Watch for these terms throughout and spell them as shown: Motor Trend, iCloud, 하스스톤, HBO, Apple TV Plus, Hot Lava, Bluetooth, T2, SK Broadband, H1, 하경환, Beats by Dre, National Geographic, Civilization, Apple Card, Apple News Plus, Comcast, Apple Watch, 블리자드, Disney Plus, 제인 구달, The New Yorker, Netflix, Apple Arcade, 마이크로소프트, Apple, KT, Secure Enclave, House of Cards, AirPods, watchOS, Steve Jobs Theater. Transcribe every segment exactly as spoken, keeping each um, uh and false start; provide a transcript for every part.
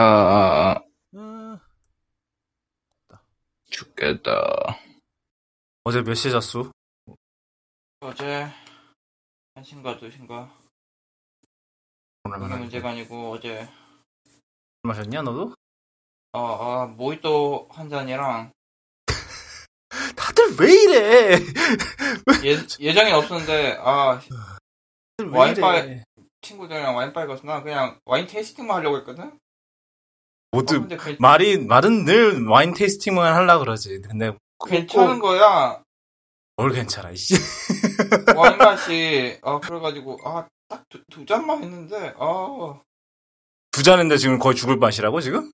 あー죽겠다. 어제 몇 시에 잤어? 어제 한시인가 두시인가. 오늘 문제가 아니고 어제. 마셨냐 너도? 어, 어 모히또 한 잔이랑. 다들 왜 이래? 예, 예정이 없었는데 아 와인바에 친구들이랑 와인바에 갔으나 그냥 와인 테이스팅만 하려고 했거든. 모두 어, 괜... 말이 말은 늘 와인 테이스팅만 하려 그러지. 근데 괜찮은 꼭... 거야. 뭘 괜찮아 이씨. 와인 맛이 아 그래가지고 아 딱 두 두 잔만 했는데 아 두 잔인데 지금 거의 죽을 맛이라고 지금?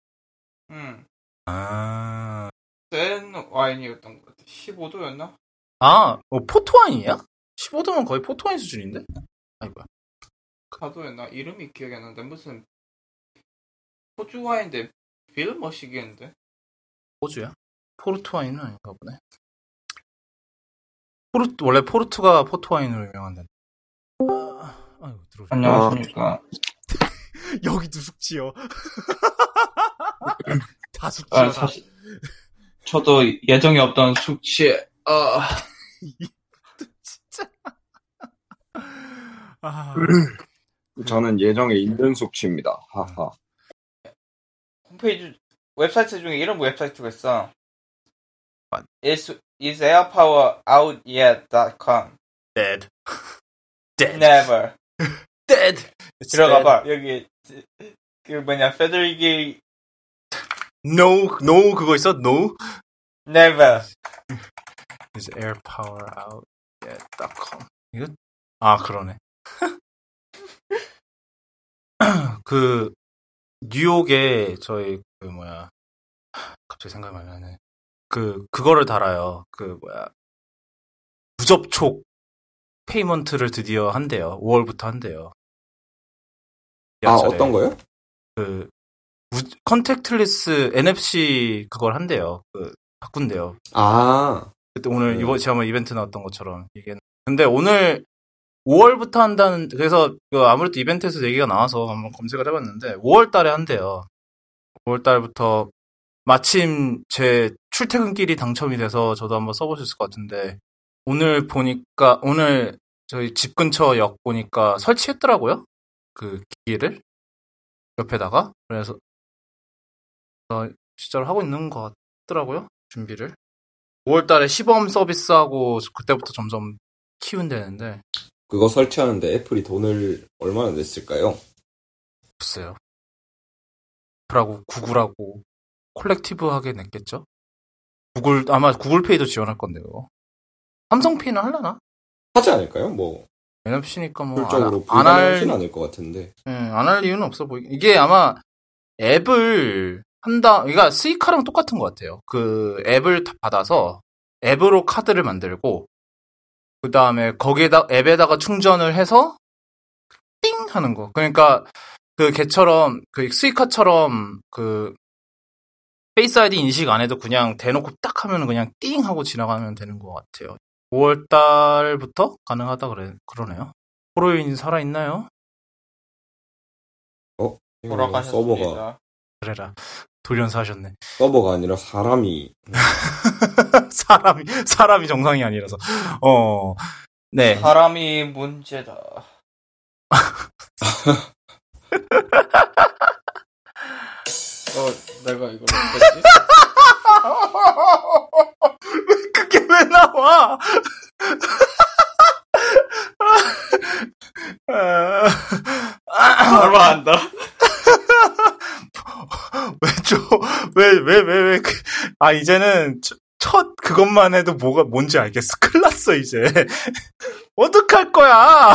응. 아. 센 와인이었던 것 같아. 십오 도였나? 아, 어, 포토와인이야? 십오 도면 거의 포토와인 수준인데? 아이고야. 사 도였나? 이름이 기억이 안 나는데 무슨 호주와인인데 빌 머시기인데? 호주야? 포르투와인은 아닌가 보네. 포르 원래 포르투가 포토와인으로 유명한데. 아, 아이고 들어오죠. 안녕하십니까. 여기도 숙지요. 다 숙지요. 아, 사실 저도 예정이 없던 숙취에 아 진짜 아... 저는 예정에 있는 숙취입니다. 하하. 홈페이지 웹사이트 중에 이런 웹사이트가 있어. Is, is AirPower out yet? 닷컴 Dead. Dead. Never. Dead. 들어가봐 여기 그 뭐냐 페더리기 No, no, 그거 있어? No? Never. Is AirPower out yet? 닷컴 이거? 아, 그러네. 그, 뉴욕에 저희, 그, 뭐야. 갑자기 생각이 많이 나네. 그, 그거를 달아요. 그, 뭐야. 무접촉 페이먼트를 드디어 한대요. 오월부터 한대요. 약설에. 아, 어떤 거요? 그, 컨택틀리스 엔에프씨 그걸 한대요. 그 바꾼대요. 아. 그때 오늘 네. 이번 지난번 이벤트 나왔던 것처럼 이게. 근데 오늘 오월부터 한다는 그래서 그 아무래도 이벤트에서 얘기가 나와서 한번 검색을 해봤는데 오월달에 한대요. 오월달부터 마침 제 출퇴근길이 당첨이 돼서 저도 한번 써보셨을 것 같은데 오늘 보니까 오늘 저희 집 근처 역 보니까 설치했더라고요. 그 기기를 옆에다가 그래서. 진짜로 하고 있는 것 같더라고요. 준비를. 오월달에 시범 서비스하고 그때부터 점점 키운다는데. 그거 설치하는데 애플이 돈을 얼마나 냈을까요? 글쎄요. 애플하고 구글하고 콜렉티브하게 냈겠죠? 구글 아마 구글페이도 지원할 건데 그거. 삼성페이는 하려나? 하지 않을까요? 뭐. 엔에프씨니까 뭐 안 할 이유는 않을 것 같은데. 예, 안 할 이유는 없어 보이. 이게 아마 앱을 한다, 그러니까 스이카랑 똑같은 것 같아요. 그 앱을 받아서 앱으로 카드를 만들고 그 다음에 거기에다 앱에다가 충전을 해서 띵 하는 거. 그러니까 그 걔처럼 그 스이카처럼 그 페이스 아이디 인식 안 해도 그냥 대놓고 딱 하면 그냥 띵 하고 지나가면 되는 것 같아요. 오월 달부터 가능하다 그래 그러네요. 호로인 살아 있나요? 어, 돌아가셨습니다. 서버가 그래라. 돌연사 하셨네. 서버가 아니라 사람이. 사람이, 사람이 정상이 아니라서. 어, 네. 사람이 문제다. 어, 내가 이걸 했지? 왜 그게 왜 나와? 얼마 안다. 왜, 왜, 왜, 왜, 아, 이제는, 첫, 그것만 해도 뭐가, 뭔지 알겠어. 큰일 났어, 이제. 어떡할 거야!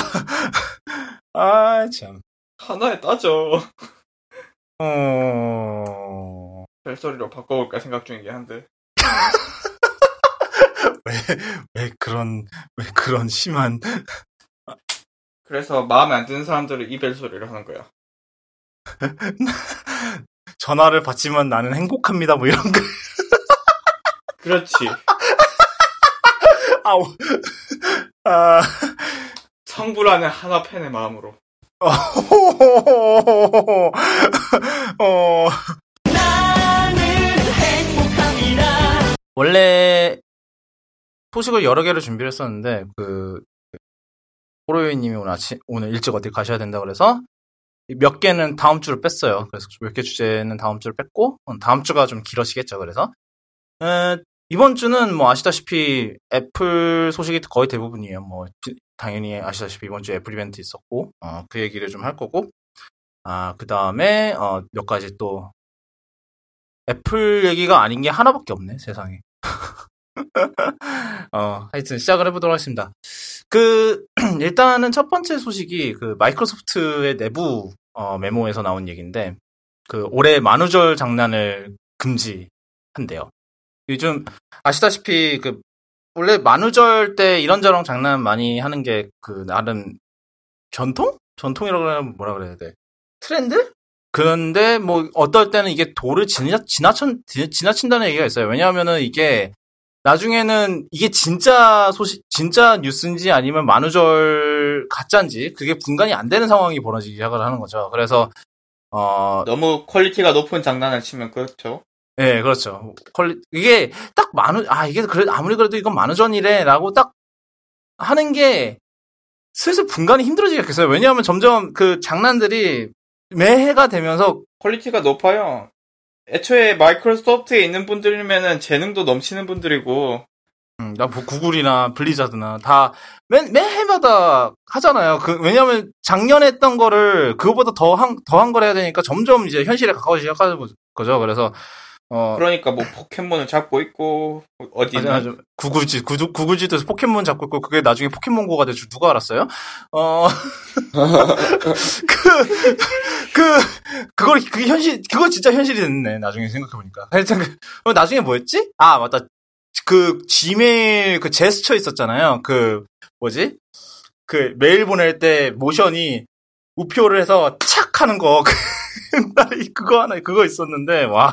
아, 참. 하나에 따져. 어, 별소리로 바꿔볼까 생각 중이긴 한데. 왜, 왜 그런, 왜 그런 심한. 그래서 마음에 안 드는 사람들은 이 별소리를 하는 거야. 전화를 받지만 나는 행복합니다, 뭐 이런 거. 그렇지. 아우. 아. 성불하는 하나팬의 마음으로. Oh, oh. 원래 포식을 여러 개를 준비를 했었는데 그 호로요이님이 오늘 아침 오늘 일찍 어디 가셔야 된다 그래서 몇 개는 다음 주를 뺐어요. 그래서 몇 개 주제는 다음 주를 뺐고 다음 주가 좀 길어지겠죠. 그래서 에, 이번 주는 뭐 아시다시피 애플 소식이 거의 대부분이에요. 뭐 당연히 아시다시피 이번 주에 애플 이벤트 있었고 어, 그 얘기를 좀 할 거고 아 그 다음에 어, 몇 가지 또 애플 얘기가 아닌 게 하나밖에 없네 세상에. 어 하여튼 시작을 해보도록 하겠습니다. 그 일단은 첫 번째 소식이 그 마이크로소프트의 내부 어, 메모에서 나온 얘기인데 그 올해 만우절 장난을 금지한대요. 요즘 아시다시피 그 원래 만우절 때 이런저런 장난 많이 하는 게 그 나름 전통? 전통이라고 하면 뭐라 그래야 돼? 트렌드? 그런데 뭐 어떨 때는 이게 도를 지나, 지나친, 지나친다는 얘기가 있어요. 왜냐하면은 이게 나중에는 이게 진짜 소식, 진짜 뉴스인지 아니면 만우절 가짜인지 그게 분간이 안 되는 상황이 벌어지기 시작을 하는 거죠. 그래서 어 너무 퀄리티가 높은 장난을 치면 그렇죠. 네, 그렇죠. 퀄리 이게 딱 만우 아 이게 그래 아무리 그래도 이건 만우절이래라고 딱 하는 게 슬슬 분간이 힘들어지겠어요. 왜냐하면 점점 그 장난들이 매해가 되면서 퀄리티가 높아요. 애초에 마이크로소프트에 있는 분들이면은 재능도 넘치는 분들이고, 음, 나 뭐 구글이나 블리자드나 다 매, 매해마다 하잖아요. 그, 왜냐면 작년에 했던 거를 그거보다 더 한, 더한 걸 해야 되니까 점점 이제 현실에 가까워지기 시작하는 거죠. 그래서, 어. 그러니까 뭐 포켓몬을 잡고 있고, 어디. 구글짓, 구글, 구글짓에서 포켓몬 잡고 있고, 그게 나중에 포켓몬고가 될 줄 누가 알았어요? 어. 그, 그, 그걸, 그게 현실, 그거 진짜 현실이 됐네. 나중에 생각해보니까. 하여튼, 그, 나중에 뭐였지? 아, 맞다. 그, 지메일, 그 제스처 있었잖아요. 그, 뭐지? 그, 메일 보낼 때 모션이 우표를 해서 착 하는 거. 그거 하나, 그거 있었는데, 와.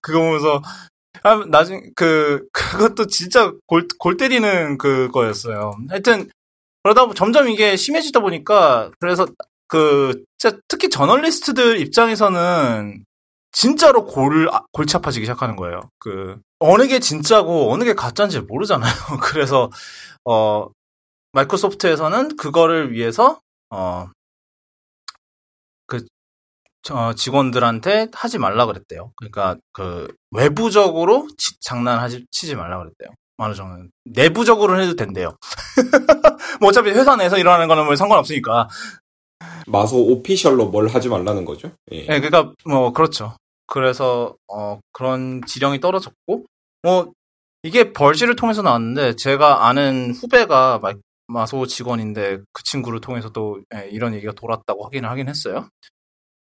그거 보면서, 아, 나중에, 그, 그것도 진짜 골, 골 때리는 그거였어요. 하여튼, 그러다 점점 이게 심해지다 보니까, 그래서, 그, 진짜 특히 저널리스트들 입장에서는 진짜로 골, 골치 아파지기 시작하는 거예요. 그, 어느 게 진짜고 어느 게 가짜인지 모르잖아요. 그래서, 어, 마이크로소프트에서는 그거를 위해서, 어, 그, 어, 직원들한테 하지 말라 그랬대요. 그러니까, 그, 외부적으로 치, 장난하지, 치지 말라 그랬대요. 만우절은 내부적으로는 해도 된대요. 뭐 어차피 회사 내에서 일어나는 거는 뭐 상관없으니까. 마소 오피셜로 뭘 하지 말라는 거죠? 예. 네, 그러니까 뭐 그렇죠. 그래서 어 그런 지령이 떨어졌고, 뭐 이게 벌시를 통해서 나왔는데 제가 아는 후배가 마, 마소 직원인데 그 친구를 통해서 또 예, 이런 얘기가 돌았다고 확인을 하긴 했어요.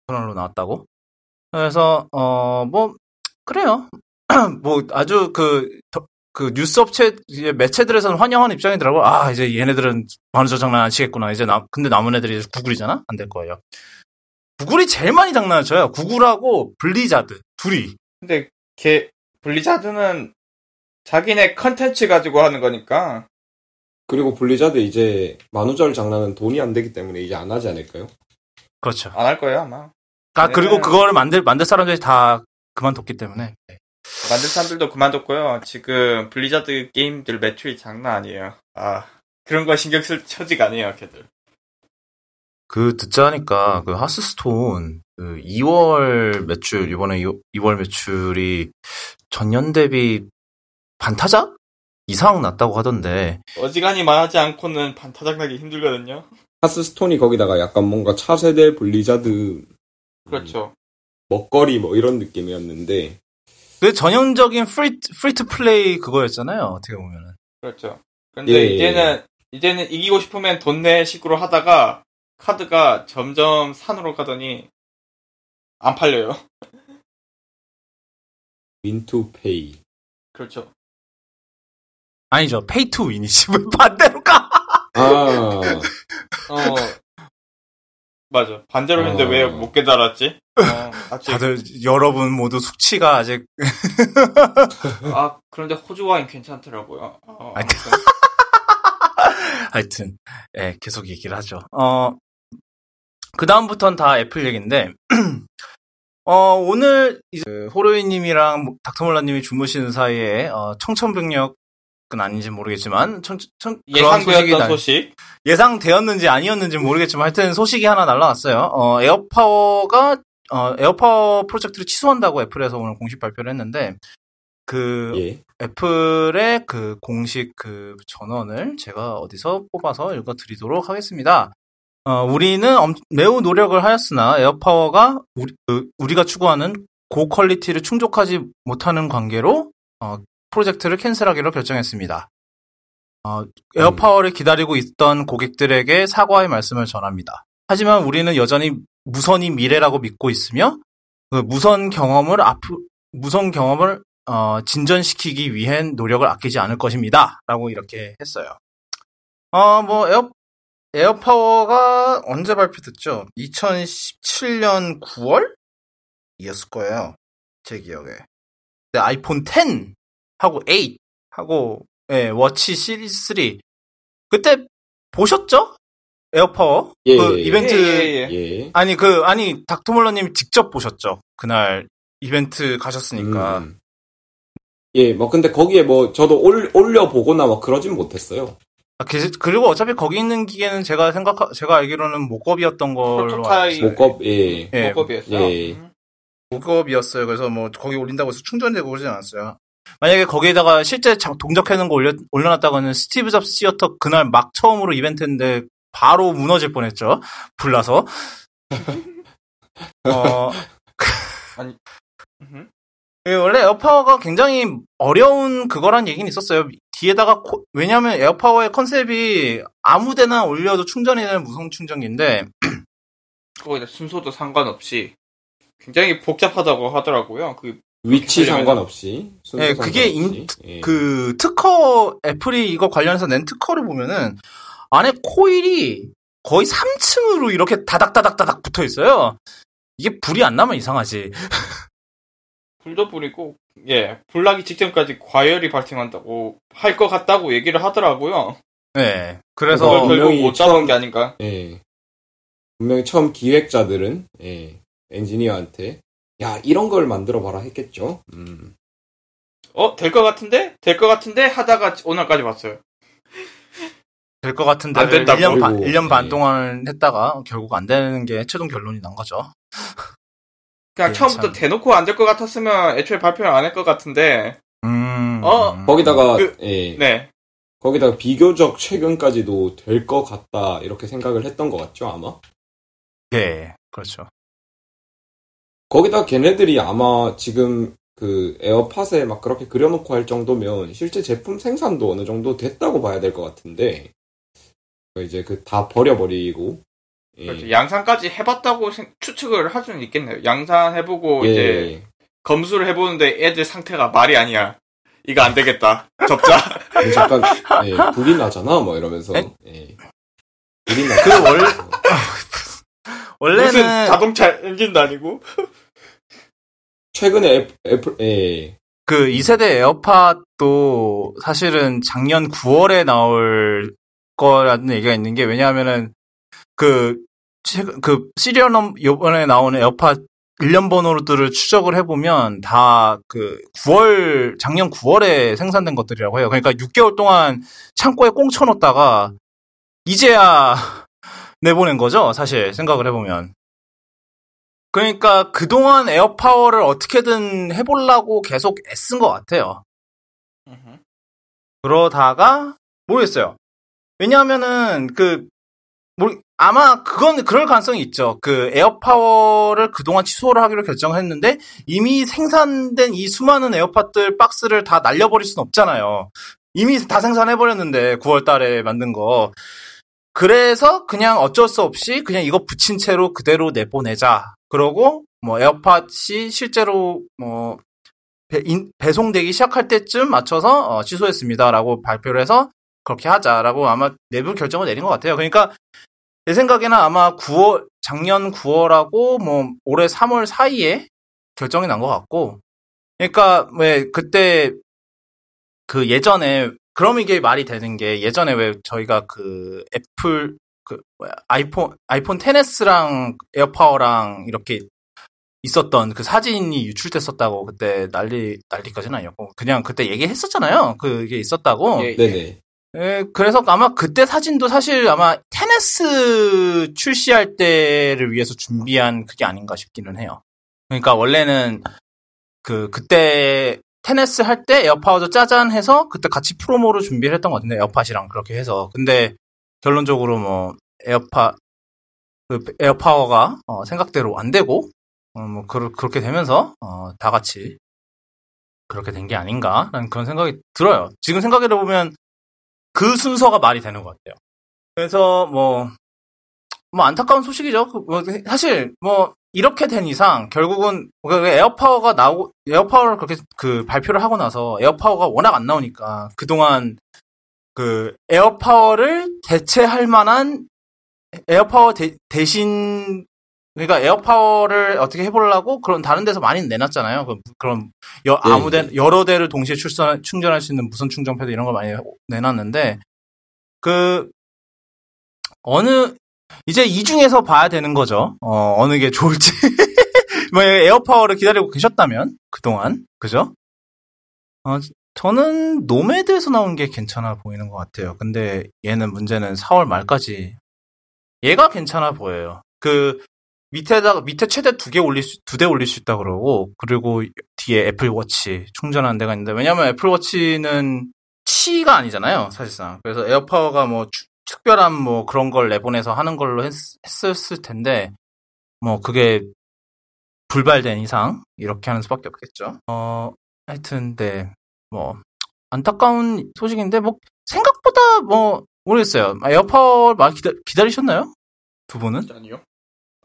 저널로 나왔다고. 그래서 어 뭐 그래요. 뭐 아주 그 그 뉴스 업체 매체들에서는 환영하는 입장이더라고. 아 이제 얘네들은 만우절 장난 안 치겠구나. 이제 나 근데 남은 애들이 구글이잖아. 안 될 거예요. 구글이 제일 많이 장난을 쳐요. 구글하고 블리자드 둘이. 근데 걔 블리자드는 자기네 컨텐츠 가지고 하는 거니까. 그리고 블리자드 이제 만우절 장난은 돈이 안 되기 때문에 이제 안 하지 않을까요? 그렇죠. 안 할 거예요 아마. 아 네. 그리고 그거를 만들 만들 사람들이 다 그만뒀기 때문에. 네. 만들 사람들도 그만뒀고요. 지금 블리자드 게임들 매출이 장난 아니에요. 아 그런 거 신경 쓸 처지가 아니에요, 걔들. 그 듣자 하니까 그 하스스톤 그 이월 매출 이번에 이월 매출이 전년 대비 반타작 이상 났다고 하던데. 어지간히 말하지 않고는 반타작 나기 힘들거든요. 하스스톤이 거기다가 약간 뭔가 차세대 블리자드 그렇죠. 음, 먹거리 뭐 이런 느낌이었는데. 그 전형적인 프리, 프리 투 플레이 그거였잖아요, 어떻게 보면은. 그렇죠. 근데 예, 이제는, 예. 이제는 이기고 싶으면 돈 내 식으로 하다가, 카드가 점점 산으로 가더니, 안 팔려요. 윈 투 페이. 그렇죠. 아니죠, 페이 투 윈이지. 왜 반대로 가? 아. 어. 맞아. 반대로 했는데 어... 왜 못 깨달았지? 어, 아직... 다들 여러분 모두 숙취가 아직 아 그런데 호주 와인 괜찮더라고요. 어, 하여튼, 하여튼 예, 계속 얘기를 하죠. 어 그 다음부터는 다 애플 얘기인데 어, 오늘 이제 그 호로이님이랑 닥터몰라님이 주무시는 사이에 어, 청천벽력은 아닌지 모르겠지만 청, 청, 예상되었던 날, 소식 예상되었는지 아니었는지 모르겠지만 하여튼 소식이 하나 날라왔어요. 어, 에어파워가 어, 에어파워 프로젝트를 취소한다고 애플에서 오늘 공식 발표를 했는데 그 예. 애플의 그 공식 그 전원을 제가 어디서 뽑아서 읽어드리도록 하겠습니다. 어, 우리는 엄, 매우 노력을 하였으나 에어파워가 우리, 그, 우리가 추구하는 고퀄리티를 충족하지 못하는 관계로 어, 프로젝트를 캔슬하기로 결정했습니다. 어, 에어파워를 기다리고 있던 고객들에게 사과의 말씀을 전합니다. 하지만 우리는 여전히 무선이 미래라고 믿고 있으며 그 무선 경험을 앞, 무선 경험을 어, 진전시키기 위한 노력을 아끼지 않을 것입니다. 라고 이렇게 했어요. 어, 뭐 에어 에어파워가 언제 발표됐죠? 이천십칠 년 구월이었을 거예요. 제 기억에. 근데 아이폰 텐 하고 에잇 하고 예, 워치 시리즈 쓰리 그때 보셨죠? 에어파워 예, 그 예, 이벤트 예, 예, 예. 아니 그 아니 닥터몰러님 직접 보셨죠? 그날 이벤트 가셨으니까. 음. 예, 뭐 근데 거기에 뭐 저도 올, 올려 보거나 뭐 그러진 못했어요. 아, 그리고 어차피 거기 있는 기계는 제가 생각 제가 알기로는 모컵이었던 걸로 알았어요. 모컵, 예, 예. 모컵이었어요. 예. 모컵이었어요. 그래서 뭐 거기 올린다고 해서 충전되고 그러진 않았어요. 만약에 거기에다가 실제 동작해놓은 거 올려 올려놨다가는 스티브 잡스 시어터 그날 막 처음으로 이벤트인데 바로 무너질 뻔했죠. 불나서. 어, 아니. 예, 원래 에어파워가 굉장히 어려운 그거란 얘기는 있었어요. 뒤에다가 코, 왜냐하면 에어파워의 컨셉이 아무데나 올려도 충전이 되는 무선 충전기인데 그거에 순서도 상관없이 굉장히 복잡하다고 하더라고요. 그 위치 상관없이. 예, 상관없이. 그게 인, 예. 그 특허 애플이 이거 관련해서 낸 특허를 보면은 안에 코일이 거의 삼 층으로 이렇게 다닥다닥다닥 붙어 있어요. 이게 불이 안 나면 이상하지. 불도 뿌리고 예 불나기 직전까지 과열이 발생한다고 할 것 같다고 얘기를 하더라고요. 네, 그래서 결국 못 잡은 게 아닌가. 예, 분명히 처음 기획자들은 예, 엔지니어한테 야 이런 걸 만들어 봐라 했겠죠. 음. 어 될 것 같은데 될 것 같은데 하다가 오늘까지 봤어요. 될 것 같은데 안 된다. 일 년 반, 일 년 반 예. 동안 했다가 결국 안 되는 게 최종 결론이 난 거죠. 그냥 예, 처음부터 참. 대놓고 안 될 것 같았으면 애초에 발표를 안 할 것 같은데. 음. 어? 거기다가, 그, 예. 네. 거기다가 비교적 최근까지도 될 것 같다, 이렇게 생각을 했던 것 같죠, 아마? 예, 그렇죠. 거기다가 걔네들이 아마 지금 그 에어팟에 막 그렇게 그려놓고 할 정도면 실제 제품 생산도 어느 정도 됐다고 봐야 될 것 같은데. 이제 그 다 버려버리고. 그렇죠. 예. 양산까지 해봤다고 추측을 할 수는 있겠네요. 양산 해보고 예. 이제 검수를 해보는데 애들 상태가 말이 아니야. 이거 안 되겠다. 접자. 잠깐 예, 불이 나잖아. 뭐 이러면서. 예. 불이 나. 그 원래 원래는 무슨 자동차 엔진도 아니고. 최근에 애플, 애플 예. 그 이 세대 에어팟도 사실은 작년 구월에 나올 거라는 얘기가 있는 게 왜냐하면은. 그, 그, 시리얼 넘, 요번에 나오는 에어팟 일련 번호들을 추적을 해보면 다 그 구월, 작년 구월에 생산된 것들이라고 해요. 그러니까 육 개월 동안 창고에 꽁쳐놓다가 이제야 내보낸 거죠. 사실, 생각을 해보면. 그러니까 그동안 에어파워를 어떻게든 해보려고 계속 애쓴 것 같아요. 그러다가, 모르겠어요. 왜냐하면은 그, 모르, 아마 그건 그럴 가능성이 있죠. 그 에어파워를 그동안 취소를 하기로 결정했는데 이미 생산된 이 수많은 에어팟들 박스를 다 날려버릴 순 없잖아요. 이미 다 생산해버렸는데 구월 달에 만든 거. 그래서 그냥 어쩔 수 없이 그냥 이거 붙인 채로 그대로 내보내자. 그러고 뭐 에어팟이 실제로 뭐 배, 인, 배송되기 시작할 때쯤 맞춰서 어, 취소했습니다라고 발표를 해서 그렇게 하자라고 아마 내부 결정을 내린 것 같아요. 그러니까 제 생각에는 아마 구월, 작년 구월하고 뭐 올해 삼월 사이에 결정이 난 것 같고, 그러니까 왜 그때 그 예전에 그럼 이게 말이 되는 게 예전에 왜 저희가 그 애플 그 아이폰 아이폰 엑스랑 에어파워랑 이렇게 있었던 그 사진이 유출됐었다고 그때 난리 난리까지는 아니었고 그냥 그때 얘기했었잖아요. 그게 있었다고. 예, 네네. 예, 그래서 아마 그때 사진도 사실 아마 엑스 출시할 때를 위해서 준비한 그게 아닌가 싶기는 해요. 그러니까 원래는 그 그때 엑스 할 때 에어파워도 짜잔 해서 그때 같이 프로모로 준비를 했던 것 같은데 에어팟이랑 그렇게 해서 근데 결론적으로 뭐 에어팟 그 에어파워가 어, 생각대로 안 되고 어, 뭐 그, 그렇게 되면서 어, 다 같이 그렇게 된 게 아닌가라는 그런 생각이 들어요. 지금 생각해 보면 그 순서가 말이 되는 것 같아요. 그래서 뭐, 뭐 안타까운 소식이죠. 그, 뭐, 사실 뭐 이렇게 된 이상 결국은 에어파워가 나오고 에어파워를 그렇게 그 발표를 하고 나서 에어파워가 워낙 안 나오니까 그동안 그 에어파워를 대체할 만한 에어파워 대, 대신 그러니까 에어파워를 어떻게 해보려고 그런 다른 데서 많이 내놨잖아요. 그, 그런 여, 네. 아무데 여러 대를 동시에 출선, 충전할 수 있는 무선 충전패드 이런 걸 많이 내놨는데 그 어느 이제 이 중에서 봐야 되는 거죠. 어, 어느 게 좋을지. 만약에 에어파워를 기다리고 계셨다면 그동안 그죠? 어, 저는 노매드에서 나온 게 괜찮아 보이는 것 같아요. 근데 얘는 문제는 사월 말까지 얘가 괜찮아 보여요. 그 밑에다가 밑에 최대 두 개 올릴 수, 두 대 올릴 수 있다 그러고 그리고 뒤에 애플워치 충전하는 데가 있는데 왜냐하면 애플워치는 치가 아니잖아요, 사실상. 그래서 에어파워가 뭐 주, 특별한 뭐 그런 걸 내보내서 하는 걸로 했, 했었을 텐데 뭐 그게 불발된 이상 이렇게 하는 수밖에 없겠죠. 어 하여튼 네 뭐 안타까운 소식인데 뭐 생각보다 뭐 모르겠어요. 에어파워 많이 기다, 기다리셨나요? 두 분은? 아니요.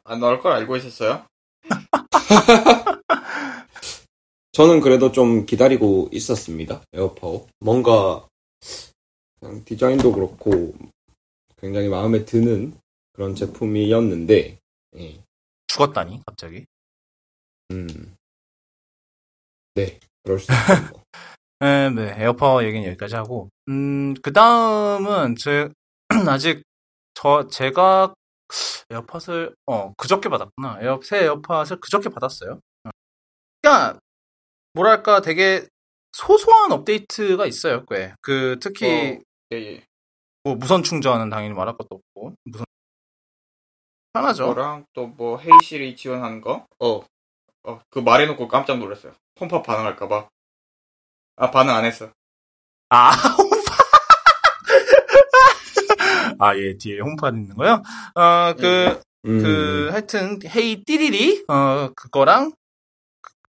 안 나올 걸 알고 있었어요. 저는 그래도 좀 기다리고 있었습니다. 에어파워 뭔가 그냥 디자인도 그렇고 굉장히 마음에 드는 그런 제품이었는데 예. 죽었다니 갑자기. 음. 네, 그럴 수 있고. 네, 네, 에어파워 얘기는 여기까지 하고. 음, 그 다음은 제 아직 저 제가 에어팟을 어 그저께 받았구나. 에어 새 에어팟을 그저께 받았어요. 그러니까 뭐랄까 되게 소소한 업데이트가 있어요, 꽤. 그 특히 어, 예, 예. 뭐 무선 충전은 당연히 말할 것도 없고 무선 편하죠. 그거랑 또 뭐 헤이시리 지원한 거. 어, 어 그 말해놓고 깜짝 놀랐어요. 홈팟 반응할까봐. 아 반응 안 했어. 아 홈팟. 아 예 뒤에 홈팟 있는 거요. 어 그 그 하여튼 헤이 띠리리 어 그거랑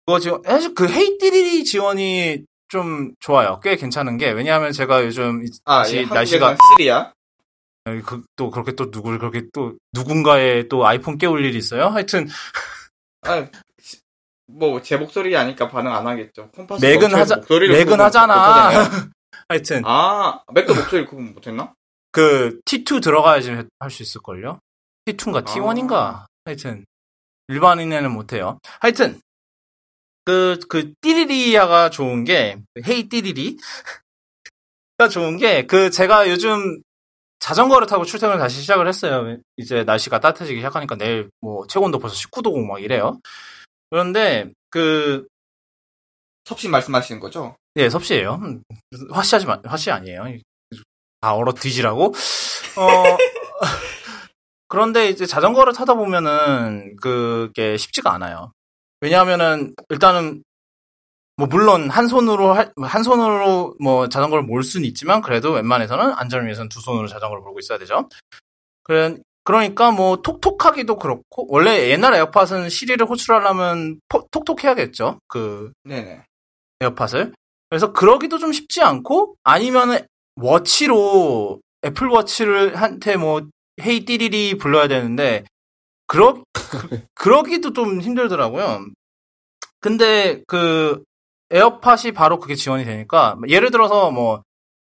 그거 지원 사실 그 헤이 띠리리 지원이 좀 좋아요. 꽤 괜찮은 게 왜냐하면 제가 요즘 아, 예, 날씨가 쓰리야. 그, 또 그렇게 또 누굴 그렇게 또 누군가의 또 아이폰 깨울 일이 있어요. 하여튼 아 뭐 제 목소리 아니까 반응 안 하겠죠. 맥은 하자. 맥은 하잖아. 하여튼 아 맥도 목소리 구분 못했나? 그 티 투 들어가야지 할 수 있을 걸요. 티 투인가 티 원인가 아. 하여튼 일반인에는 못해요. 하여튼. 그, 그, 띠리리야가 좋은 게, 헤이 띠리리가 좋은 게, 그, 제가 요즘 자전거를 타고 출퇴근을 다시 시작을 했어요. 이제 날씨가 따뜻해지기 시작하니까 내일 뭐, 최고온도 벌써 십구 도고 막 이래요. 그런데, 그. 섭씨 말씀하시는 거죠? 예, 섭씨예요. 화씨하지 마, 화씨 아니에요. 다 얼어 뒤지라고? 어. 그런데 이제 자전거를 타다 보면은, 그게 쉽지가 않아요. 왜냐하면은 일단은 뭐 물론 한 손으로 할, 한 손으로 뭐 자전거를 몰 수는 있지만 그래도 웬만해서는 안전을 위해서는 두 손으로 자전거를 몰고 있어야 되죠. 그래 그러니까 뭐 톡톡하기도 그렇고 원래 옛날 에어팟은 시리를 호출하려면 포, 톡톡해야겠죠. 그 네네. 에어팟을 그래서 그러기도 좀 쉽지 않고 아니면은 워치로 애플 워치를 한테 뭐 헤이 띠리리 불러야 되는데. 그러, 그러기도 좀 힘들더라고요. 근데 그 에어팟이 바로 그게 지원이 되니까 예를 들어서 뭐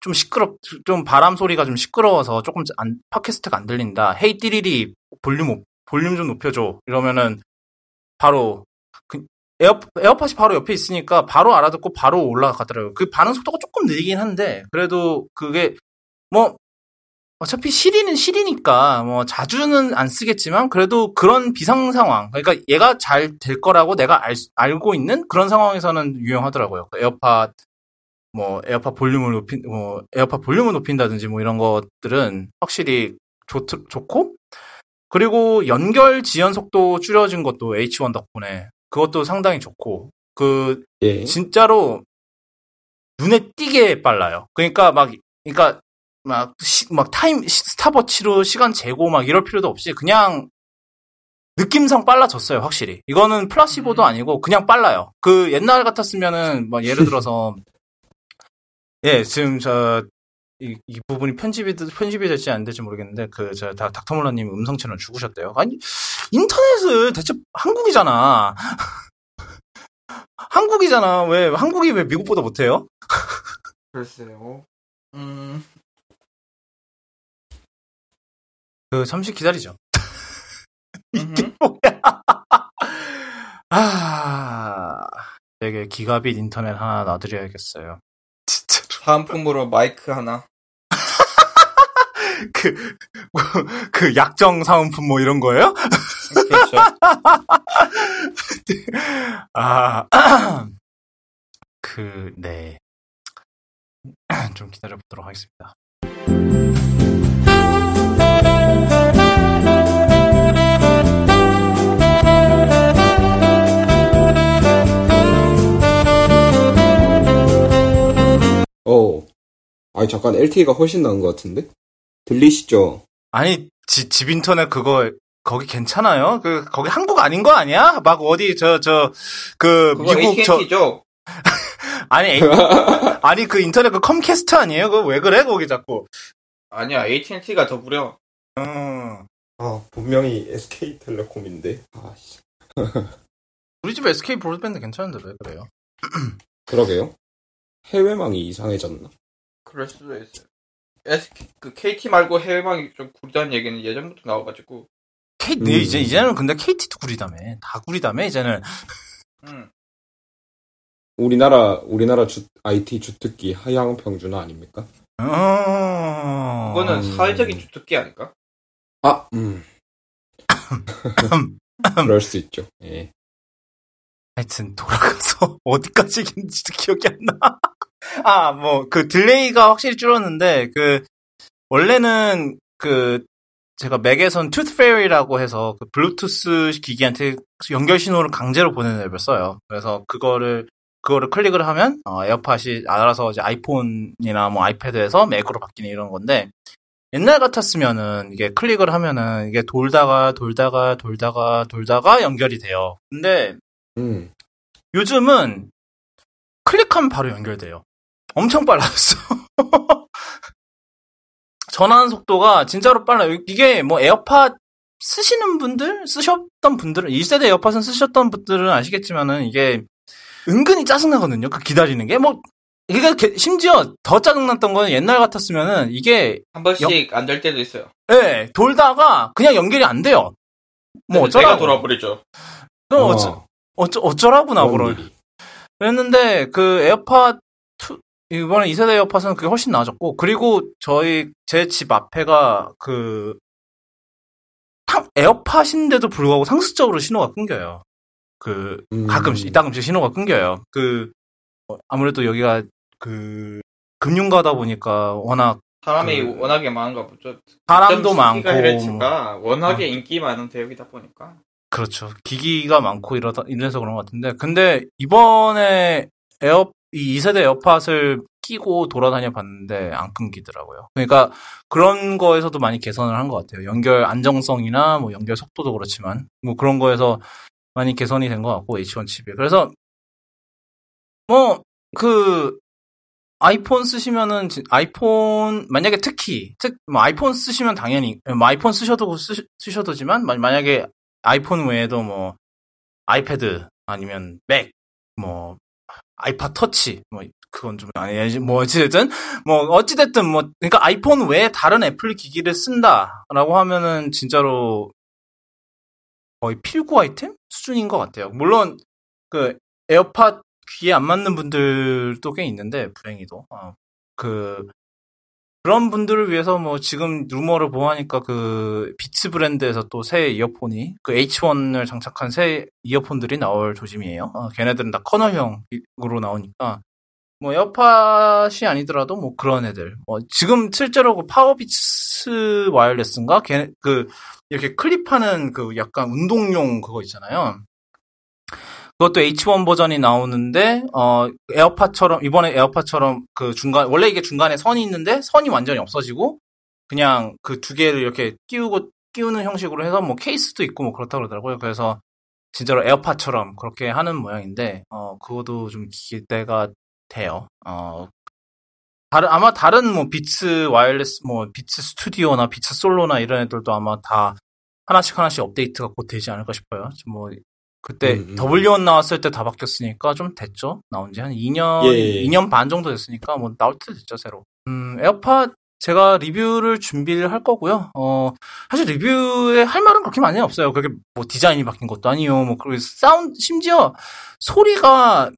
좀 시끄럽, 좀 바람 소리가 좀 시끄러워서 조금 안, 팟캐스트가 안 들린다. 헤이 띠리리 볼륨, 볼륨 좀 높여줘. 이러면은 바로 그 에어, 에어팟이 바로 옆에 있으니까 바로 알아듣고 바로 올라가더라고요. 그 반응 속도가 조금 느리긴 한데 그래도 그게 뭐 어차피 시리는 시리니까 뭐 자주는 안 쓰겠지만 그래도 그런 비상 상황, 그러니까 얘가 잘 될 거라고 내가 알, 알고 있는 그런 상황에서는 유용하더라고요. 에어팟 뭐 에어팟 볼륨을 높인 뭐 에어팟 볼륨을 높인다든지 뭐 이런 것들은 확실히 좋, 좋고 그리고 연결 지연 속도 줄여진 것도 에이치 원 덕분에 그것도 상당히 좋고 그 예. 진짜로 눈에 띄게 빨라요. 그러니까 막 그러니까 막, 시, 막, 타임, 스탑워치로 시간 재고 막 이럴 필요도 없이 그냥 느낌상 빨라졌어요, 확실히. 이거는 플라시보도 아니고 그냥 빨라요. 그 옛날 같았으면은, 막 예를 들어서, 예, 지금 저, 이, 이 부분이 편집이, 편집이 될지 안 될지 모르겠는데, 그, 저, 다, 닥터몰라님 음성 채널 죽으셨대요. 아니, 인터넷을 대체 한국이잖아. 한국이잖아. 왜, 한국이 왜 미국보다 못해요? 글쎄요. 음. 그, 잠시 기다리죠. 이게 뭐야. 아, 되게 기가빗 인터넷 하나 놔드려야겠어요. 진짜. 화음품으로 마이크 하나. 그, 뭐, 그, 약정 사은품 뭐 이런 거예요? 그렇죠. 아, 그, 네. 좀 기다려보도록 하겠습니다. 어, 아니 잠깐 엘티이가 훨씬 나은 것 같은데? 들리시죠? 아니 지, 집 인터넷 그거 거기 괜찮아요? 그 거기 한국 아닌 거 아니야? 막 어디 저 저 그 미국 저 아니 아니 그 인터넷 그 컴캐스트 아니에요? 그거 왜 그래 거기 자꾸? 아니야 에이티앤티가 더 무려. 음. 아 분명히 에스케이텔레콤인데. 아씨. 우리 집 에스케이 브로드밴드 괜찮은데 왜 그래요? 그러게요. 해외망이 이상해졌나? 그럴 수도 있어요. 에스케이, 그 케이티 말고 해외망이 좀 구리다는 얘기는 예전부터 나와가지고. 케이티, 음. 이제, 이제는 근데 케이티도 구리다며. 다 구리다며, 이제는. 음. 우리나라, 우리나라 주, 아이티 주특기 하향평준화 아닙니까? 어... 그거는 사회적인 주특기 아닐까? 아, 음. 그럴 수 있죠, 예. 하여튼 돌아가서 어디까지 했는지도 기억이 안 나. 아, 뭐 그 딜레이가 확실히 줄었는데 그 원래는 그 제가 맥에선 투스페어리라고 해서 그 블루투스 기기한테 연결 신호를 강제로 보내는 앱을 써요. 그래서 그거를 그거를 클릭을 하면 어, 에어팟이 알아서 이제 아이폰이나 뭐 아이패드에서 맥으로 바뀌는 이런 건데 옛날 같았으면은 이게 클릭을 하면은 이게 돌다가 돌다가 돌다가 돌다가 연결이 돼요. 근데 음. 요즘은 클릭하면 바로 연결돼요. 엄청 빨라졌어. 전환 속도가 진짜로 빨라요. 이게 뭐 에어팟 쓰시는 분들, 쓰셨던 분들은, 일 세대 에어팟은 쓰셨던 분들은 아시겠지만은 이게 은근히 짜증나거든요. 그 기다리는 게. 뭐, 이게 심지어 더 짜증났던 건 옛날 같았으면은 이게. 한 번씩 안 될 때도 있어요. 네, 돌다가 그냥 연결이 안 돼요. 뭐 어쩌라고. 내가 돌아버리죠. 그럼 어. 어쩌 어쩌, 어쩌라고 나보러. 그랬는데, 그, 에어팟, 투, 이번에 이 세대 에어팟은 그게 훨씬 나아졌고, 그리고 저희, 제 집 앞에가, 그, 에어팟인데도 불구하고 상습적으로 신호가 끊겨요. 그, 음. 가끔씩, 이따금씩 신호가 끊겨요. 그, 아무래도 여기가, 그, 금융가다 보니까 워낙. 사람이 그, 워낙에 많은가 보죠. 사람도 많고. 워낙에 어. 인기 많은 대역이다 보니까. 그렇죠. 기기가 많고 이러다, 이래서 그런 것 같은데. 근데, 이번에 에어, 이 2세대 에어팟을 끼고 돌아다녀 봤는데, 안 끊기더라고요. 그러니까, 그런 거에서도 많이 개선을 한 것 같아요. 연결 안정성이나, 뭐, 연결 속도도 그렇지만, 뭐, 그런 거에서 많이 개선이 된 것 같고, 에이치 원 칩이. 그래서, 뭐, 그, 아이폰 쓰시면은, 아이폰, 만약에 특히, 특, 뭐, 아이폰 쓰시면 당연히, 뭐, 아이폰 쓰셔도, 쓰, 쓰셔도지만, 만약에, 아이폰 외에도 뭐 아이패드 아니면 맥 뭐 아이팟 터치 뭐 그건 좀 아니지 뭐 어찌됐든 뭐 어찌됐든 뭐 그러니까 아이폰 외에 다른 애플 기기를 쓴다라고 하면은 진짜로 거의 필수 아이템 수준인 것 같아요. 물론 그 에어팟 귀에 안 맞는 분들도 꽤 있는데 불행히도 어, 그 그런 분들을 위해서 뭐 지금 루머를 보아하니까 그 비츠 브랜드에서 또 새 이어폰이 그 에이치 원을 장착한 새 이어폰들이 나올 조짐이에요. 아, 걔네들은 다 커널형으로 나오니까 뭐 에어팟이 아니더라도 뭐 그런 애들. 뭐 지금 실제로 그 파워비츠 와이어리스인가 걔 그 이렇게 클립하는 그 약간 운동용 그거 있잖아요. 그것도 에이치 원 버전이 나오는데, 어, 에어팟처럼, 이번에 에어팟처럼 그 중간, 원래 이게 중간에 선이 있는데, 선이 완전히 없어지고, 그냥 그 두 개를 이렇게 끼우고, 끼우는 형식으로 해서 뭐 케이스도 있고 뭐 그렇다고 그러더라고요. 그래서 진짜로 에어팟처럼 그렇게 하는 모양인데, 어, 그것도 좀 기대가 돼요. 어, 다른, 아마 다른 뭐 비츠 와이어리스, 뭐 비츠 스튜디오나 비츠 솔로나 이런 애들도 아마 다 하나씩 하나씩 업데이트가 곧 되지 않을까 싶어요. 뭐, 그때 음, 음. 더블유 원 나왔을 때 다 바뀌었으니까 좀 됐죠. 나온 지 한 이 년, 예, 예. 이 년 반 정도 됐으니까 뭐 나올 때도 됐죠, 새로. 음, 에어팟 제가 리뷰를 준비를 할 거고요. 어, 사실 리뷰에 할 말은 그렇게 많이 없어요. 그게 뭐 디자인이 바뀐 것도 아니요. 뭐 그리고 사운드 심지어 소리가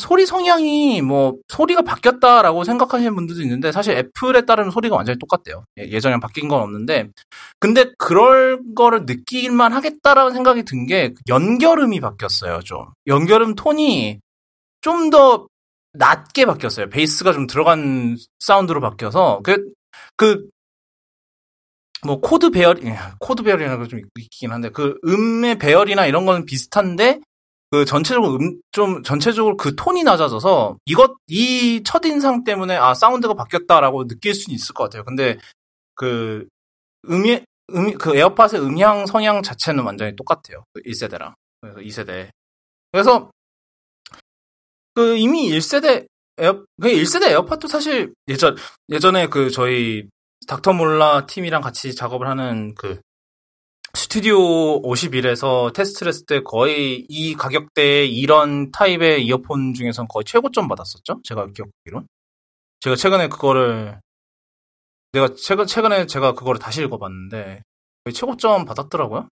소리 성향이 뭐 소리가 바뀌었다라고 생각하시는 분들도 있는데 사실 애플에 따르면 소리가 완전히 똑같대요. 예전에 바뀐 건 없는데 근데 그럴 거를 느낄만 하겠다라는 생각이 든 게 연결음이 바뀌었어요. 좀 연결음 톤이 좀 더 낮게 바뀌었어요. 베이스가 좀 들어간 사운드로 바뀌어서 그 그 뭐 코드 배열 코드 배열이라는 게 좀 있긴 한데 그 음의 배열이나 이런 거는 비슷한데. 그 전체적으로 음, 좀 전체적으로 그 톤이 낮아져서 이것 이 첫인상 때문에 아 사운드가 바뀌었다라고 느낄 수는 있을 것 같아요. 근데 그 음이 음 그 에어팟의 음향 성향 자체는 완전히 똑같아요. 그 일 세대랑 그래서 이 세대. 그래서 그 이미 일 세대 에어 그 일 세대 에어팟도 사실 예전 예전에 그 저희 닥터 몰라 팀이랑 같이 작업을 하는 그 스튜디오 오십일에서 테스트를 했을 때 거의 이 가격대에 이런 타입의 이어폰 중에서는 거의 최고점 받았었죠? 제가 기억하기로는. 제가 최근에 그거를, 내가 최근, 최근에 제가 그거를 다시 읽어봤는데, 거의 최고점 받았더라고요?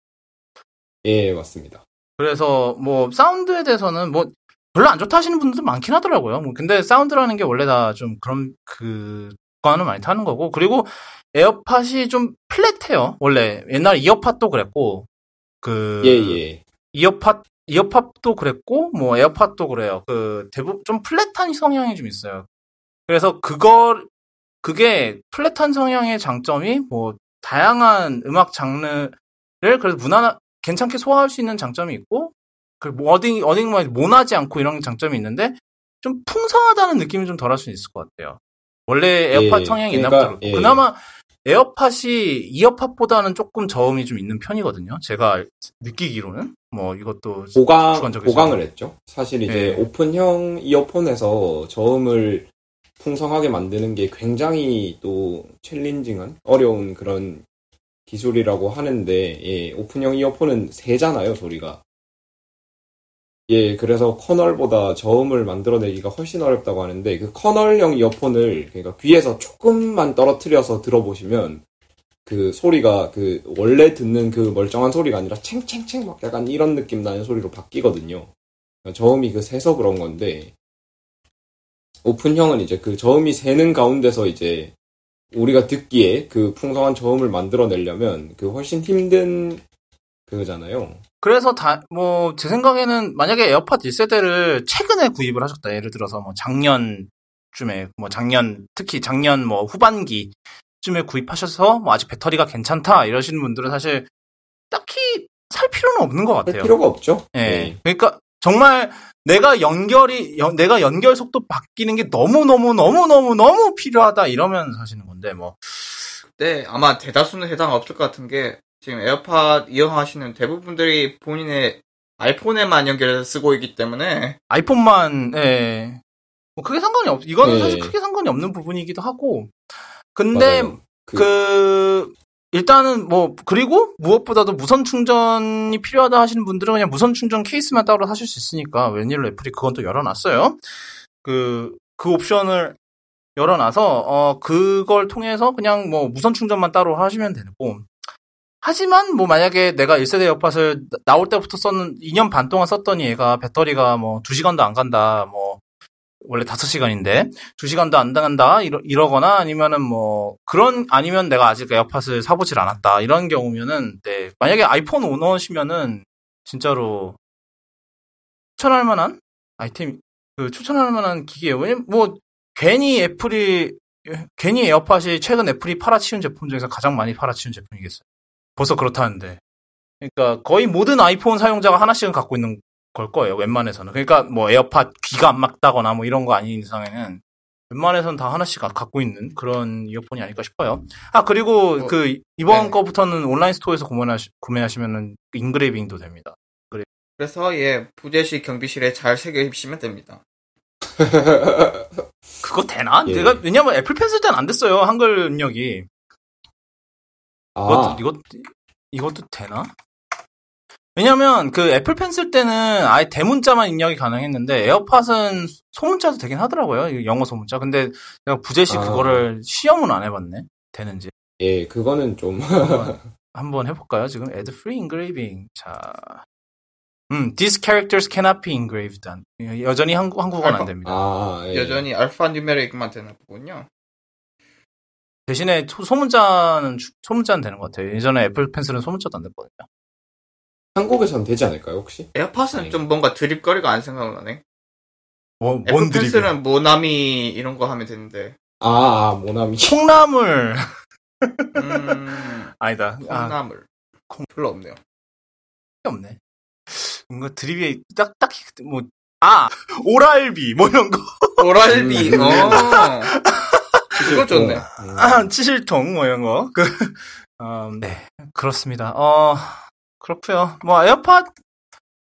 예, 맞습니다. 그래서 뭐, 사운드에 대해서는 뭐, 별로 안 좋다 하시는 분들도 많긴 하더라고요. 뭐, 근데 사운드라는 게 원래 다 좀 그런, 그, 구간은 많이 타는 거고, 그리고 에어팟이 좀 플랫해요. 원래 옛날 이어팟도 그랬고, 그 예, 예. 이어팟 이어팟도 그랬고, 뭐 에어팟도 그래요. 그 대부분 좀 플랫한 성향이 좀 있어요. 그래서 그걸 그게 플랫한 성향의 장점이 뭐 다양한 음악 장르를 그래도 무난 괜찮게 소화할 수 있는 장점이 있고, 그 뭐 어디 어딘가에 모나지 않고 이런 장점이 있는데 좀 풍성하다는 느낌이 좀 덜할 수 있을 것 같아요. 원래 에어팟 예, 성향이 있나 보다. 그러니까, 예. 그나마 에어팟이 이어팟보다는 조금 저음이 좀 있는 편이거든요. 제가 느끼기로는. 뭐 이것도 보강, 주관적이죠. 보강을 했죠. 사실 이제 예. 오픈형 이어폰에서 저음을 풍성하게 만드는 게 굉장히 또 챌린징한 어려운 그런 기술이라고 하는데 예, 오픈형 이어폰은 세잖아요. 소리가. 예, 그래서 커널보다 저음을 만들어내기가 훨씬 어렵다고 하는데 그 커널형 이어폰을 그러니까 귀에서 조금만 떨어뜨려서 들어보시면 그 소리가 그 원래 듣는 그 멀쩡한 소리가 아니라 챙챙챙 막 약간 이런 느낌 나는 소리로 바뀌거든요. 그러니까 저음이 그 새서 그런 건데 오픈형은 이제 그 저음이 새는 가운데서 이제 우리가 듣기에 그 풍성한 저음을 만들어내려면 그 훨씬 힘든 그거잖아요. 그래서 다, 뭐, 제 생각에는 만약에 에어팟 일 세대를 최근에 구입을 하셨다. 예를 들어서 뭐 작년쯤에, 뭐 작년, 특히 작년 뭐 후반기쯤에 구입하셔서 뭐 아직 배터리가 괜찮다. 이러시는 분들은 사실 딱히 살 필요는 없는 것 같아요. 살 필요가 없죠. 예. 네. 그러니까 정말 내가 연결이, 여, 내가 연결 속도 바뀌는 게 너무너무너무너무너무 필요하다. 이러면 사시는 건데, 뭐. 네, 아마 대다수는 해당 없을 것 같은 게 지금 에어팟 이용하시는 대부분들이 본인의 아이폰에만 연결해서 쓰고 있기 때문에 아이폰만 예. 뭐 크게 상관이 없. 이거는 예. 사실 크게 상관이 없는 부분이기도 하고. 근데 그... 그 일단은 뭐 그리고 무엇보다도 무선 충전이 필요하다 하시는 분들은 그냥 무선 충전 케이스만 따로 사실 수 있으니까 웬일로 애플이 그건 또 열어놨어요. 그 그 옵션을 열어놔서 어 그걸 통해서 그냥 뭐 무선 충전만 따로 하시면 되고. 하지만 뭐 만약에 내가 일 세대 에어팟을 나올 때부터 썼는 이 년 반 동안 썼더니 얘가 배터리가 뭐 두 시간도 안 간다. 뭐 원래 다섯 시간인데 두 시간도 안 당한다 이러, 이러거나 아니면은 뭐 그런 아니면 내가 아직 에어팟을 사보질 않았다 이런 경우면은 네, 만약에 아이폰 오너시면은 진짜로 추천할 만한 아이템 그 추천할 만한 기계예요. 왜냐면 뭐 괜히 애플이 괜히 에어팟이 최근 애플이 팔아치운 제품 중에서 가장 많이 팔아치운 제품이겠어요. 벌써 그렇다는데. 그러니까 거의 모든 아이폰 사용자가 하나씩은 갖고 있는 걸 거예요. 웬만해서는. 그러니까 뭐 에어팟 귀가 안 막다거나 뭐 이런 거 아닌 이상에는 웬만해서는 다 하나씩 갖고 있는 그런 이어폰이 아닐까 싶어요. 아 그리고 어, 그 이번 네. 거부터는 온라인 스토어에서 구매하시, 구매하시면은 인그래빙도 됩니다. 그래. 그래서 예 부재시 경비실에 잘 새겨 입시면 됩니다. 그거 되나? 예. 내가 왜냐면 애플 펜 쓸 때는 안 됐어요. 한글 입력이. 아. 이것도, 이것도, 이것도 되나? 왜냐면 그 애플 펜 쓸 때는 아예 대문자만 입력이 가능했는데 에어팟은 소문자도 되긴 하더라고요. 영어 소문자. 근데 내가 부재시 아. 그거를 시험은 안 해봤네. 되는지. 예, 그거는 좀. 한번, 한번 해볼까요? 지금 add free engraving. 자. 음, these characters cannot be engraved. 여전히 한국, 한국어는 안 됩니다. 아, 예. 여전히 알파뉴메릭만 되는 거군요. 대신에 소, 소문자는, 소문자는 되는 것 같아요. 예전에 애플 펜슬은 소문자도 안 됐거든요. 한국에서는 되지 않을까요, 혹시? 에어팟은 아니. 좀 뭔가 드립거리가 안 생각나네. 뭐, 뭔 애플 드립이야? 펜슬은 모나미 이런 거 하면 되는데. 아, 아 모나미. 콩나물. 음, 아니다. 콩나물. 아, 콩. 별로 없네요. 없네. 뭔가 드립이 딱, 딱, 뭐, 아! 오랄비! 뭐 이런 거. 오랄비, 어. 그거 좋네. 아, 치실통, 뭐 이런 거. 그, 어, 네. 그렇습니다. 어, 그렇구요. 뭐, 에어팟,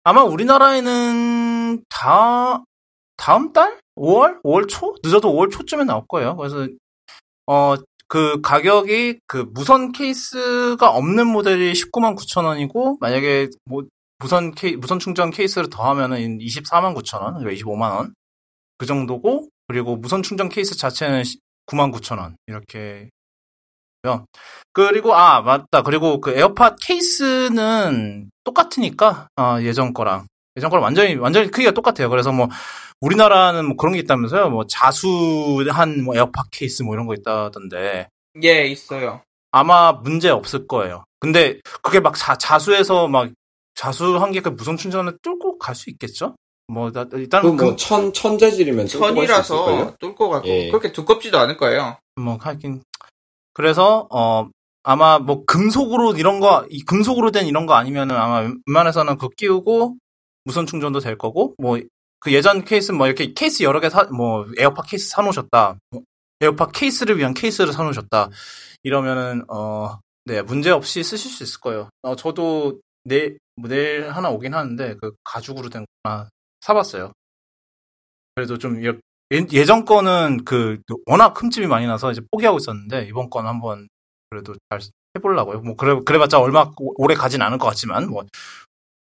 아마 우리나라에는 다, 다음 달? 오월? 오월 초? 늦어도 오월 초쯤에 나올 거예요. 그래서, 어, 그 가격이 그 무선 케이스가 없는 모델이 십구만 구천 원이고, 만약에 뭐, 무선 케이, 무선 충전 케이스를 더하면은 이십사만 구천 원, 이십오만 원. 그 정도고, 그리고 무선 충전 케이스 자체는 구만 구천 원. 이렇게. 그리고, 아, 맞다. 그리고 그 에어팟 케이스는 똑같으니까, 아, 예전 거랑. 예전 거랑 완전히, 완전히 크기가 똑같아요. 그래서 뭐, 우리나라는 뭐 그런 게 있다면서요. 뭐, 자수한 뭐 에어팟 케이스 뭐 이런 거 있다던데. 예, 있어요. 아마 문제 없을 거예요. 근데 그게 막 자, 자수해서 막, 자수한 게 그 무선 충전을 뚫고 갈 수 있겠죠? 뭐, 나, 일단. 그, 뭐, 그, 천, 천재질이면 뚫고 갈 수 천이라서 뚫고 갈 거고. 예. 그렇게 두껍지도 않을 거예요. 뭐, 하긴. 그래서, 어, 아마 뭐, 금속으로 이런 거, 이 금속으로 된 이런 거 아니면은 아마 웬만해서는 그거 끼우고 무선 충전도 될 거고, 뭐, 그 예전 케이스는 뭐, 이렇게 케이스 여러 개 사, 뭐, 에어팟 케이스 사놓으셨다. 뭐, 에어팟 케이스를 위한 케이스를 사놓으셨다. 이러면은, 어, 네, 문제 없이 쓰실 수 있을 거예요. 어, 저도, 내, 뭐 내일 하나 오긴 하는데 그 가죽으로 된 거 하나 사봤어요. 그래도 좀 예, 예전 거는 그 워낙 흠집이 많이 나서 이제 포기하고 있었는데 이번 건 한번 그래도 잘 해보려고요. 뭐 그래 그래봤자 얼마 오래 가진 않을 것 같지만 뭐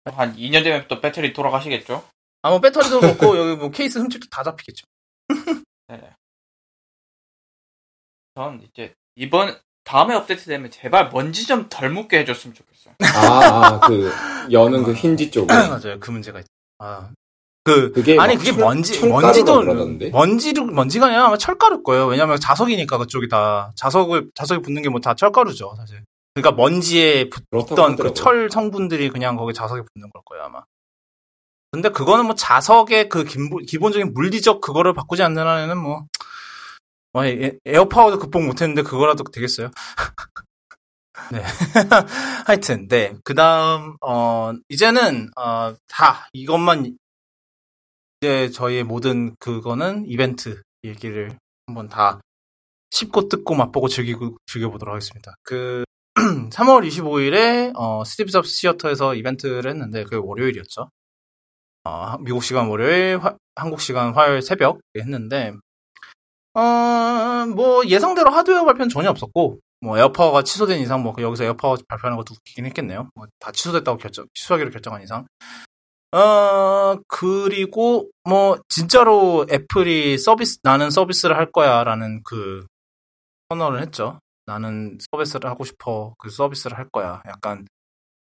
한 이 년 되면 또 배터리 돌아가시겠죠? 아 뭐 배터리도 그렇고 여기 뭐 케이스 흠집도 다 잡히겠죠. 네. 전 이제 이번 다음에 업데이트 되면 제발 먼지 좀 덜 묻게 해줬으면 좋겠어. 아, 아, 그, 여는 그 힌지 쪽에. 맞아요. 그 문제가 있다. 아. 그, 그게 아니, 그게 철, 먼지, 먼지도, 먼지로, 먼지가 아니라 아마 철가루일 거예요. 왜냐면 자석이니까 그쪽이 다. 자석을, 자석이 붙는 게 뭐 다 철가루죠, 사실. 그러니까 먼지에 붙던 그 철 성분들이 그냥 거기 자석에 붙는 걸 거예요, 아마. 근데 그거는 뭐 자석의 그 기본, 기본적인 물리적 그거를 바꾸지 않는 한에는 뭐, 와, 에어파워도 극복 못했는데 그거라도 되겠어요? 네. 하여튼, 네. 그 다음, 어, 이제는, 어, 다, 이것만, 이제 저희의 모든 그거는 이벤트 얘기를 한번 다 씹고 뜯고 맛보고 즐기고, 즐겨보도록 하겠습니다. 그, 삼월 이십오일에, 어, 스티브 잡스 시어터에서 이벤트를 했는데, 그게 월요일이었죠. 어, 미국 시간 월요일, 화, 한국 시간 화요일 새벽 했는데, 어, 뭐, 예상대로 하드웨어 발표는 전혀 없었고, 뭐, 에어파워가 취소된 이상, 뭐, 여기서 에어파워 발표하는 것도 웃기긴 했겠네요. 뭐, 다 취소됐다고 결정, 취소하기로 결정한 이상. 어, 그리고, 뭐, 진짜로 애플이 서비스, 나는 서비스를 할 거야, 라는 그, 선언을 했죠. 나는 서비스를 하고 싶어, 그 서비스를 할 거야. 약간,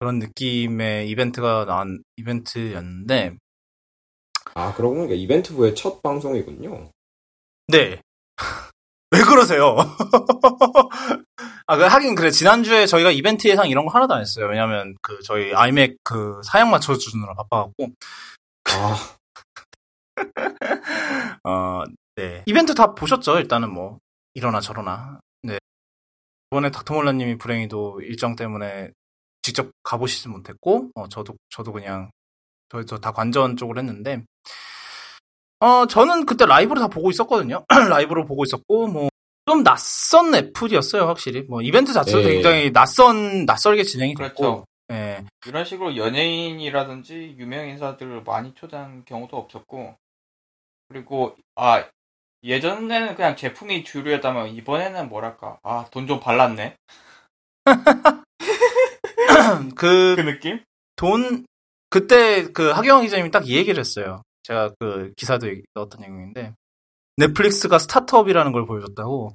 그런 느낌의 이벤트가 난, 이벤트였는데, 아, 그러고 보니까 이벤트 후에 첫 방송이군요. 네. 왜 그러세요? 아, 하긴 그래. 지난주에 저희가 이벤트 예상 이런 거 하나도 안 했어요. 왜냐면 그 저희 아이맥 그 사양 맞춰주느라 바빠갖고. 아. 어, 네. 이벤트 다 보셨죠? 일단은 뭐 이러나 저러나. 네. 이번에 닥터몰라님이 불행히도 일정 때문에 직접 가보시지 못했고, 어, 저도 저도 그냥 저희도 다 관전 쪽으로 했는데, 어, 저는 그때 라이브로 다 보고 있었거든요. 라이브로 보고 있었고, 뭐 좀 낯선 애플이었어요, 확실히. 뭐 이벤트 자체도 네. 굉장히 낯선 낯설게 진행이 됐고. 그렇죠. 예. 이런 식으로 연예인이라든지 유명 인사들을 많이 초대한 경우도 없었고, 그리고 아 예전에는 그냥 제품이 주류였다면 이번에는 뭐랄까 아 돈 좀 발랐네. 그, 그 느낌? 돈 그때 그 하경환 기자님이 딱 이 얘기를 했어요. 제가 그 기사도 얘기, 넣었던 내용인데 넷플릭스가 스타트업이라는 걸 보여줬다고.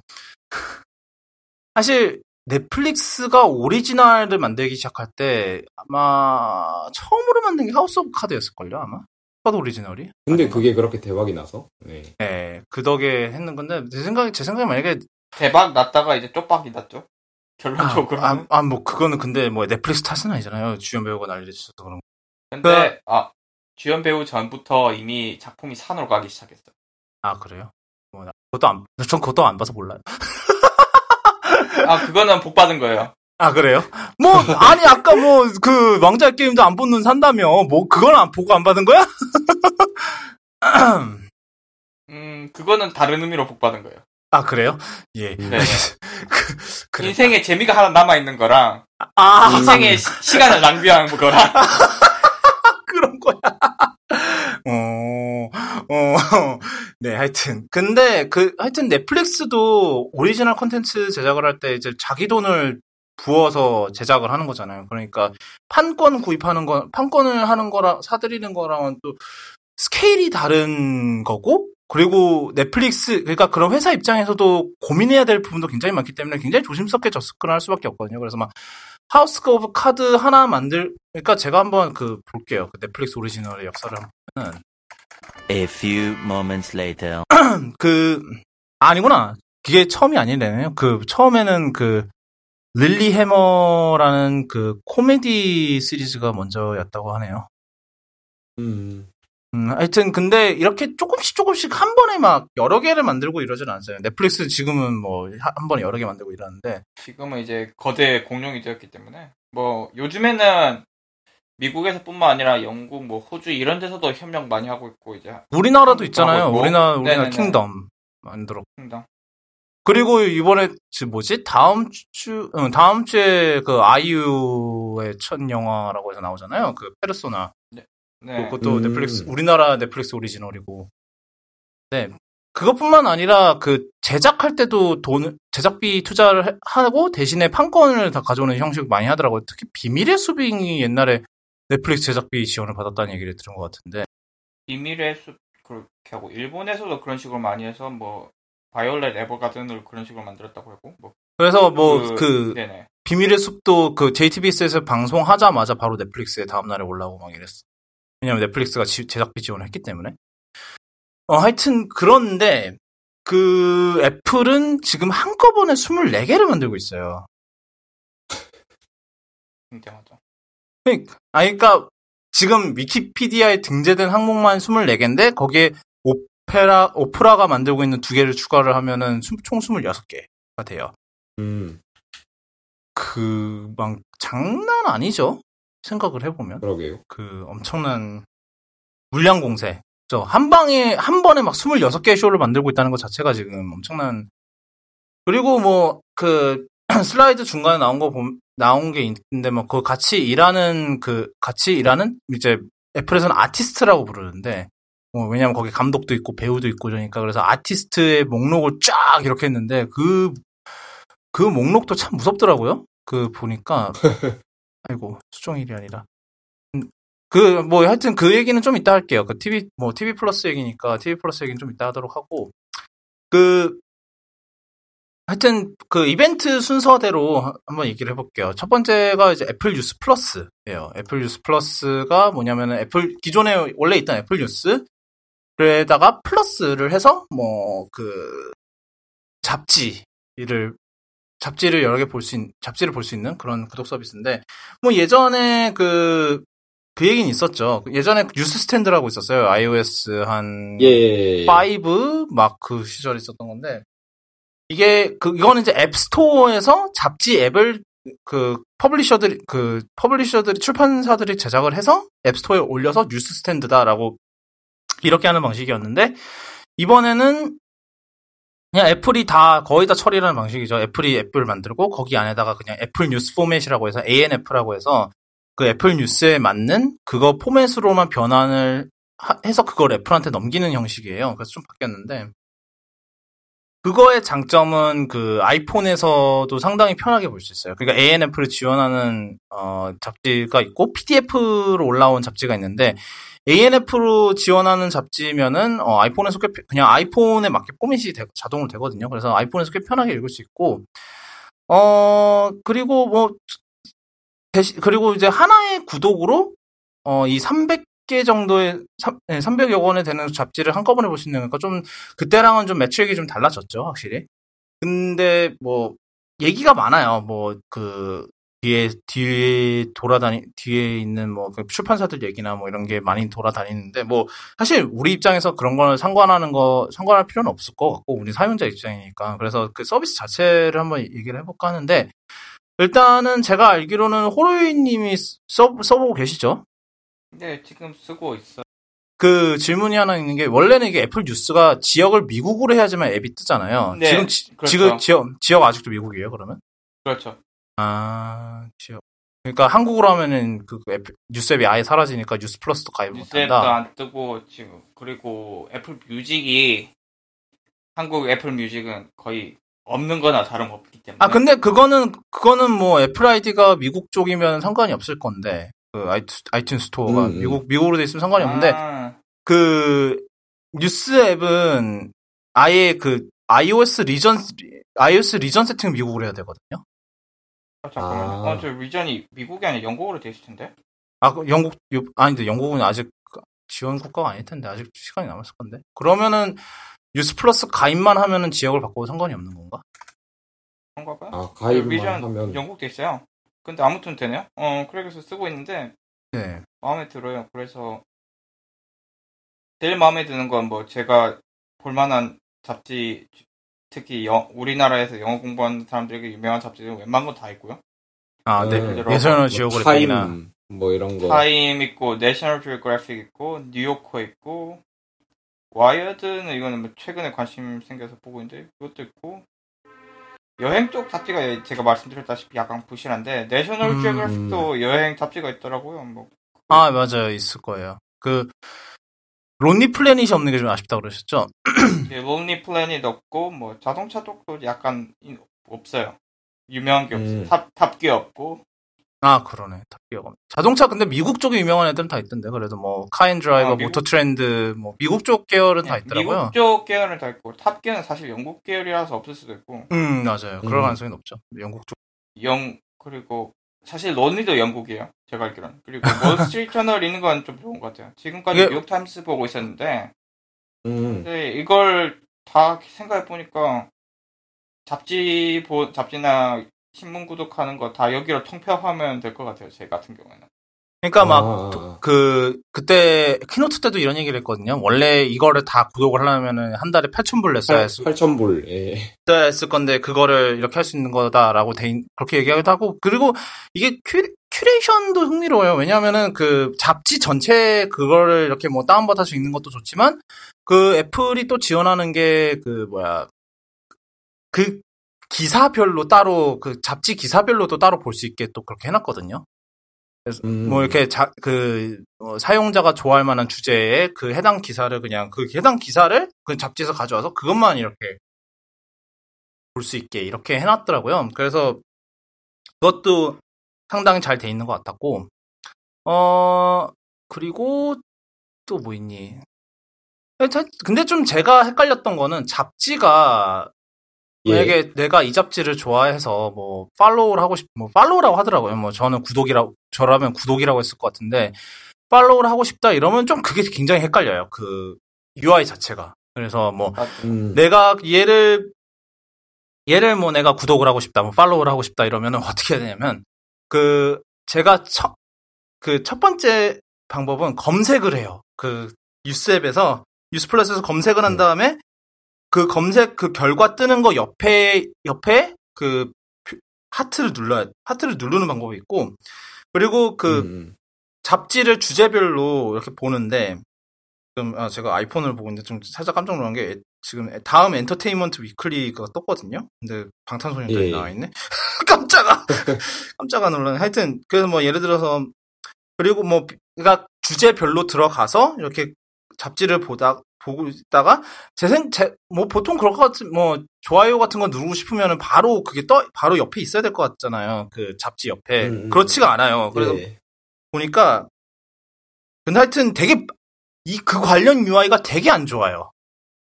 사실. 넷플릭스가 오리지널을 만들기 시작할 때 아마 처음으로 만든 게 하우스 오브 카드였을걸요 아마? 카드 오리지널이? 근데 아닌가? 그게 그렇게 대박이 나서? 네. 네, 그 덕에 했는 건데 제 생각에 제 생각에 만약에 대박 났다가 이제 쪽박이 났죠. 결론적으로. 아, 아, 아, 뭐 그거는 근데 뭐 넷플릭스 탓은 아니잖아요. 주연 배우가 난리를 쳐서 그런 거. 근데 그... 아 주연 배우 전부터 이미 작품이 산으로 가기 시작했어요. 아 그래요? 뭐 그것도 안, 전 그것도 안 봐서 몰라요. 아, 그거는 복 받은 거예요. 아, 그래요? 뭐, 아니, 아까 뭐, 그, 왕자 게임도 안 본 눈 산다며. 뭐, 그건 안, 보고 안 받은 거야? 음, 그거는 다른 의미로 복 받은 거예요. 아, 그래요? 예. 네. 그, 그래. 인생에 재미가 하나 남아있는 거랑, 아, 인생에 시, 시간을 낭비한 거랑. 그런 거야. 어, 어, 네, 하여튼. 근데, 그, 하여튼 넷플릭스도 오리지널 콘텐츠 제작을 할 때 이제 자기 돈을 부어서 제작을 하는 거잖아요. 그러니까, 판권 구입하는 건, 판권을 하는 거랑, 사들이는 거랑은 또 스케일이 다른 거고, 그리고 넷플릭스, 그러니까 그런 회사 입장에서도 고민해야 될 부분도 굉장히 많기 때문에 굉장히 조심스럽게 접근할 수 밖에 없거든요. 그래서 막, 하우스 오브 카드 하나 만들, 그러니까 제가 한번 그 볼게요. 그 넷플릭스 오리지널의 역사를 한번 보면은. A few moments later. 그, 아니구나. 그게 처음이 아니래요. 그, 처음에는 그, 릴리 해머라는 그 코미디 시리즈가 먼저였다고 하네요. 음. 음, 하여튼, 근데 이렇게 조금씩 조금씩 한 번에 막 여러 개를 만들고 이러진 않아요. 넷플릭스 지금은 뭐, 한 번에 여러 개 만들고 이러는데. 지금은 이제 거대 공룡이 되었기 때문에. 뭐, 요즘에는 미국에서 뿐만 아니라 영국, 뭐, 호주 이런 데서도 협력 많이 하고 있고, 이제. 우리나라도 있잖아요. 우리나라, 우리나라 킹덤 만들었고. 킹덤. 그리고 이번에, 뭐지? 다음 주, 다음 주에 그 아이유의 첫 영화라고 해서 나오잖아요. 그 페르소나. 네. 네. 그것도 음. 넷플릭스, 우리나라 넷플릭스 오리지널이고. 네. 그것뿐만 아니라 그 제작할 때도 돈, 제작비 투자를 하고 대신에 판권을 다 가져오는 형식을 많이 하더라고요. 특히 비밀의 숲이 옛날에 넷플릭스 제작비 지원을 받았다는 얘기를 들은 것 같은데. 비밀의 숲, 그렇게 하고, 일본에서도 그런 식으로 많이 해서 뭐, 바이올렛 에버가든을 그런 식으로 만들었다고 했고, 뭐. 그래서 뭐, 그, 그 네네. 비밀의 숲도 그 제이티비에스에서 방송하자마자 바로 넷플릭스에 다음날에 올라오고 막 이랬어. 왜냐면 넷플릭스가 지, 제작비 지원을 했기 때문에. 어, 하여튼, 그런데, 그, 애플은 지금 한꺼번에 스물네 개를 만들고 있어요. 굉장하죠. 그니까, 아니, 그니까, 지금 위키피디아에 등재된 항목만 스물네 개인데, 거기에 오페라, 오프라가 만들고 있는 두 개를 추가를 하면은 총 스물여섯 개가 돼요. 음. 그, 막, 장난 아니죠? 생각을 해보면. 그러게요. 그 엄청난 물량 공세. 저, 한 방에, 한 번에 막 스물여섯 개의 쇼를 만들고 있다는 것 자체가 지금 엄청난. 그리고 뭐, 그, 슬라이드 중간에 나온 거 보면, 나온 게 있는데, 뭐, 그 같이 일하는, 그, 같이 일하는, 이제, 애플에서는 아티스트라고 부르는데, 뭐, 왜냐면 거기 감독도 있고, 배우도 있고, 그러니까, 그래서 아티스트의 목록을 쫙 이렇게 했는데, 그, 그 목록도 참 무섭더라고요. 그, 보니까. 아이고, 수정일이 아니라. 그, 뭐, 하여튼 그 얘기는 좀 이따 할게요. 그 티비, 뭐, 티비 플러스 얘기니까, 티비 플러스 얘기는 좀 이따 하도록 하고, 그, 하여튼 그 이벤트 순서대로 한번 얘기를 해볼게요. 첫 번째가 이제 애플 뉴스 플러스예요. 애플 뉴스 플러스가 뭐냐면은 애플 기존에 원래 있던 애플 뉴스 그에다가 플러스를 해서 뭐 그 잡지를 잡지를 여러 개 볼 수 있는 잡지를 볼 수 있는 그런 구독 서비스인데, 뭐 예전에 그 그 얘기는 있었죠. 예전에 뉴스 스탠드라고 있었어요. iOS 한 예, 예, 예. 오 막 그 시절에 있었던 건데, 이게 그 이거는 이제 앱 스토어에서 잡지 앱을 그 퍼블리셔들이 그 퍼블리셔들이 출판사들이 제작을 해서 앱 스토어에 올려서 뉴스 스탠드다라고 이렇게 하는 방식이었는데, 이번에는 그냥 애플이 다 거의 다 처리를 하는 방식이죠. 애플이 앱을 만들고 거기 안에다가 그냥 애플 뉴스 포맷이라고 해서 에이 엔 에프라고 해서 그 애플 뉴스에 맞는 그거 포맷으로만 변환을 하, 해서 그걸 애플한테 넘기는 형식이에요. 그래서 좀 바뀌었는데, 그거의 장점은 그 아이폰에서도 상당히 편하게 볼 수 있어요. 그러니까 에이 엔 에프를 지원하는 어, 잡지가 있고 피 디 에프로 올라온 잡지가 있는데, 에이 엔 에프로 지원하는 잡지면은 어, 아이폰에서 꽤 그냥 아이폰에 맞게 포맷이 되, 자동으로 되거든요. 그래서 아이폰에서 꽤 편하게 읽을 수 있고, 어 그리고 뭐 대시, 그리고 이제 하나의 구독으로 어, 이 삼백 개 정도의 삼백여 권에 되는 잡지를 한꺼번에 볼 수 있는 거니까 좀 그때랑은 좀 매출액이 좀 달라졌죠, 확실히. 근데 뭐 얘기가 많아요. 뭐 그 뒤에, 뒤에 돌아다니, 뒤에 있는 뭐, 그 출판사들 얘기나 뭐 이런 게 많이 돌아다니는데, 뭐, 사실 우리 입장에서 그런 걸 상관하는 거, 상관할 필요는 없을 것 같고, 우리 사용자 입장이니까. 그래서 그 서비스 자체를 한번 얘기를 해볼까 하는데, 일단은 제가 알기로는 호로이 님이 써, 써보고 계시죠? 네, 지금 쓰고 있어요. 그 질문이 하나 있는 게, 원래는 이게 애플 뉴스가 지역을 미국으로 해야지만 앱이 뜨잖아요. 네, 지금, 지, 그렇죠. 지금 지역, 지역 아직도 미국이에요, 그러면? 그렇죠. 아, 지역. 그러니까 한국으로 하면은 그 애플, 뉴스 앱이 아예 사라지니까 뉴스 플러스도 가입 못한다. 뉴스 앱도 안 뜨고 지금, 그리고 애플 뮤직이, 한국 애플 뮤직은 거의 없는 거나 다름없기 때문에. 아, 근데 그거는, 그거는 뭐 애플 아이디가 미국 쪽이면 상관이 없을 건데, 그 아이튠, 아이튠 스토어가 음. 미국, 미국으로 돼 있으면 상관이 없는데, 아. 그, 뉴스 앱은 아예 그 iOS 리전, iOS 리전 세팅 미국으로 해야 되거든요. 아, 잠깐만요. 아. 어, 저 리전이 미국이 아니라 영국으로 돼 있을 텐데? 아, 영국, 아닌데, 영국은 아직 지원 국가가 아닐 텐데, 아직 시간이 남았을 건데. 그러면은, 뉴스 플러스 가입만 하면은 지역을 바꿔도 상관이 없는 건가? 그런가 봐요. 아, 가입만 리전 하면. 영국 돼 있어요. 근데 아무튼 되네요? 어, 그래서 쓰고 있는데, 네. 마음에 들어요. 그래서, 제일 마음에 드는 건 뭐, 제가 볼만한 잡지, 특히 영, 우리나라에서 영어 공부하는 사람들에게 유명한 잡지는 웬만한 건 다 있고요. 아, 네. 내셔널 지오그래픽이나 뭐 이런 거. 타임 있고, 내셔널 지오그래픽 있고, 뉴요커 있고, 와이어드는 이거는 뭐 최근에 관심 생겨서 보고 있는데 그것도 있고, 여행 쪽 잡지가 제가 말씀드렸다시피 약간 부실한데 내셔널 음... 지오그래픽도 여행 잡지가 있더라고요. 뭐. 아, 맞아요. 있을 거예요. 그 론리 플래닛이 없는 게 좀 아쉽다 그러셨죠? 예, 론리 플래닛 없고, 뭐, 자동차 쪽도 약간, 없어요. 유명한 게 없어요. 음. 탑, 탑기어 없고. 아, 그러네. 탑기어가 없네. 자동차, 근데 미국 쪽에 유명한 애들은 다 있던데. 그래도 뭐, 카인드라이버, 아, 미국... 모터 트렌드, 뭐, 미국 쪽 계열은 네, 다 있더라고요. 미국 쪽 계열은 다 있고, 탑기어는 사실 영국 계열이라서 없을 수도 있고. 음, 맞아요. 그럴 음. 가능성이 높죠. 영국 쪽. 영, 그리고, 사실 론리도 영국이에요. 제가 알기로는. 그리고 월스트리트 저널 있는 건 좀 좋은 것 같아요. 지금까지 이게... 뉴욕 타임스 보고 있었는데, 음. 근데 이걸 다 생각해 보니까 잡지 보 잡지나 신문 구독하는 거 다 여기로 통폐합하면 될 것 같아요. 제 같은 경우에는. 그러니까 막 그 아... 그때 키노트 때도 이런 얘기를 했거든요. 원래 이거를 다 구독을 하려면은 한 달에 팔천 불 냈어야 했을 팔천 불. 예. 냈어야 했을 건데 그거를 이렇게 할 수 있는 거다라고 대 그렇게 얘기하기도 하고, 그리고 이게 큐, 큐레이션도 흥미로워요. 왜냐하면은 그 잡지 전체 그거를 이렇게 뭐 다운받아 수 있는 것도 좋지만, 그 애플이 또 지원하는 게 그 뭐야 그 기사별로 따로 그 잡지 기사별로도 따로 볼 수 있게 또 그렇게 해놨거든요. 그래서 음. 뭐 이렇게 자, 그 어, 사용자가 좋아할 만한 주제에 그 해당 기사를 그냥 그 해당 기사를 그 잡지에서 가져와서 그것만 이렇게 볼 수 있게 이렇게 해놨더라고요. 그래서 그것도 상당히 잘 돼 있는 것 같았고, 어 그리고 또 뭐 있니? 근데 좀 제가 헷갈렸던 거는 잡지가 만약에 예. 내가 이 잡지를 좋아해서 뭐 팔로우를 하고 싶, 뭐 팔로우라고 하더라고요. 뭐 저는 구독이라고, 저라면 구독이라고 했을 것 같은데 팔로우를 하고 싶다 이러면 좀 그게 굉장히 헷갈려요. 그 유아이 자체가. 그래서 뭐 아, 음. 내가 얘를 얘를 뭐 내가 구독을 하고 싶다, 뭐 팔로우를 하고 싶다 이러면은 어떻게 해야 되냐면 그 제가 첫 그 첫 번째 방법은 검색을 해요. 그 뉴스앱에서 뉴스플러스에서 검색을 한 다음에 음. 그 검색 그 결과 뜨는 거 옆에 옆에 그 하트를 눌러야 하트를 누르는 방법이 있고 그리고 그 음. 잡지를 주제별로 이렇게 보는데 지금 아, 제가 아이폰을 보고 있는데 좀 살짝 깜짝 놀란 게 지금 다음 엔터테인먼트 위클리가 떴거든요. 근데 방탄소년단이 예. 나와 있네. 깜짝아 깜짝아 놀라네. 하여튼 그래서 뭐 예를 들어서 그리고 뭐 그러니까 주제별로 들어가서 이렇게 잡지를 보다 보고 있다가 재생 제 뭐 보통 그럴 것 같은 뭐 좋아요 같은 거 누르고 싶으면은 바로 그게 떠 바로 옆에 있어야 될 것 같잖아요. 그 잡지 옆에 음, 그렇지가 않아요. 그래서 예. 보니까 근데 하여튼 되게 이 그 관련 유아이가 되게 안 좋아요.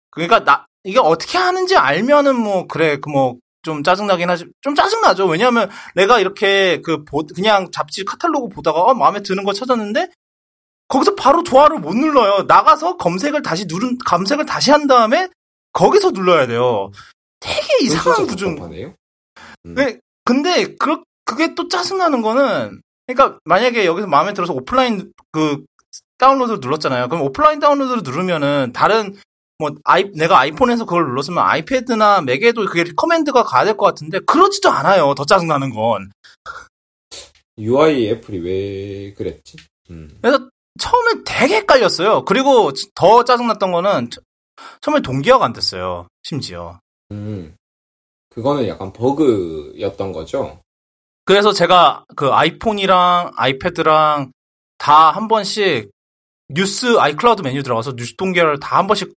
그러니까 나 이게 어떻게 하는지 알면은 뭐 그래 그 뭐 좀 짜증나긴 하지 좀 짜증나죠. 왜냐하면 내가 이렇게 그 보, 그냥 잡지 카탈로그 보다가 어 마음에 드는 거 찾았는데. 거기서 바로 좋아요를 못 눌러요. 나가서 검색을 다시 누른, 검색을 다시 한 다음에 거기서 눌러야 돼요. 되게 이상한 구조. 음. 근데, 그, 그게 또 짜증나는 거는, 그러니까 만약에 여기서 마음에 들어서 오프라인 그 다운로드를 눌렀잖아요. 그럼 오프라인 다운로드를 누르면은 다른, 뭐, 아이, 내가 아이폰에서 그걸 눌렀으면 아이패드나 맥에도 그게 커맨드가 가야 될 것 같은데, 그러지도 않아요. 더 짜증나는 건. 유아이 애플이 왜 그랬지? 음. 그래서 처음에 되게 헷갈렸어요. 그리고 더 짜증났던 거는 처음에 동기화가 안 됐어요. 심지어. 음, 그거는 약간 버그였던 거죠? 그래서 제가 그 아이폰이랑 아이패드랑 다 한 번씩 뉴스 아이클라우드 메뉴 들어가서 뉴스 동기화를 다 한 번씩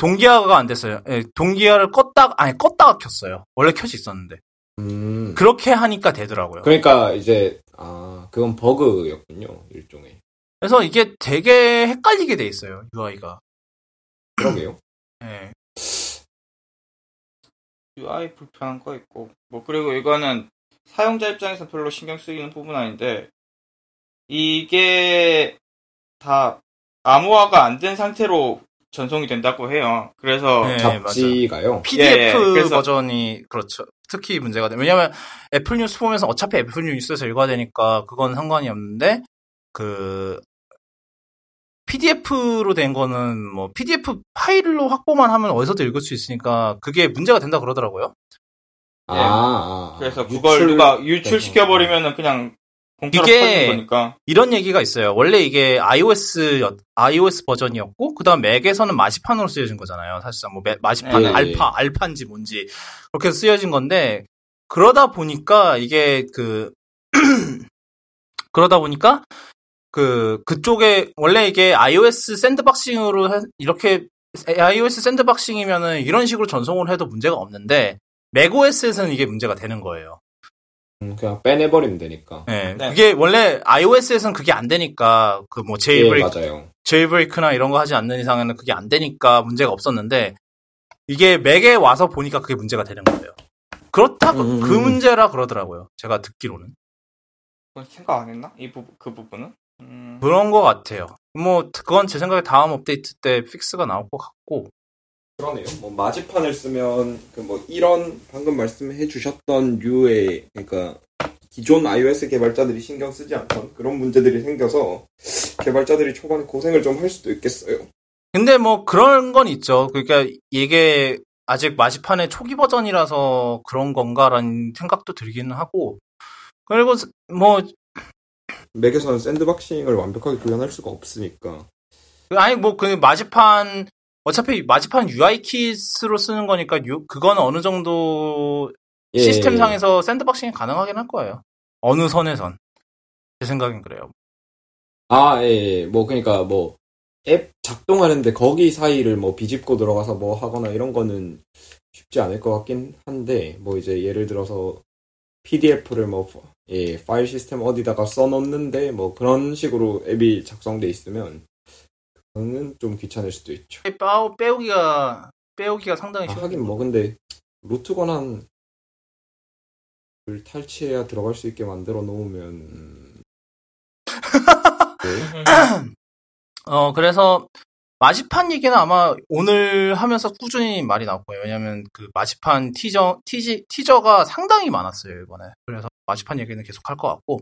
동기화가 안 됐어요. 동기화를 껐다가 아니 껐다가 켰어요. 원래 켜져 있었는데. 음. 그렇게 하니까 되더라고요. 그러니까 이제 아 그건 버그였군요 일종의. 그래서 이게 되게 헷갈리게 돼 있어요 유아이가. 그러게요. 네. 유아이 불편한 거 있고 뭐 그리고 이거는 사용자 입장에서 별로 신경 쓰이는 부분 아닌데 이게 다 암호화가 안 된 상태로 전송이 된다고 해요. 그래서 네, 잡지가요. 피디에프 예, 그래서... 버전이 그렇죠. 특히 문제가 돼. 왜냐하면 애플 뉴스 보면서 어차피 애플 뉴스에서 읽어야 되니까 그건 상관이 없는데 그 피디에프로 된 거는 뭐 피디에프 파일로 확보만 하면 어디서도 읽을 수 있으니까 그게 문제가 된다 그러더라고요. 아, 예. 아 그래서 그걸 유출... 누가 유출시켜 버리면은 그냥 공짜로 퍼지는 거니까. 이런 얘기가 있어요. 원래 이게 iOS iOS 버전이었고 그다음 맥에서는 마시판으로 쓰여진 거잖아요. 사실상 뭐 마시판 에이. 알파 알파인지 뭔지 그렇게 해서 쓰여진 건데 그러다 보니까 이게 그 그러다 보니까 그 그쪽에 원래 이게 iOS 샌드박싱으로 해, 이렇게 iOS 샌드박싱이면은 이런 식으로 전송을 해도 문제가 없는데 맥오에스에서는 이게 문제가 되는 거예요. 그냥 빼내버리면 되니까. 네, 네. 그게 원래 iOS에서는 그게 안 되니까 그 뭐 제일브레이크, 예, 제일브레이크나 이런 거 하지 않는 이상에는 그게 안 되니까 문제가 없었는데 이게 맥에 와서 보니까 그게 문제가 되는 거예요. 그렇다고 음. 그 문제라 그러더라고요. 제가 듣기로는. 생각 안 했나? 이 부분 그 부분은? 음. 그런 거 같아요. 뭐 그건 제 생각에 다음 업데이트 때 픽스가 나올 것 같고. 그러네요. 뭐 마지판을 쓰면 그 뭐 이런 방금 말씀해 주셨던 류의 그러니까 기존 iOS 개발자들이 신경 쓰지 않던 그런 문제들이 생겨서 개발자들이 초반에 고생을 좀 할 수도 있겠어요. 근데 뭐 그런 건 있죠. 그러니까 이게 아직 마지판의 초기 버전이라서 그런 건가라는 생각도 들기는 하고 그리고 뭐 맥에서는 샌드박싱을 완벽하게 구현할 수가 없으니까. 아니 뭐 그 마지판 어차피 마지판 유아이 킷으로 쓰는 거니까 유, 그건 어느 정도 예, 시스템상에서 예. 샌드박싱이 가능하긴 할 거예요. 어느 선에선. 제 생각엔 그래요. 아, 예, 예. 뭐, 그러니까 뭐, 앱 작동하는데 거기 사이를 뭐 비집고 들어가서 뭐 하거나 이런 거는 쉽지 않을 것 같긴 한데, 뭐 이제 예를 들어서 피디에프를 뭐, 예, 파일 시스템 어디다가 써놓는데 뭐 그런 식으로 앱이 작성돼 있으면 는 좀 귀찮을 수도 있죠. 빼우, 빼우기가 빼우기가 상당히 아, 하긴 뭐 근데 루트 권한을 탈취해야 들어갈 수 있게 만들어 놓으면 네. 어 그래서 마지판 얘기는 아마 오늘 하면서 꾸준히 말이 나왔고요. 왜냐면 그 마지판 티저, 티지, 티저가 상당히 많았어요, 이번에. 그래서 마지판 얘기는 계속 할 것 같고.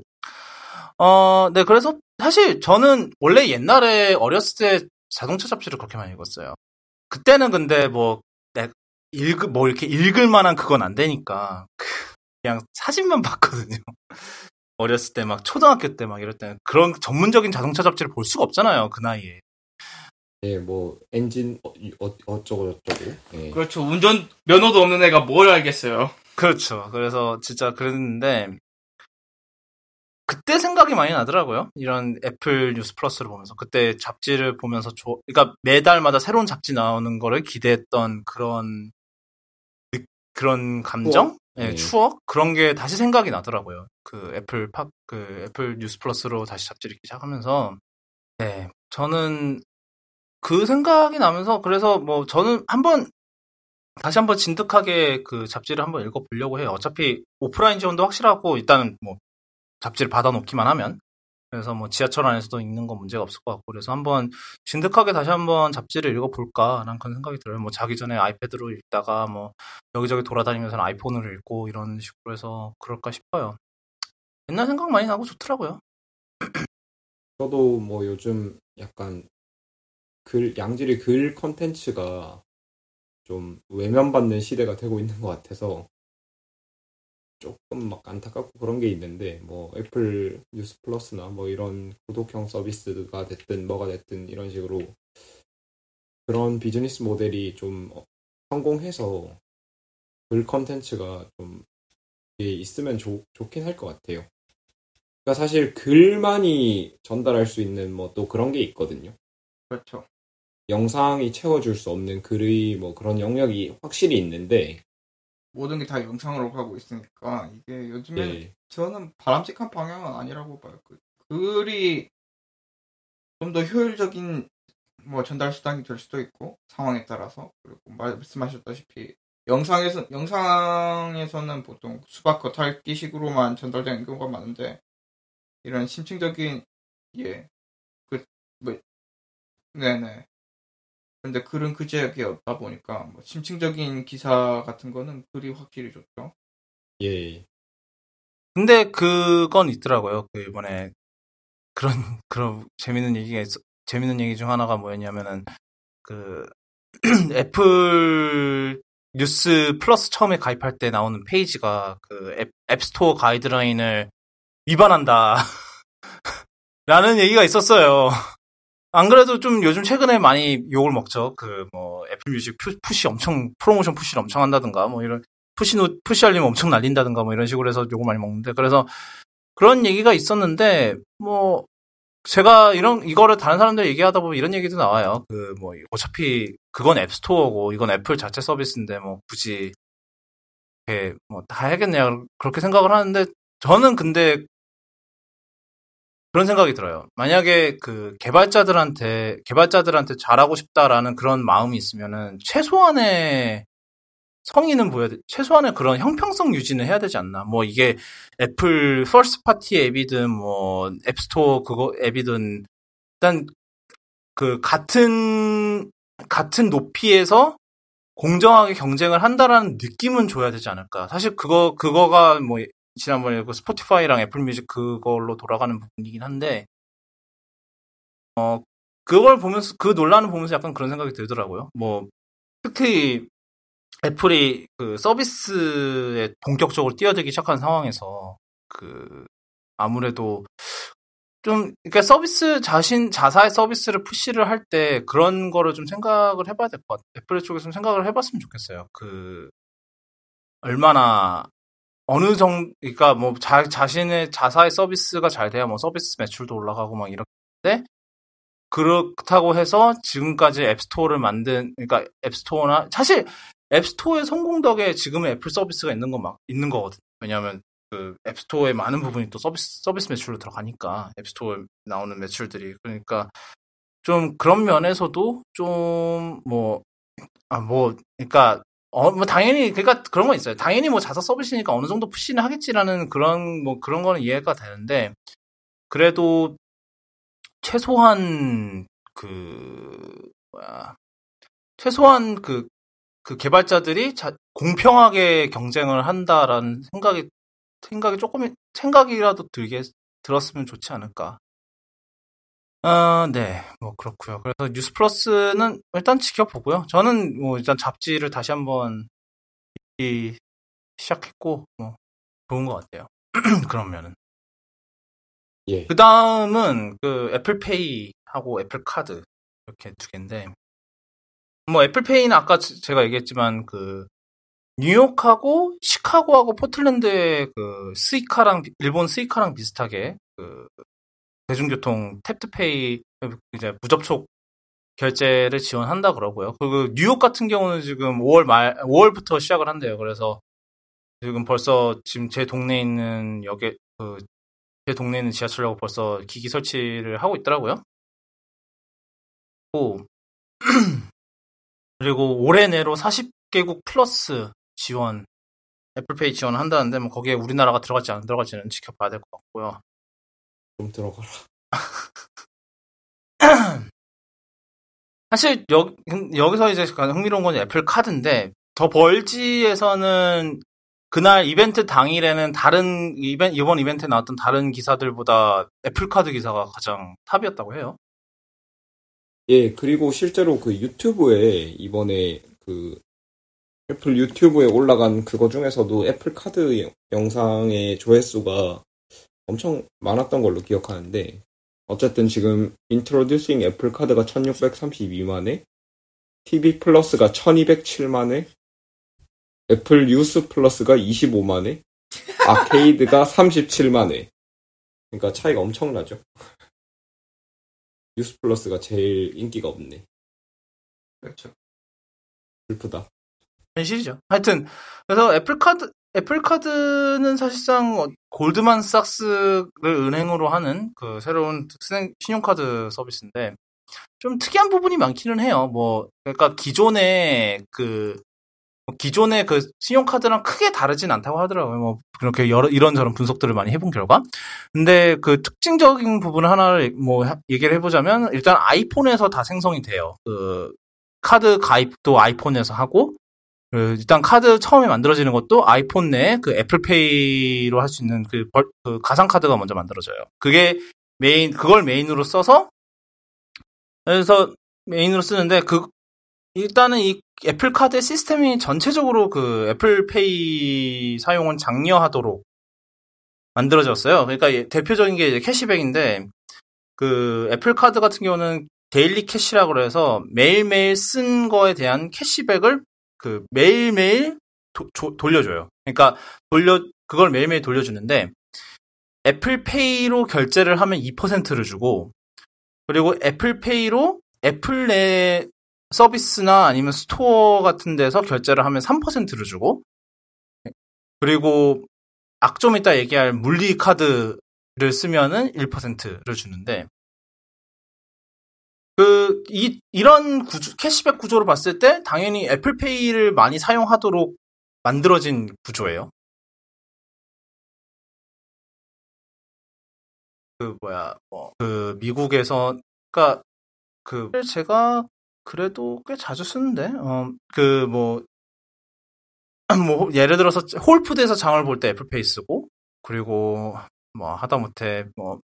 어, 네, 그래서 사실 저는 원래 옛날에 어렸을 때 자동차 잡지를 그렇게 많이 읽었어요. 그때는 근데 뭐, 읽, 뭐 이렇게 읽을 만한 그건 안 되니까. 그냥 사진만 봤거든요. 어렸을 때 막 초등학교 때 막 이럴 때는 그런 전문적인 자동차 잡지를 볼 수가 없잖아요, 그 나이에. 예, 뭐 엔진 어, 어, 어쩌고 저쩌고. 예. 그렇죠. 운전 면허도 없는 애가 뭘 알겠어요. 그렇죠. 그래서 진짜 그랬는데 그때 생각이 많이 나더라고요. 이런 애플 뉴스 플러스를 보면서 그때 잡지를 보면서 조, 그러니까 매달마다 새로운 잡지 나오는 거를 기대했던 그런 그런 감정, 예, 네. 추억 그런 게 다시 생각이 나더라고요. 그 애플 팝, 그 애플 뉴스 플러스로 다시 잡지를 시작하면서 네, 저는 그 생각이 나면서, 그래서 뭐, 저는 한 번, 다시 한번 진득하게 그 잡지를 한번 읽어보려고 해요. 어차피 오프라인 지원도 확실하고, 일단은 뭐, 잡지를 받아놓기만 하면. 그래서 뭐, 지하철 안에서도 읽는 건 문제가 없을 것 같고, 그래서 한번 진득하게 다시 한번 잡지를 읽어볼까라는 그런 생각이 들어요. 뭐, 자기 전에 아이패드로 읽다가 뭐, 여기저기 돌아다니면서는 아이폰으로 읽고, 이런 식으로 해서 그럴까 싶어요. 옛날 생각 많이 나고 좋더라고요. 저도 뭐, 요즘 약간, 글, 양질의 글 컨텐츠가 좀 외면받는 시대가 되고 있는 것 같아서 조금 막 안타깝고 그런 게 있는데, 뭐 애플 뉴스 플러스나 뭐 이런 구독형 서비스가 됐든 뭐가 됐든 이런 식으로 그런 비즈니스 모델이 좀 성공해서 글 컨텐츠가 좀 있으면 좋, 좋긴 할 것 같아요. 그러니까 사실 글만이 전달할 수 있는 뭐 또 그런 게 있거든요. 그렇죠. 영상이 채워줄 수 없는 글의 뭐 그런 영역이 확실히 있는데 모든 게 다 영상으로 가고 있으니까 이게 요즘에 예. 저는 바람직한 방향은 아니라고 봐요. 그, 글이 좀 더 효율적인 뭐 전달 수단이 될 수도 있고 상황에 따라서, 그리고 말씀하셨다시피 영상에서 영상에서는 보통 수박 겉핥기식으로만 전달되는 경우가 많은데 이런 심층적인 예 그 뭐 네네. 근데 글은 그 제약이 없다 보니까 뭐 심층적인 기사 같은 거는 글이 확실히 좋죠. 예. 근데 그건 있더라고요. 그 이번에 그런 그런 재밌는 얘기가 있어. 재밌는 얘기 중 하나가 뭐였냐면은 그 애플 뉴스 플러스 처음에 가입할 때 나오는 페이지가 그 앱, 앱스토어 가이드라인을 위반한다. 라는 얘기가 있었어요. 안 그래도 좀 요즘 최근에 많이 욕을 먹죠. 그 뭐 애플 뮤직 푸시 엄청 프로모션 푸시를 엄청 한다든가 뭐 이런 푸시 노 푸시 알림 엄청 날린다든가 뭐 이런 식으로 해서 욕을 많이 먹는데, 그래서 그런 얘기가 있었는데 뭐 제가 이런 이거를 다른 사람들 얘기하다 보면 이런 얘기도 나와요. 그 뭐 어차피 그건 앱스토어고 이건 애플 자체 서비스인데 뭐 굳이 이렇게 뭐 다 해야겠냐 그렇게 생각을 하는데, 저는 근데 그런 생각이 들어요. 만약에 그 개발자들한테, 개발자들한테 잘하고 싶다라는 그런 마음이 있으면은 최소한의 성의는 보여야 돼. 최소한의 그런 형평성 유지는 해야 되지 않나. 뭐 이게 애플 퍼스트 파티 앱이든 뭐 앱스토어 그거 앱이든 일단 그 같은, 같은 높이에서 공정하게 경쟁을 한다라는 느낌은 줘야 되지 않을까. 사실 그거, 그거가 뭐 지난번에 그 스포티파이랑 애플 뮤직 그걸로 돌아가는 부분이긴 한데, 어, 그걸 보면서, 그 논란을 보면서 약간 그런 생각이 들더라고요. 뭐, 특히 애플이 그 서비스에 본격적으로 뛰어들기 시작한 상황에서, 그, 아무래도 좀, 그러니까 서비스 자신, 자사의 서비스를 푸시를 할 때 그런 거를 좀 생각을 해봐야 될 것 같아요. 애플 쪽에서 좀 생각을 해봤으면 좋겠어요. 그, 얼마나, 어느 정도, 그러니까 뭐 자, 자신의 자사의 서비스가 잘 돼야 뭐 서비스 매출도 올라가고 막 이렇게, 그렇다고 해서 지금까지 앱스토어를 만든, 그러니까 앱스토어나, 사실 앱스토어의 성공 덕에 지금의 애플 서비스가 있는 건 막 있는 거거든요. 왜냐하면 그 앱스토어의 많은 부분이 또 서비스 서비스 매출로 들어가니까, 앱스토어에 나오는 매출들이. 그러니까 좀 그런 면에서도 좀 뭐 아 뭐 그러니까. 어, 뭐, 당연히, 그니까, 그런 건 있어요. 당연히 뭐, 자사 서비스니까 어느 정도 푸시는 하겠지라는 그런, 뭐, 그런 거는 이해가 되는데, 그래도, 최소한, 그, 뭐야, 최소한 그, 그 개발자들이 자, 공평하게 경쟁을 한다라는 생각이, 생각이 조금, 생각이라도 들게, 들었으면 좋지 않을까. 아, 네. 뭐, 그렇고요. 그래서 뉴스 플러스는 일단 지켜보고요. 저는 뭐, 일단 잡지를 다시 한번 읽기 시작했고, 뭐, 좋은 것 같아요. 그러면은. 예. 그 다음은 그 애플페이하고 애플카드 이렇게 두 개인데, 뭐, 애플페이는 아까 제가 얘기했지만, 그, 뉴욕하고 시카고하고 포틀랜드의 그, 스이카랑, 일본 스이카랑 비슷하게, 그, 대중교통 탭투페이 이제 무접촉 결제를 지원한다 그러고요. 그리고 뉴욕 같은 경우는 지금 오월 말 오월부터 시작을 한대요. 그래서 지금 벌써 지금 제 동네에 있는 역에 그 제 동네에 있는 지하철역에 벌써 기기 설치를 하고 있더라고요. 오. 그리고 올해 내로 사십 개국 플러스 지원 애플페이 지원한다는데 뭐 거기에 우리나라가 들어갈지 안 들어갈지는 지켜봐야 될 것 같고요. 좀 들어가라. 사실 여, 여기서 이제 흥미로운 건 애플 카드인데 더 벌지에서는 그날 이벤트 당일에는 다른 이벤, 이번 이벤트에 나왔던 다른 기사들보다 애플 카드 기사가 가장 탑이었다고 해요. 예, 그리고 실제로 그 유튜브에 이번에 그 애플 유튜브에 올라간 그거 중에서도 애플 카드 영상의 조회수가 엄청 많았던 걸로 기억하는데, 어쨌든 지금 인트로듀싱 애플 카드가 천육백삼십이만 회, 티비 플러스가 천이백칠만 회, 애플 뉴스 플러스가 이십오만 회, 아케이드가 삼십칠만 회. 그러니까 차이가 엄청나죠. 뉴스 플러스가 제일 인기가 없네. 그렇죠. 슬프다. 현실이죠. 하여튼 그래서 애플 카드 애플 카드는 사실상 골드만삭스를 은행으로 하는 그 새로운 신용카드 서비스인데 좀 특이한 부분이 많기는 해요. 뭐 그러니까 기존의 그 기존의 그 신용카드랑 크게 다르진 않다고 하더라고요. 뭐 그렇게 여러 이런저런 분석들을 많이 해본 결과. 근데 그 특징적인 부분 하나를 뭐 얘기를 해보자면 일단 아이폰에서 다 생성이 돼요. 그 카드 가입도 아이폰에서 하고. 그 일단 카드 처음에 만들어지는 것도 아이폰 내에 그 애플페이로 할 수 있는 그, 벌, 그 가상 카드가 먼저 만들어져요. 그게 메인 그걸 메인으로 써서 그래서 메인으로 쓰는데 그 일단은 이 애플 카드 시스템이 전체적으로 그 애플페이 사용은 장려하도록 만들어졌어요. 그러니까 대표적인 게 이제 캐시백인데 그 애플 카드 같은 경우는 데일리 캐시라고 해서 매일매일 쓴 거에 대한 캐시백을 그 매일매일 도, 조, 돌려줘요. 그러니까 돌려 그걸 매일매일 돌려주는데 애플페이로 결제를 하면 이 퍼센트를 주고 그리고 애플페이로 애플 내 서비스나 아니면 스토어 같은 데서 결제를 하면 삼 퍼센트를 주고 그리고 아, 좀 이따 얘기할 물리 카드를 쓰면은 일 퍼센트를 주는데 그, 이, 이런 구조, 캐시백 구조로 봤을 때, 당연히 애플페이를 많이 사용하도록 만들어진 구조예요. 그, 뭐야, 뭐, 그, 미국에서, 그니까, 그, 제가 그래도 꽤 자주 쓰는데, 어, 그, 뭐, 뭐, 예를 들어서, 홀푸드에서 장을 볼 때 애플페이 쓰고, 그리고, 뭐, 하다못해, 뭐,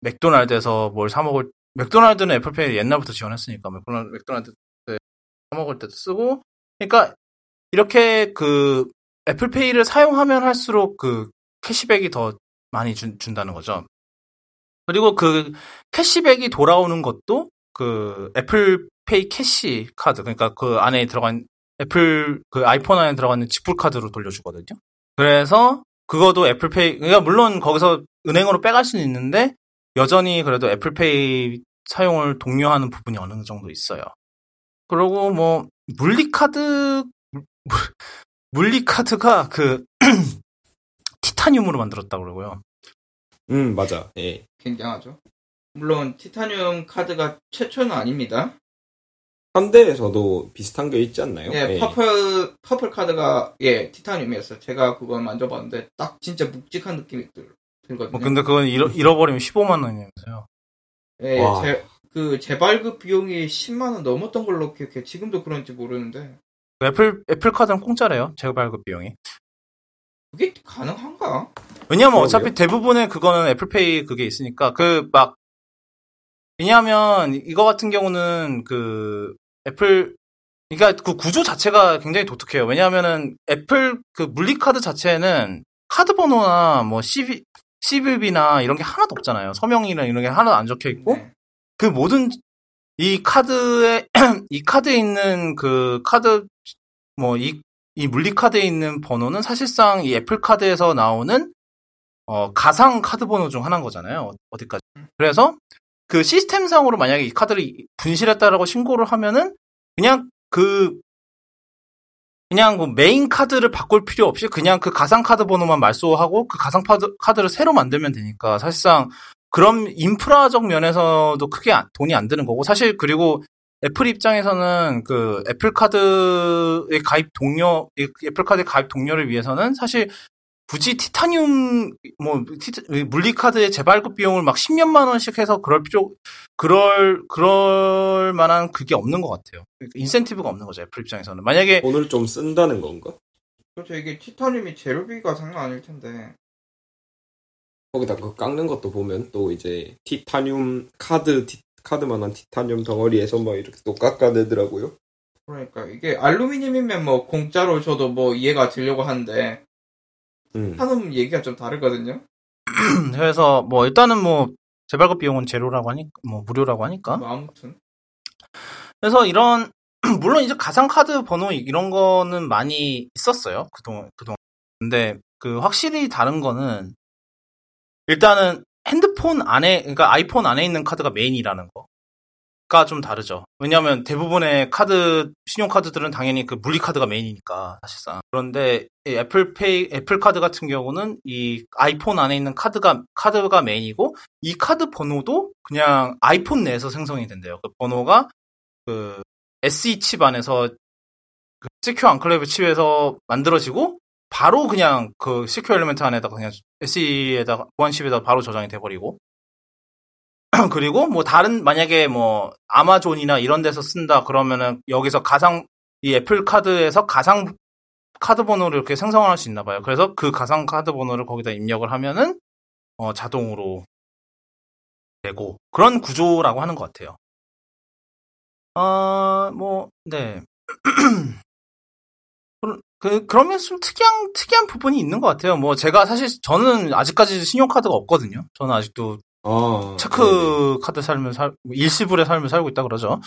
맥도날드에서 뭘 사먹을 맥도날드는 애플페이 옛날부터 지원했으니까 맥도날드 사먹을 때도 쓰고 그러니까 이렇게 그 애플페이를 사용하면 할수록 그 캐시백이 더 많이 준, 준다는 거죠. 그리고 그 캐시백이 돌아오는 것도 그 애플페이 캐시 카드 그러니까 그 안에 들어간 애플 그 아이폰 안에 들어가는 직불 카드로 돌려주거든요. 그래서 그것도 애플페이 그러니까 물론 거기서 은행으로 빼갈 수는 있는데 여전히 그래도 애플페이 사용을 독려하는 부분이 어느 정도 있어요. 그리고 뭐 물리카드 물리카드가 그 티타늄으로 만들었다고 그러고요. 음 맞아. 예. 굉장하죠. 물론 티타늄 카드가 최초는 아닙니다. 현대에서도 비슷한 게 있지 않나요? 예, 예. 퍼플 퍼플 카드가 예 티타늄이었어요. 제가 그걸 만져봤는데 딱 진짜 묵직한 느낌이 들어요. 뭐 근데 그건 잃어, 잃어버리면 십오만 원이면서요. 예, 제, 그 재발급 비용이 십만 원 넘었던 걸로 기억해. 지금도 그런지 모르는데. 애플 애플 카드는 공짜래요. 재발급 비용이. 그게 가능한가? 왜냐면 어차피 대부분의 그거는 애플페이 그게 있으니까 그 막. 왜냐하면 이거 같은 경우는 그 애플 그러니까 그 구조 자체가 굉장히 독특해요. 왜냐하면은 애플 그 물리 카드 자체는 카드 번호나 뭐 씨비 씨비비나 이런 게 하나도 없잖아요. 서명이나 이런 게 하나도 안 적혀 있고. 네. 그 모든 이 카드에 이 카드에 있는 그 카드 뭐 이 이 물리 카드에 있는 번호는 사실상 이 애플 카드에서 나오는 어 가상 카드 번호 중 하나인 거잖아요. 어디까지. 그래서 그 시스템상으로 만약에 이 카드를 분실했다라고 신고를 하면은 그냥 그 그냥 뭐 메인 카드를 바꿀 필요 없이 그냥 그 가상 카드 번호만 말소하고 그 가상 카드, 카드를 새로 만들면 되니까 사실상 그럼 인프라적 면에서도 크게 돈이 안 드는 거고 사실 그리고 애플 입장에서는 그 애플 카드에 가입 동료 애플 카드에 가입 동료를 위해서는 사실 굳이 티타늄 뭐 물리 카드의 재발급 비용을 막 십몇만 원씩 해서 그럴 필요 그럴 그럴 만한 그게 없는 것 같아요. 그러니까 인센티브가 없는 거죠 애플 입장에서는. 만약에 돈을 좀 쓴다는 건가? 그렇죠. 이게 티타늄이 재료비가 장난 아닐 텐데. 거기다 그 깎는 것도 보면 또 이제 티타늄 카드 티, 카드만한 티타늄 덩어리에서 막 이렇게 또 깎아내더라고요. 그러니까 이게 알루미늄이면 뭐 공짜로 줘도 뭐 이해가 되려고 하는데 음. 하는 얘기가 좀 다르거든요. 그래서 뭐 일단은 뭐 재발급 비용은 제로라고 하니까 뭐 무료라고 하니까. 뭐 아무튼. 그래서 이런 물론 이제 가상 카드 번호 이런 거는 많이 있었어요 그동안 그동안. 근데 그 확실히 다른 거는. 일단은 핸드폰 안에, 그러니까 아이폰 안에 있는 카드가 메인이라는 거가 좀 다르죠. 왜냐하면 대부분의 카드, 신용카드들은 당연히 그 물리카드가 메인이니까 사실상. 그런데 애플페이, 애플카드 같은 경우는 이 아이폰 안에 있는 카드가, 카드가 메인이고 이 카드 번호도 그냥 아이폰 내에서 생성이 된대요. 그 번호가 그 에스이 칩 안에서 그 Secure Enclave 칩에서 만들어지고 바로 그냥 그 시큐어 엘리멘트 안에다가 그냥 에스이에다가 보안칩에다가 바로 저장이 돼버리고 그리고 뭐 다른 만약에 뭐 아마존이나 이런 데서 쓴다 그러면은 여기서 가상 이 애플 카드에서 가상 카드 번호를 이렇게 생성할 수 있나 봐요. 그래서 그 가상 카드 번호를 거기다 입력을 하면은 어 자동으로 되고 그런 구조라고 하는 것 같아요. 아 뭐 네. 그, 그러면 좀 특이한, 특이한 부분이 있는 것 같아요. 뭐, 제가 사실, 저는 아직까지 신용카드가 없거든요. 저는 아직도, 어, 체크카드 삶을 살, 일시불의 삶을 살고 있다 그러죠.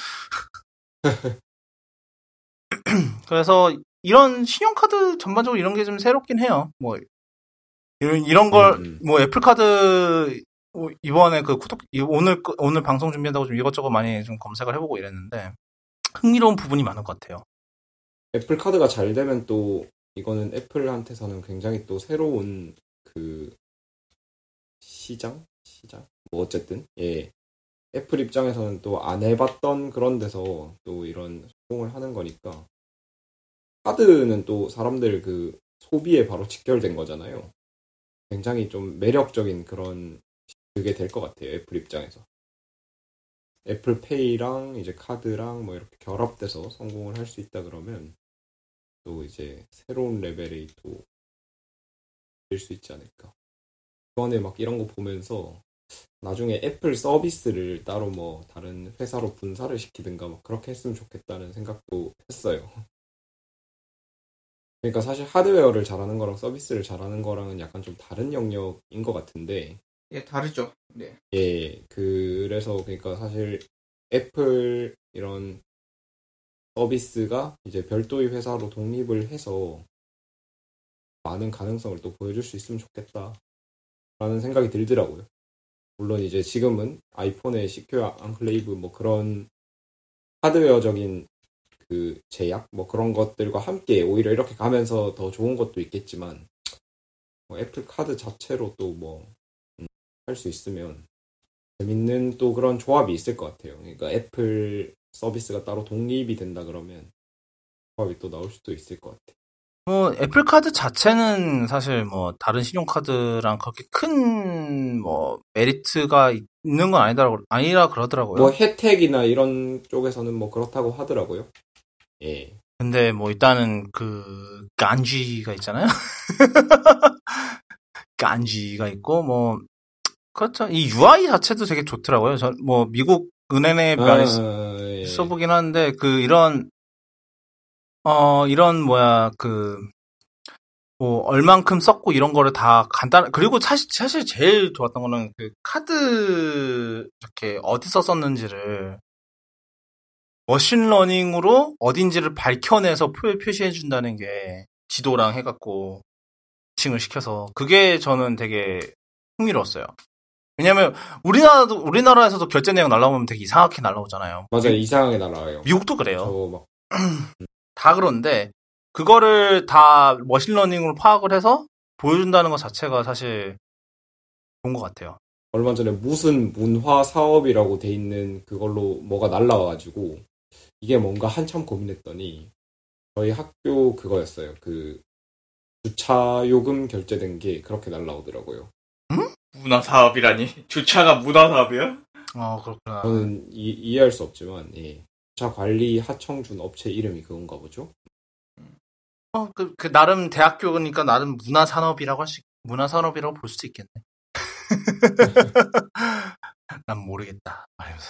그래서, 이런 신용카드 전반적으로 이런 게 좀 새롭긴 해요. 뭐, 이런, 이런 걸, 음, 음. 뭐, 애플카드, 이번에 그 구독, 오늘, 오늘 방송 준비한다고 좀 이것저것 많이 좀 검색을 해보고 이랬는데, 흥미로운 부분이 많은 것 같아요. 애플 카드가 잘 되면 또 이거는 애플한테서는 굉장히 또 새로운 그 시장? 시장? 뭐 어쨌든 예 애플 입장에서는 또 안 해봤던 그런 데서 또 이런 소통을 하는 거니까 카드는 또 사람들 그 소비에 바로 직결된 거잖아요. 굉장히 좀 매력적인 그런 그게 될 것 같아요. 애플 입장에서. 애플페이랑 이제 카드랑 뭐 이렇게 결합돼서 성공을 할 수 있다 그러면 또 이제 새로운 레벨이 또 될 수 있지 않을까. 이번에 막 이런 거 보면서 나중에 애플 서비스를 따로 뭐 다른 회사로 분사를 시키든가 막 그렇게 했으면 좋겠다는 생각도 했어요. 그러니까 사실 하드웨어를 잘하는 거랑 서비스를 잘하는 거랑은 약간 좀 다른 영역인 것 같은데. 예, 다르죠. 네. 예, 그래서 그러니까 사실 애플 이런 서비스가 이제 별도의 회사로 독립을 해서 많은 가능성을 또 보여줄 수 있으면 좋겠다라는 생각이 들더라고요. 물론 이제 지금은 아이폰의 시큐어 앙클레이브 뭐 그런 하드웨어적인 그 제약 뭐 그런 것들과 함께 오히려 이렇게 가면서 더 좋은 것도 있겠지만 뭐 애플 카드 자체로 또 뭐 할 수 있으면 재밌는 또 그런 조합이 있을 것 같아요. 그러니까 애플 서비스가 따로 독립이 된다 그러면 조합이 또 나올 수도 있을 것 같아요. 뭐 애플 카드 자체는 사실 뭐 다른 신용카드랑 그렇게 큰 뭐 메리트가 있는 건 아니더라고 아니라 그러더라고요. 뭐 혜택이나 이런 쪽에서는 뭐 그렇다고 하더라고요. 예. 근데 뭐 일단은 그 간지가 있잖아요. 간지가 있고 뭐 그렇죠. 이 유아이 자체도 되게 좋더라고요. 전 뭐 미국 은행에 많이 아, 예. 써보긴 하는데 그 이런 어, 이런, 뭐야, 그, 뭐, 얼만큼 썼고, 이런 거를 다 간단, 그리고 사실, 사실 제일 좋았던 거는, 그, 카드, 이렇게, 어디서 썼는지를, 머신러닝으로 어딘지를 밝혀내서 표, 표시해준다는 게, 지도랑 해갖고, 지칭을 시켜서, 그게 저는 되게 흥미로웠어요. 왜냐면, 우리나라도, 우리나라에서도 결제 내역 날라오면 되게 이상하게 날라오잖아요. 맞아요, 이상하게 날라와요. 미국도 그래요. 다 그런데 그거를 다 머신러닝으로 파악을 해서 보여준다는 것 자체가 사실 좋은 것 같아요. 얼마 전에 무슨 문화 사업이라고 돼 있는 그걸로 뭐가 날라와가지고 이게 뭔가 한참 고민했더니 저희 학교 그거였어요. 그 주차요금 결제된 게 그렇게 날라오더라고요. 응? 문화 사업이라니? 주차가 문화 사업이야? 아 그렇구나. 저는 이, 이해할 수 없지만 예. 자 관리 하청준 업체 이름이 그건가 보죠? 어, 그, 그, 나름 대학교니까 나름 문화산업이라고 할 수, 문화산업이라고 볼 수도 있겠네. 난 모르겠다. 말하면서.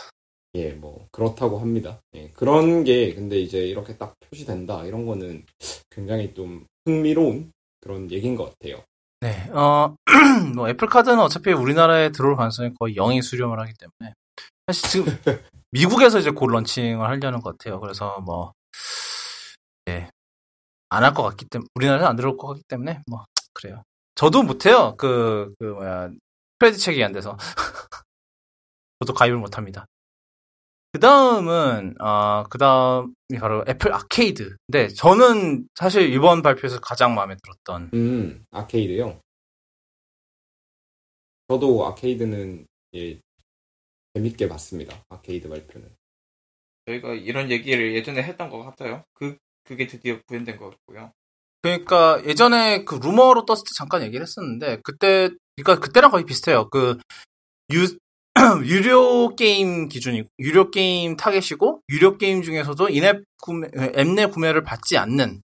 예, 뭐, 그렇다고 합니다. 예, 그런 게, 근데 이제 이렇게 딱 표시된다. 이런 거는 굉장히 좀 흥미로운 그런 얘기인 것 같아요. 네, 어, 뭐, 애플카드는 어차피 우리나라에 들어올 가능성이 거의 영이 수렴을 하기 때문에. 사실 지금, 미국에서 이제 곧 런칭을 하려는 것 같아요. 그래서 뭐, 예. 안 할 것 같기 때문에, 우리나라에서 안 들어올 것 같기 때문에, 뭐, 그래요. 저도 못해요. 그, 그, 뭐야, 크레딧 체크가 안 돼서. 저도 가입을 못 합니다. 그 다음은, 아, 그 다음이 바로 애플 아케이드. 근데 저는 사실 이번 발표에서 가장 마음에 들었던. 음, 아케이드요? 저도 아케이드는, 예. 재밌게 봤습니다. 아케이드 발표는. 저희가 이런 얘기를 예전에 했던 것 같아요. 그, 그게 드디어 구현된 것 같고요. 그러니까 예전에 그 루머로 떴을 때 잠깐 얘기를 했었는데, 그때, 그러니까 그때랑 거의 비슷해요. 그, 유, 유료 게임 기준이고, 유료 게임 타겟이고, 유료 게임 중에서도 인앱 구매, 앱내 구매를 받지 않는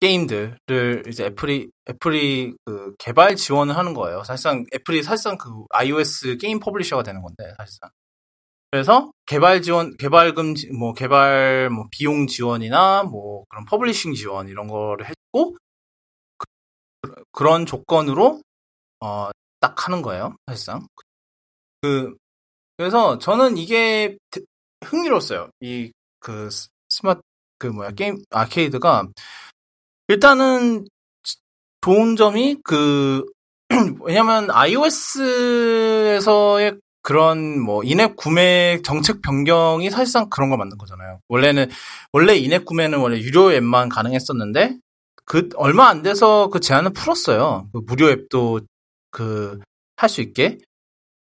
게임들을 이제 애플이, 애플이 그 개발 지원을 하는 거예요. 사실상 애플이 사실상 그 iOS 게임 퍼블리셔가 되는 건데, 사실상. 그래서 개발 지원, 개발금, 뭐 개발 뭐 비용 지원이나 뭐 그런 퍼블리싱 지원 이런 거를 했고, 그, 그런 조건으로, 어, 딱 하는 거예요. 사실상. 그, 그래서 저는 이게 흥미로웠어요. 이, 그 스마트, 그 뭐야, 게임, 아케이드가. 일단은 좋은 점이 그 왜냐면 iOS에서의 그런 뭐 인앱 구매 정책 변경이 사실상 그런 걸 만든 거잖아요. 원래는 원래 인앱 구매는 원래 유료 앱만 가능했었는데 그 얼마 안 돼서 그 제한을 풀었어요. 그 무료 앱도 그 할 수 있게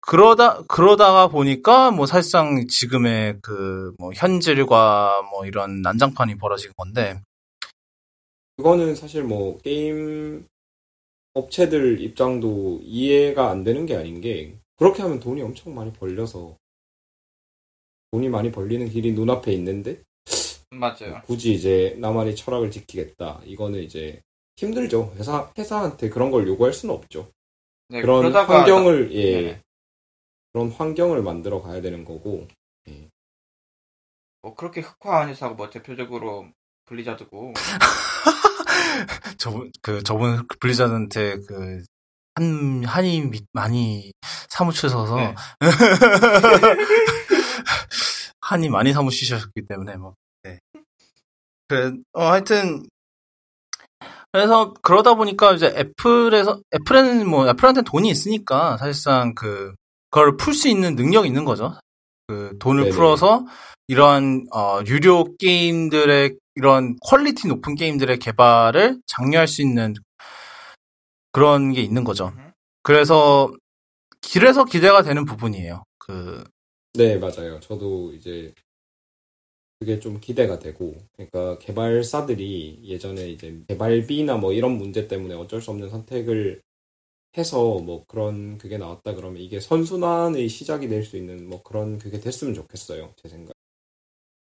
그러다 그러다가 보니까 뭐 사실상 지금의 그 뭐 현질과 뭐 이런 난장판이 벌어진 건데. 그거는 사실 뭐 게임 업체들 입장도 이해가 안 되는 게 아닌 게 그렇게 하면 돈이 엄청 많이 벌려서 돈이 많이 벌리는 길이 눈앞에 있는데 맞아요. 굳이 이제 나만의 철학을 지키겠다. 이거는 이제 힘들죠. 회사, 회사한테 그런 걸 요구할 수는 없죠. 네, 그런 그러다가... 환경을 예 네네. 그런 환경을 만들어 가야 되는 거고 예. 뭐 그렇게 흑화한 회사가 뭐 대표적으로 블리자드고 저분 그 저분 블리자드한테 그 한 한이 많이 사무쳐서 네. 한이 많이 사무치셨기 때문에 뭐 네. 그래 어 하여튼 그래서 그러다 보니까 이제 애플에서 애플에는 뭐 애플한테 돈이 있으니까 사실상 그 그걸 풀 수 있는 능력이 있는 거죠. 그 돈을 네네. 풀어서 이러한 어 유료 게임들의 이런 퀄리티 높은 게임들의 개발을 장려할 수 있는 그런 게 있는 거죠. 그래서 길에서 기대가 되는 부분이에요. 그 네 맞아요. 저도 이제 그게 좀 기대가 되고, 그러니까 개발사들이 예전에 이제 개발비나 뭐 이런 문제 때문에 어쩔 수 없는 선택을 해서 뭐 그런 그게 나왔다 그러면 이게 선순환의 시작이 될 수 있는 뭐 그런 그게 됐으면 좋겠어요, 제 생각.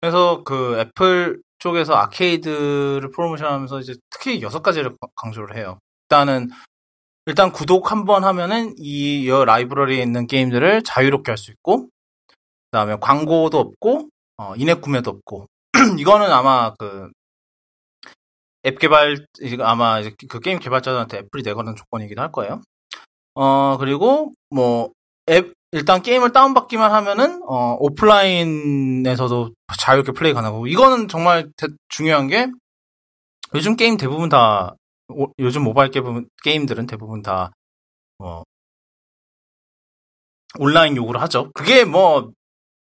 그래서 그 애플 쪽에서 아케이드를 프로모션하면서 이제 특히 여섯 가지를 강조를 해요. 일단은 일단 구독 한번 하면은 이 여 라이브러리에 있는 게임들을 자유롭게 할 수 있고, 그다음에 광고도 없고. 어, 인앱 구매도 없고. 이거는 아마 그 앱 개발 아마 이제 그 게임 개발자들한테 애플이 내거는 조건이기도 할 거예요. 어 그리고 뭐 앱 일단 게임을 다운받기만 하면은 어 오프라인에서도 자유롭게 플레이 가능하고. 이거는 정말 대, 중요한 게 요즘 게임 대부분 다 오, 요즘 모바일 게임, 게임들은 대부분 다 어, 온라인 요구를 하죠. 그게 뭐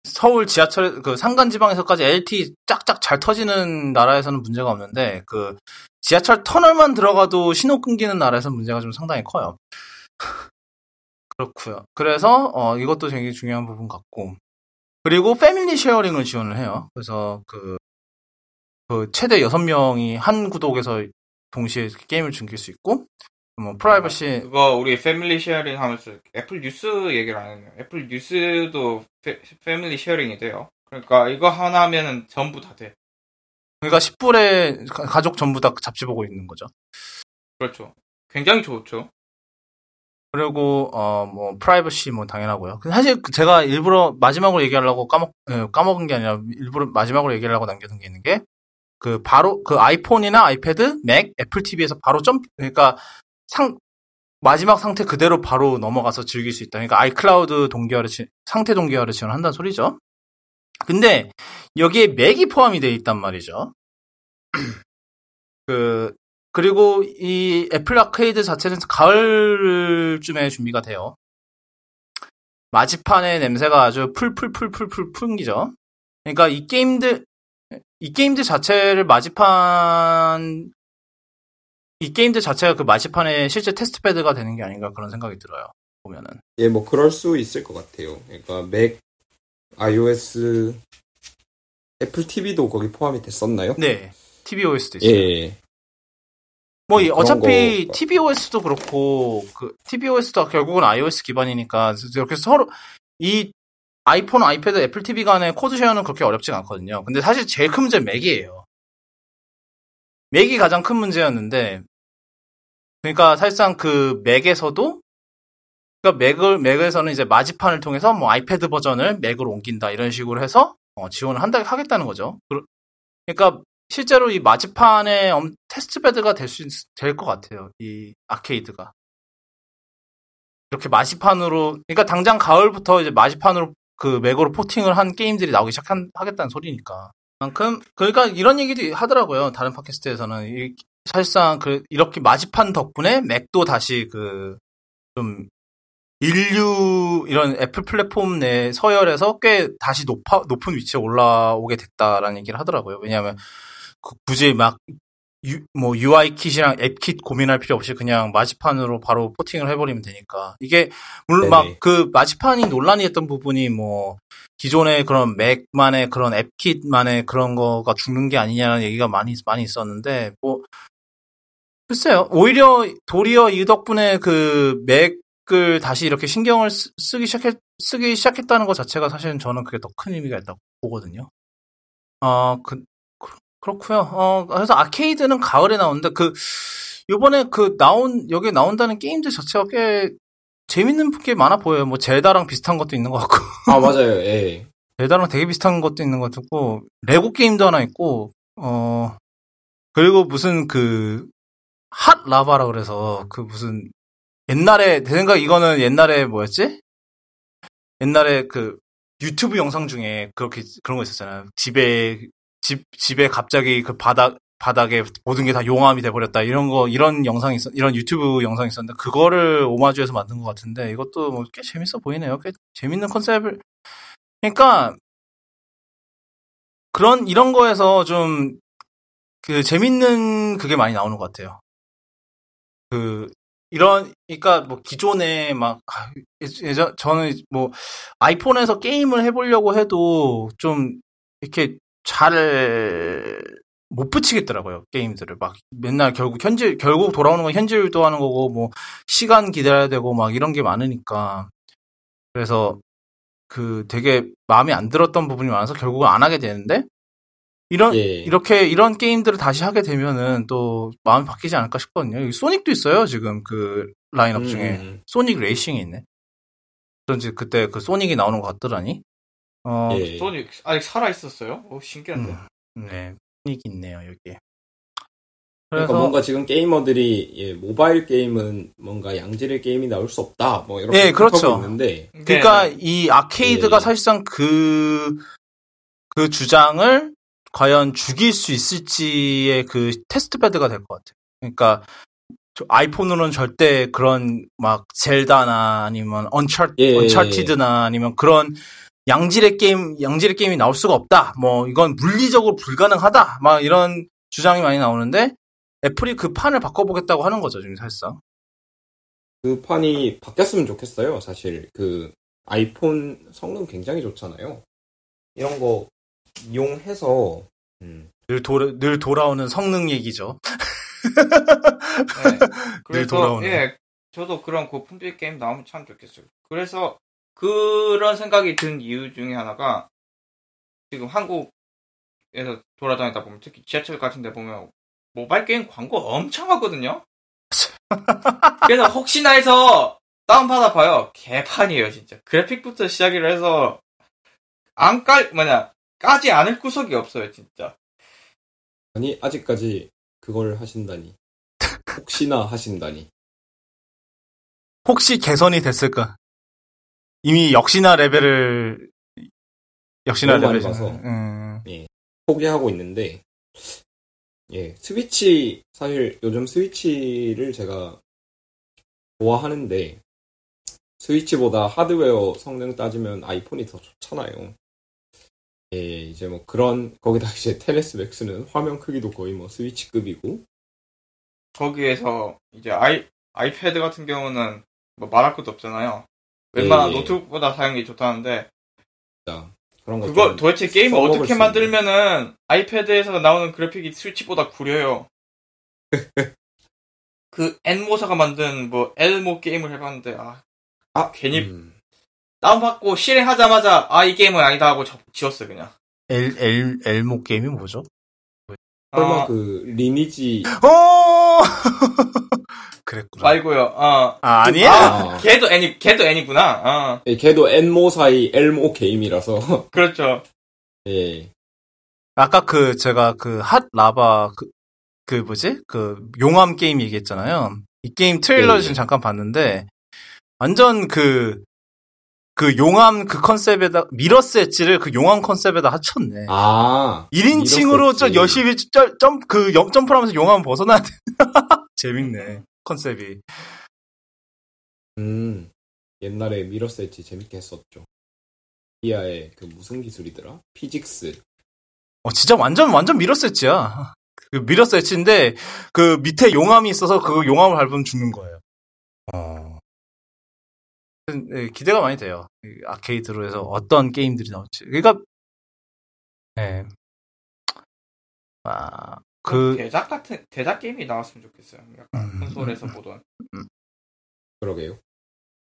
서울 지하철, 그 산간지방에서까지 엘티이 쫙쫙 잘 터지는 나라에서는 문제가 없는데, 그 지하철 터널만 들어가도 신호 끊기는 나라에서는 문제가 좀 상당히 커요. 그렇고요. 그래서 어, 이것도 되게 중요한 부분 같고, 그리고 패밀리 쉐어링을 지원을 해요. 그래서 그, 그 최대 여섯 명이 한 구독에서 동시에 게임을 즐길 수 있고, 뭐 프라이버시. 그거 우리 패밀리 쉐어링 하면서 애플 뉴스 얘기를 안 했네요. 애플 뉴스도 패, 패밀리 쉐어링이 돼요. 그러니까 이거 하나 하면은 전부 다 돼. 그러니까 십 불에 가족 전부 다 잡지 보고 있는 거죠. 그렇죠. 굉장히 좋죠. 그리고 어 뭐 프라이버시 뭐 당연하고요. 사실 제가 일부러 마지막으로 얘기하려고 까먹 까먹은 게 아니라 일부러 마지막으로 얘기하려고 남겨둔 게 있는 게, 그 바로 그 아이폰이나 아이패드, 맥, 애플 티비에서 바로 점프, 그러니까 상, 마지막 상태 그대로 바로 넘어가서 즐길 수 있다. 그러니까 아이클라우드 동기화를, 상태 동기화를 지원한다는 소리죠. 근데 여기에 맥이 포함이 돼 있단 말이죠. 그, 그리고 이 애플 아케이드 자체는 가을쯤에 준비가 돼요. 마지판의 냄새가 아주 풀풀풀풀풀 풍기죠. 그러니까 이 게임들, 이 게임들 자체를 마지판, 이 게임들 자체가 그 마지판에 실제 테스트패드가 되는 게 아닌가 그런 생각이 들어요, 보면은. 예, 뭐 그럴 수 있을 것 같아요. 그러니까 맥, iOS, 애플 티비도 거기 포함이 됐었나요? 네, tvOS도 있어요. 예. 뭐 음, 어차피 거... tvOS도 그렇고, 그 tvOS도 결국은 iOS 기반이니까 이렇게 서로 이 아이폰, 아이패드, 애플 티비 간의 코드 쉐어는 그렇게 어렵진 않거든요. 근데 사실 제일 큰 문제는 맥이에요. 맥이 가장 큰 문제였는데, 그러니까 사실상 그 맥에서도, 그러니까 맥을, 맥에서는 이제 마지판을 통해서 뭐 아이패드 버전을 맥으로 옮긴다 이런 식으로 해서 어, 지원을 한다, 하겠다는 거죠. 그러니까 실제로 이 마지판의 테스트베드가 될 수, 될 것 같아요, 이 아케이드가. 이렇게 마지판으로, 그러니까 당장 가을부터 이제 마지판으로 그 맥으로 포팅을 한 게임들이 나오기 시작하겠다는 소리니까. 만큼, 그러니까 이런 얘기도 하더라고요, 다른 팟캐스트에서는. 사실상 그 이렇게 마지판 덕분에 맥도 다시 그 좀 인류 이런 애플 플랫폼 내 서열에서 꽤 다시 높아 높은 위치에 올라오게 됐다라는 얘기를 하더라고요. 왜냐하면 그 굳이 막 유, 뭐 유아이 킷이랑 앱 킷 고민할 필요 없이 그냥 마지판으로 바로 포팅을 해버리면 되니까. 이게 물론 막 그 마지판이 논란이 했던 부분이 뭐 기존의 그런 맥만의 그런 앱킷만의 그런 거가 죽는 게 아니냐는 얘기가 많이, 많이 있었는데, 뭐, 글쎄요. 오히려, 도리어 이 덕분에 그 맥을 다시 이렇게 신경을 쓰기 시작했, 쓰기 시작했다는 것 자체가 사실은 저는 그게 더 큰 의미가 있다고 보거든요. 어, 그, 그렇구요. 어, 그래서 아케이드는 가을에 나오는데, 그, 요번에 그 나온, 여기에 나온다는 게임들 자체가 꽤, 재밌는 게 많아 보여요. 뭐 젤다랑 비슷한 것도 있는 것 같고. 아 맞아요. 예. 젤다랑 되게 비슷한 것도 있는 것 같고, 레고 게임도 하나 있고, 어 그리고 무슨 그 핫 라바라 그래서 그 무슨 옛날에 내 생각 이거는 옛날에 뭐였지? 옛날에 그 유튜브 영상 중에 그렇게 그런 거 있었잖아요. 집에 집 집에 갑자기 그 바닥 바닥에 모든 게 다 용암이 돼버렸다. 이런 거, 이런 영상이 있었, 이런 유튜브 영상이 있었는데, 그거를 오마주해서 만든 것 같은데, 이것도 뭐 꽤 재밌어 보이네요. 꽤 재밌는 컨셉을. 그러니까, 그런, 이런 거에서 좀, 그, 재밌는 그게 많이 나오는 것 같아요. 그, 이런, 그러니까 뭐 기존에 막, 예전, 저는 뭐, 아이폰에서 게임을 해보려고 해도 좀, 이렇게, 잘 못 붙이겠더라고요, 게임들을. 막 맨날 결국 현질, 결국 돌아오는 건 현질도 하는 거고, 뭐, 시간 기다려야 되고, 막 이런 게 많으니까. 그래서 그 되게 마음에 안 들었던 부분이 많아서 결국은 안 하게 되는데, 이런, 예. 이렇게, 이런 게임들을 다시 하게 되면은 또 마음이 바뀌지 않을까 싶거든요. 여기 소닉도 있어요, 지금 그 라인업 중에. 음. 소닉 레이싱이 있네. 그런지 그때 그 소닉이 나오는 것 같더라니. 어. 예. 소닉, 아직 살아있었어요? 오, 신기한데. 음. 네. 소닉이 있네요, 여기에. 그래서 그러니까 뭔가 지금 게이머들이, 예, 모바일 게임은 뭔가 양질의 게임이 나올 수 없다, 뭐 이런. 예, 그렇죠. 있는데. 그러니까 네. 이 아케이드가 예. 사실상 그, 그 주장을 과연 죽일 수 있을지의 그 테스트패드가 될 것 같아요. 그러니까 아이폰으로는 절대 그런 막 젤다나 아니면 언차트, 예, 언차티드나 아니면 그런 양질의 게임, 양질의 게임이 나올 수가 없다. 뭐 이건 물리적으로 불가능하다. 막 이런 주장이 많이 나오는데. 애플이 그 판을 바꿔보겠다고 하는 거죠, 지금 사실상. 그 판이 바뀌었으면 좋겠어요, 사실. 그, 아이폰 성능 굉장히 좋잖아요. 이런 거 이용해서, 음. 늘 돌아, 늘 돌아오는 성능 얘기죠. 네. 그래서, 늘 돌아오는. 예, 저도 그런 고품질 게임 나오면 참 좋겠어요. 그래서, 그런 생각이 든 이유 중에 하나가, 지금 한국에서 돌아다니다 보면, 특히 지하철 같은 데 보면, 모바일 게임 광고 엄청 하거든요? 그래서 혹시나 해서 다운받아 봐요. 개판이에요, 진짜. 그래픽부터 시작을 해서, 안 깔, 뭐냐, 까지 않을 구석이 없어요, 진짜. 아니, 아직까지 그걸 하신다니. 혹시나 하신다니. 혹시 개선이 됐을까? 이미 역시나 레벨을, 역시나 레벨을 봐서, 음. 예, 포기하고 있는데, 예, 스위치, 사실 요즘 스위치를 제가 좋아하는데, 스위치보다 하드웨어 성능 따지면 아이폰이 더 좋잖아요. 예, 이제 뭐 그런, 거기다 이제 텐에스 맥스는 화면 크기도 거의 뭐 스위치급이고. 거기에서 이제 아이, 아이패드 같은 경우는 뭐 말할 것도 없잖아요. 웬만한 예, 예. 노트북보다 사용이 좋다는데. 진짜. 그런 그거 도대체 게임을 어떻게 만들면은 아이패드에서 나오는 그래픽이 스위치보다 구려요. 그 N모사가 만든 뭐 L모 게임을 해봤는데 아, 아 괜히 음. 다운받고 실행하자마자 아 이 게임은 아니다 하고 지웠어 그냥. L L L모 게임이 뭐죠? 설마 아, 그 리니지. 어. 그랬구나. 말고요. 어. 아, 아니야. 아, 걔도 N, 걔도 N이구나. 어. 예, 걔도 N모 사이 L모 게임이라서. 그렇죠. 예. 아까 그 제가 그 핫 라바 그, 그 뭐지 그 용암 게임 얘기했잖아요. 이 게임 트레일러 지금 예. 잠깐 봤는데 완전 그. 그 용암 그 컨셉에다 미러스 엣지를 그 용암 컨셉에다 합쳤네. 아. 일 인칭으로 저 열심히 점그 점프를 하면서 용암 벗어나야 돼. 재밌네. 컨셉이. 음. 옛날에 미러스 엣지 재밌게 했었죠. 이아의 그 무슨 기술이더라? 피직스. 어 진짜 완전 완전 미러스 엣지야. 그 미러스 엣지인데 그 밑에 용암이 있어서 그 용암을 밟으면 죽는 거예요. 어. 기대가 많이 돼요. 아케이드로 해서 어떤 게임들이 나올지. 그러니까, 네. 아, 그. 대작 같은, 대작 게임이 나왔으면 좋겠어요. 약간 음, 콘솔에서 음, 보던. 음. 그러게요.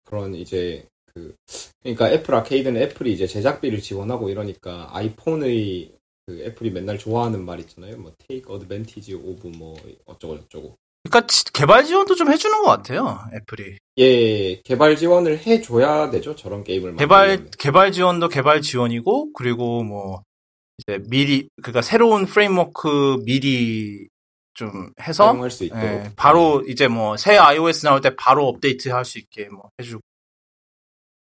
그런 이제, 그, 그러니까 애플 아케이드는 애플이 이제 제작비를 지원하고 이러니까 아이폰의 그 애플이 맨날 좋아하는 말 있잖아요. 뭐, take advantage of 뭐, 어쩌고저쩌고. 그니까, 개발 지원도 좀 해주는 것 같아요, 애플이. 예, 개발 지원을 해줘야 되죠, 저런 게임을. 개발, 만들려면. 개발 지원도 개발 지원이고, 그리고 뭐, 이제 미리, 그니까 새로운 프레임워크 미리 좀 해서. 사용할 수 있도록. 예, 바로 이제 뭐, 새 iOS 나올 때 바로 업데이트 할 수 있게 뭐, 해주고.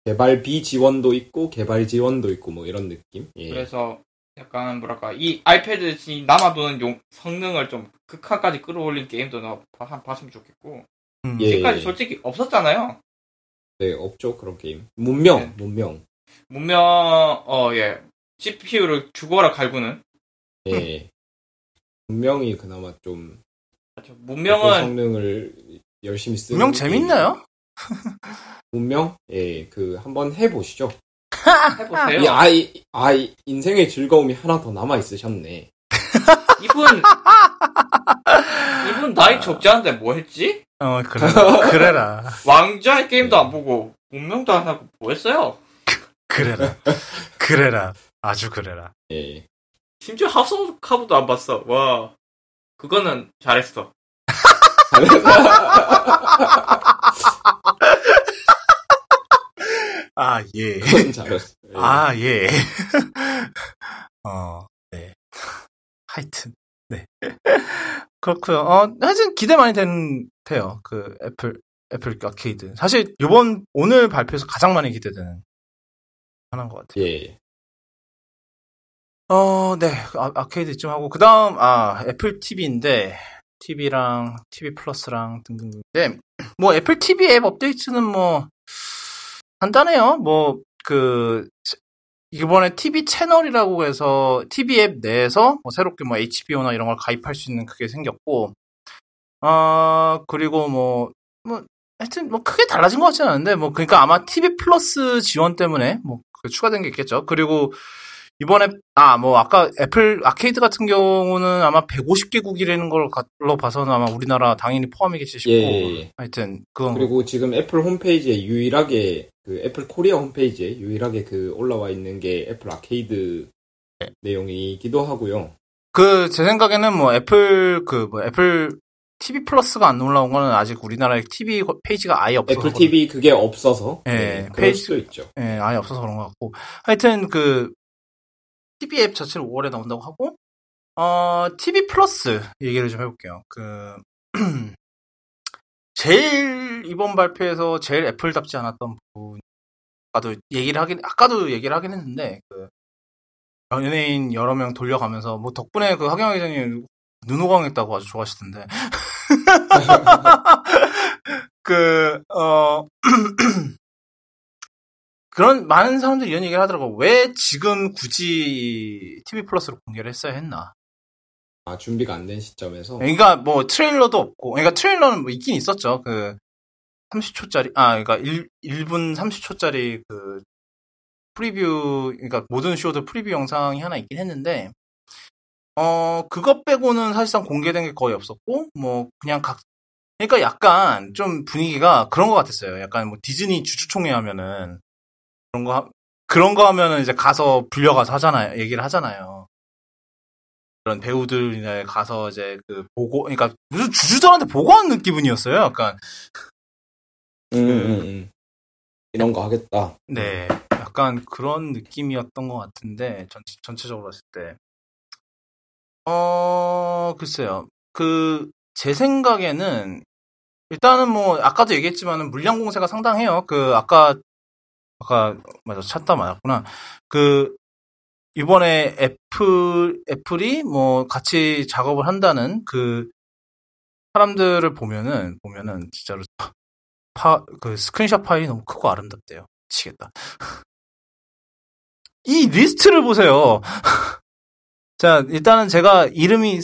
개발비 지원도 있고, 개발 지원도 있고, 뭐, 이런 느낌? 예. 그래서. 약간 뭐랄까 이 아이패드 남아도는 용, 성능을 좀 극한까지 끌어올린 게임도 나 한 봤으면 좋겠고 음. 예, 지금까지 예. 솔직히 없었잖아요. 네 없죠 그런 게임. 문명 네. 문명 문명 어 예 씨피유를 죽어라 갈구는. 예 문명이 그나마 좀 그렇죠. 문명은 성능을 열심히 쓰는. 문명 재밌나요? 문명 예 그 한번 해보시죠. 해보세요. 이 아이, 아이, 인생의 즐거움이 하나 더 남아있으셨네. 이분, 이분 나이 적지 않은데 뭐 했지? 어, 그래. 그래라. 왕자의 게임도 안 보고, 운명도 안 하고 뭐 했어요? 그래라. 그래라. 아주 그래라. 예. 심지어 하우스 오브 카드도 안 봤어. 와. 그거는 잘했어. 아, 예. 그건 잘했어. 예. 아, 예. 어, 네. 하여튼, 네. 그렇구요. 어, 하여튼 기대 많이 되는, 돼요. 그, 애플, 애플 아케이드. 사실, 요번, 오늘 발표에서 가장 많이 기대되는, 하나인 것 같아요. 예. 어, 네. 아, 아케이드 좀 하고, 그 다음, 아, 애플 티비인데, 티비랑, 티비 플러스랑 등등인데, 뭐, 애플 티비 앱 업데이트는 뭐, 간단해요. 뭐, 그, 이번에 티비 채널이라고 해서, 티비 앱 내에서, 뭐, 새롭게 뭐, 에이치비오나 이런 걸 가입할 수 있는 그게 생겼고, 아, 어, 그리고 뭐, 뭐, 하여튼 뭐, 크게 달라진 것 같지는 않은데, 뭐, 그러니까 아마 티비 플러스 지원 때문에, 뭐, 그 추가된 게 있겠죠. 그리고, 이번에 아 뭐 아까 애플 아케이드 같은 경우는 아마 백오십 개국이라는 걸로 봐서는 아마 우리나라 당연히 포함이겠지 싶고 예, 예. 하여튼 그건 그리고 거. 지금 애플 홈페이지에 유일하게 그 애플 코리아 홈페이지에 유일하게 그 올라와 있는 게 애플 아케이드 네. 내용이기도 하고요. 그 제 생각에는 뭐 애플 그 뭐 애플 티비 플러스가 안 올라온 거는 아직 우리나라에 티비 페이지가 아예 없어서 애플 티비 그게 없어서 예 네, 페이지도 있죠. 예 아예 없어서 그런 것 같고 하여튼 그 티비 앱 자체를 오월에 나온다고 하고, 어, 티비 플러스 얘기를 좀 해볼게요. 그, 제일 이번 발표에서 제일 애플답지 않았던 부분, 아까도 얘기를 하긴, 아까도 얘기를 하긴 했는데, 그, 연예인 여러 명 돌려가면서, 뭐, 덕분에 그 하경영 기자님 눈호강했다고 아주 좋아하시던데. 그, 어, 그런 많은 사람들이 이런 얘기를 하더라고. 왜 지금 굳이 티비 플러스로 공개를 했어야 했나? 아 준비가 안 된 시점에서. 그러니까 뭐 트레일러도 없고, 그러니까 트레일러는 뭐 있긴 있었죠. 그 삼십 초짜리, 아 그러니까 일 분 삼십 초짜리 그 프리뷰, 그러니까 모든 쇼들 프리뷰 영상이 하나 있긴 했는데, 어 그것 빼고는 사실상 공개된 게 거의 없었고, 뭐 그냥 각, 그러니까 약간 좀 분위기가 그런 것 같았어요. 약간 뭐 디즈니 주주총회 하면은. 그런 거, 그런 거 하면은 이제 가서 불려가서 하잖아요. 얘기를 하잖아요. 그런 배우들이나 가서 이제 그 보고, 그러니까 무슨 주주들한테 보고하는 기분이었어요. 약간. 음, 음, 음. 이런 거 하겠다. 네. 약간 그런 느낌이었던 것 같은데, 전체, 전체적으로 봤을 때. 어, 글쎄요. 그, 제 생각에는, 일단은 뭐, 아까도 얘기했지만은 물량 공세가 상당해요. 그, 아까, 아까 맞아 찾다 맞았구나. 그 이번에 애플 애플이 뭐 같이 작업을 한다는 그 사람들을 보면은 보면은 진짜로 파 그 스크린샷 파일이 너무 크고 아름답대요. 미치겠다. 이 리스트를 보세요. 자 일단은 제가 이름이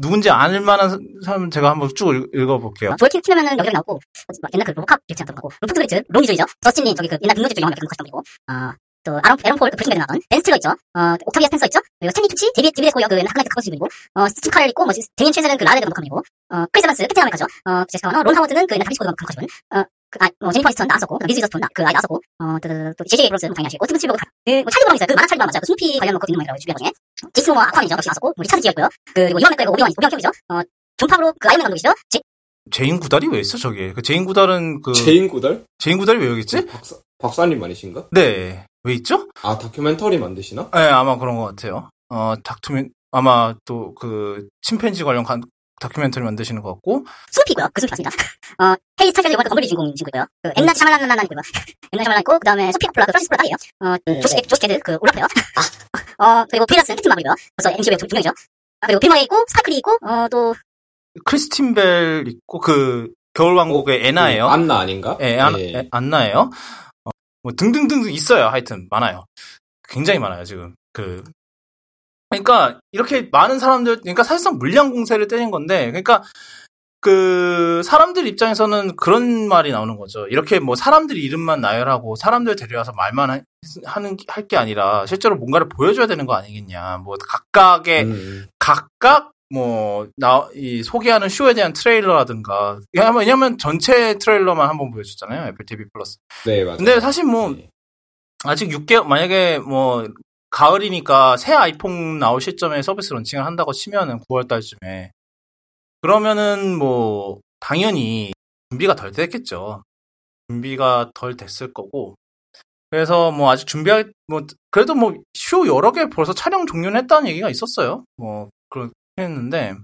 누군지 아닐 만한 사람 제가 한번 쭉 읽어볼게요. 조회팀 키우면은 여기가 나오고, 막 옛날 그 로보캅 빌치였던 거고, 루프트 그리츠, 롱이존이죠. 저스틴이 저기 그 옛날 빅노즈 쪽 영화 같은 거 하셨던 거고, 어, 또 아론, 에런 폴, 그 브리핑 나왔던, 벤 스틸러 있죠. 어, 옥타비아 스펜서 있죠. 그리고 스탠리 투치, 데뷔, 데뷔 됐고요. 그 옛날 하클라이트 가고스 분이고, 어, 스티븐 카렐 있고, 뭐, 데미안 체이슨은 그 라라랜드 감독이고, 어, 크리스 에반스, 캡틴 아메리카죠. 어, 제시카 워너, 론 하워드는 그 옛날 다비치 코드 감독이고, 어, 그, 아, 뭐, 제니퍼 니스턴 나왔었고, 리즈 저스폰 나, 그 아이 나왔었고, 어, 또, 또, 제이제이 에이브런스는 당연히 하시고, 오트먼 실버그, 그, 찰리 브라운 있어요. 그 만화 찰리 브라운 맞죠. 그 스누피 관련 먹고 있는 모양이라고 준비한 거 중에. 제이슨 모모아 아쿠아맨이죠. 역시 나왔었고, 뭐, 리차드 지였고요. 그리고 이완 맥과이버 오비완, 오비완 킴이죠. 어, 존파브로 그 아이언맨 감독이시죠? 제... 제인 구달이 왜 있어 저게? 그 제인 구달은 그 제인 구달? 제인 구달이 왜 여기 있지? 그 박사 박사님 아니신가? 네. 왜 있죠? 아 다큐멘터리 만드시나? 네 아마 그런 것 같아요. 어 다큐멘 아마 또 그 침팬지 관련 간... 다큐멘터리 만드시는 것 같고 스누피고요. 그 스누피 맞습니다. 어 헤이 스타일즈 이번에 건물이 주인공 주고요. 그 엠나 샤말란란란이고요. 엠나 샤말란 있고 그다음에 소피 코플라 그 프란시스 코플라 딸이에요. 어 조스 조스 캐드 그 올라프요. 어 그리고 브리라스 캡틴 마블이고요. 그래서 엠씨유의 두 명이죠. 아, 그리고 빌머에 있고 스파클이 있고 어 또 크리스틴 벨 있고 그 겨울왕국의 어, 애나예요. 그 안나 아닌가? 예, 안, 예. 에, 안나예요. 어, 뭐 등등등 있어요. 하여튼 많아요. 굉장히 많아요 지금. 그 그러니까 이렇게 많은 사람들, 그러니까 사실상 물량 공세를 때린 건데, 그러니까 그 사람들 입장에서는 그런 말이 나오는 거죠. 이렇게 뭐 사람들 이름만 나열하고 사람들 데려와서 말만 하, 하는 할 게 아니라 실제로 뭔가를 보여줘야 되는 거 아니겠냐. 뭐 각각의 음. 각각 뭐 나 이 소개하는 쇼에 대한 트레일러라든가. 왜냐하면 전체 트레일러만 한번 보여줬잖아요. 애플 티비 플러스. 네 맞아요. 근데 사실 뭐 네. 아직 육 개월 만약에 뭐 가을이니까 새 아이폰 나올 시점에 서비스 런칭을 한다고 치면은 구월 달쯤에. 그러면은 뭐 당연히 준비가 덜 됐겠죠. 준비가 덜 됐을 거고. 그래서 뭐 아직 준비할 뭐 그래도 뭐 쇼 여러 개 벌써 촬영 종료를 했다는 얘기가 있었어요. 뭐 그렇게 했는데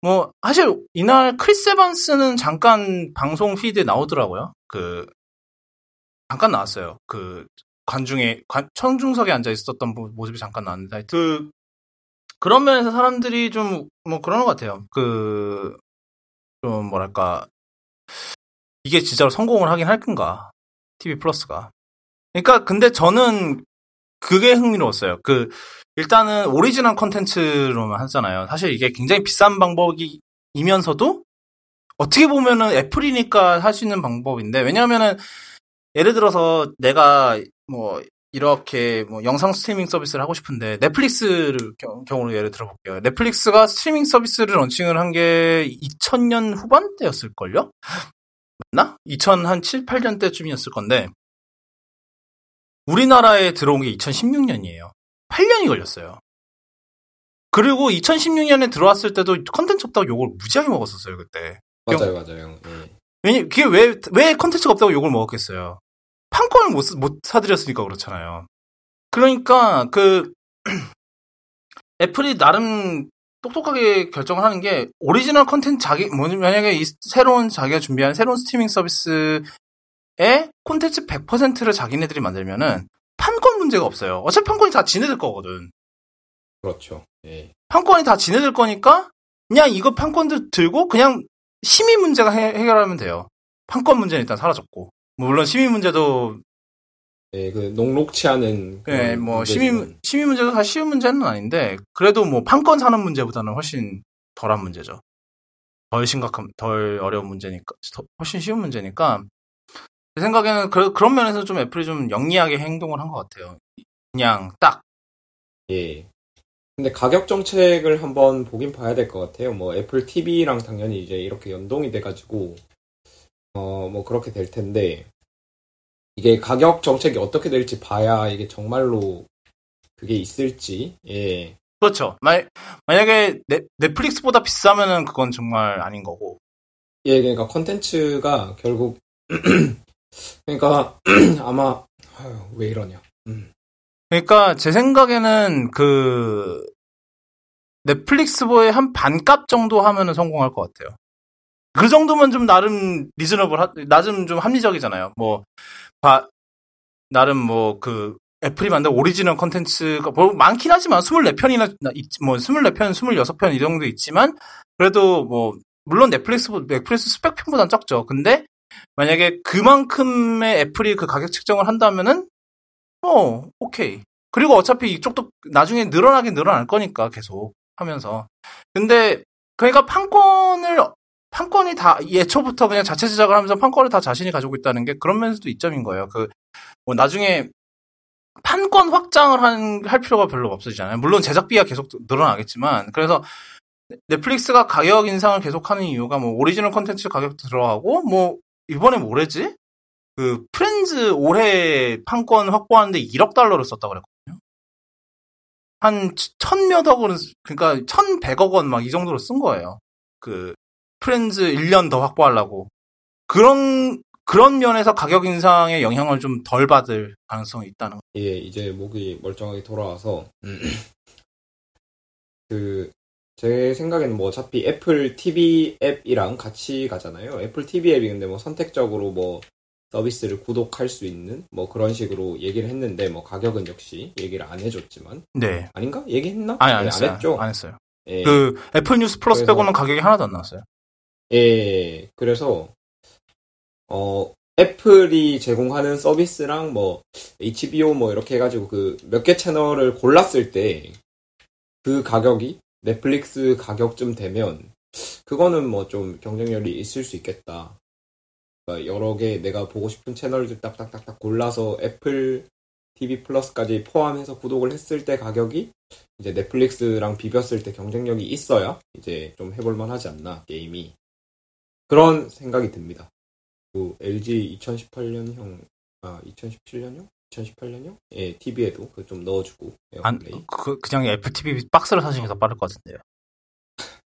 뭐 사실 이날 크리스 에반스는 잠깐 방송 피드에 나오더라고요. 그 잠깐 나왔어요. 그 관중에 관, 청중석에 앉아 있었던 모습이 잠깐 나왔는데 그 그런 면에서 사람들이 좀, 뭐, 그런 것 같아요. 그, 좀, 뭐랄까. 이게 진짜로 성공을 하긴 할 건가. 티비 플러스가. 그러니까, 근데 저는 그게 흥미로웠어요. 그, 일단은 오리지널 콘텐츠로만 하잖아요. 사실 이게 굉장히 비싼 방법이면서도 어떻게 보면은 애플이니까 할 수 있는 방법인데, 왜냐면은, 예를 들어서 내가 뭐, 이렇게 뭐 영상 스트리밍 서비스를 하고 싶은데 넷플릭스를 경우로 예를 들어볼게요. 넷플릭스가 스트리밍 서비스를 런칭을 한 게 이천 년 후반대였을걸요? 맞나? 이천칠, 팔 년대쯤이었을 건데 우리나라에 들어온 게 이천십육 년이에요. 팔 년이 걸렸어요. 그리고 이천십육 년에 들어왔을 때도 컨텐츠 없다고 욕을 무지하게 먹었었어요. 그때. 맞아요. 영... 맞아요. 네. 왜냐, 그게 왜, 왜 컨텐츠가 없다고 욕을 먹었겠어요? 판권을 못, 못 사드렸으니까 그렇잖아요. 그러니까, 그, 애플이 나름 똑똑하게 결정을 하는 게, 오리지널 컨텐츠 자기, 만약에 이 새로운, 자기가 준비한 새로운 스트리밍 서비스의 콘텐츠 백 퍼센트를 자기네들이 만들면은, 판권 문제가 없어요. 어차피 판권이 다 지네들 거거든. 그렇죠. 예. 판권이 다 지네들 거니까, 그냥 이거 판권들 들고, 그냥 심의 문제가 해, 해결하면 돼요. 판권 문제는 일단 사라졌고. 물론 심의 문제도 예, 그 녹록치 않은 예, 뭐 심의 심의 문제도 사실 쉬운 문제는 아닌데 그래도 뭐 판권 사는 문제보다는 훨씬 덜한 문제죠. 덜 심각한, 덜 어려운 문제니까 훨씬 쉬운 문제니까 제 생각에는 그, 그런 면에서 좀 애플이 좀 영리하게 행동을 한 것 같아요. 그냥 딱. 예. 근데 가격 정책을 한번 보긴 봐야 될 것 같아요. 뭐 애플 티비랑 당연히 이제 이렇게 연동이 돼가지고. 어, 뭐, 그렇게 될 텐데, 이게 가격 정책이 어떻게 될지 봐야 이게 정말로 그게 있을지, 예. 그렇죠. 마, 만약에 넷, 넷플릭스보다 비싸면은 그건 정말 아닌 거고. 예, 그러니까 컨텐츠가 결국, 그러니까 아마, 아유, 왜 이러냐. 음. 그러니까 제 생각에는 그, 넷플릭스보의 한 반값 정도 하면은 성공할 것 같아요. 그 정도면 좀 나름 리즈너블, 하, 나름 좀 합리적이잖아요. 뭐, 바, 나름 뭐, 그, 애플이 만든 오리지널 컨텐츠가, 뭐, 많긴 하지만, 이십사 편이나, 뭐, 이십사 편, 이십육 편 이 정도 있지만, 그래도 뭐, 물론 넷플릭스, 넷플릭스 수백 편보단 적죠. 근데, 만약에 그만큼의 애플이 그 가격 측정을 한다면은, 어, 오케이. 그리고 어차피 이쪽도 나중에 늘어나긴 늘어날 거니까, 계속 하면서. 근데, 그러니까 판권을, 판권이 다 예초부터 그냥 자체 제작을 하면서 판권을 다 자신이 가지고 있다는 게 그런 면에서도 이점인 거예요. 그 뭐 나중에 판권 확장을 한, 할 필요가 별로 없어지잖아요. 물론 제작비가 계속 늘어나겠지만 그래서 넷플릭스가 가격 인상을 계속하는 이유가 뭐 오리지널 콘텐츠 가격도 들어가고 뭐 이번에 뭐래지? 그 프렌즈 올해 판권 확보하는데 일억 달러를 썼다고 그랬거든요. 한 천몇 억은 그러니까 천백억 원 막 이 정도로 쓴 거예요. 그 프렌즈 일 년 더 확보하려고. 그런, 그런 면에서 가격 인상의 영향을 좀 덜 받을 가능성이 있다는 거. 예, 이제 목이 멀쩡하게 돌아와서. 그, 제 생각에는 뭐 어차피 애플 티비 앱이랑 같이 가잖아요. 애플 티비 앱이 근데 뭐 선택적으로 뭐 서비스를 구독할 수 있는 뭐 그런 식으로 얘기를 했는데 뭐 가격은 역시 얘기를 안 해줬지만. 네. 아닌가? 얘기했나? 아니, 안, 네, 했어요. 안 했죠. 안 했어요. 예. 그, 애플 뉴스 플러스 그래서... 빼고는 가격이 하나도 안 나왔어요. 예, 그래서, 어, 애플이 제공하는 서비스랑 뭐, 에이치비오 뭐, 이렇게 해가지고 그 몇 개 채널을 골랐을 때, 그 가격이 넷플릭스 가격쯤 되면, 그거는 뭐 좀 경쟁률이 있을 수 있겠다. 그러니까 여러 개 내가 보고 싶은 채널들 딱딱딱딱 골라서 애플 티비 플러스까지 포함해서 구독을 했을 때 가격이 이제 넷플릭스랑 비볐을 때 경쟁력이 있어야 이제 좀 해볼만 하지 않나, 게임이. 그런 생각이 듭니다. 그 엘지 이천십팔 년형, 아, 이천십칠 년형? 이천십팔 년형? 예, 티비에도 그 좀 넣어주고. 안, 그, 그냥 애플 티비 박스를 사시는 게 더 빠를 것 같은데요.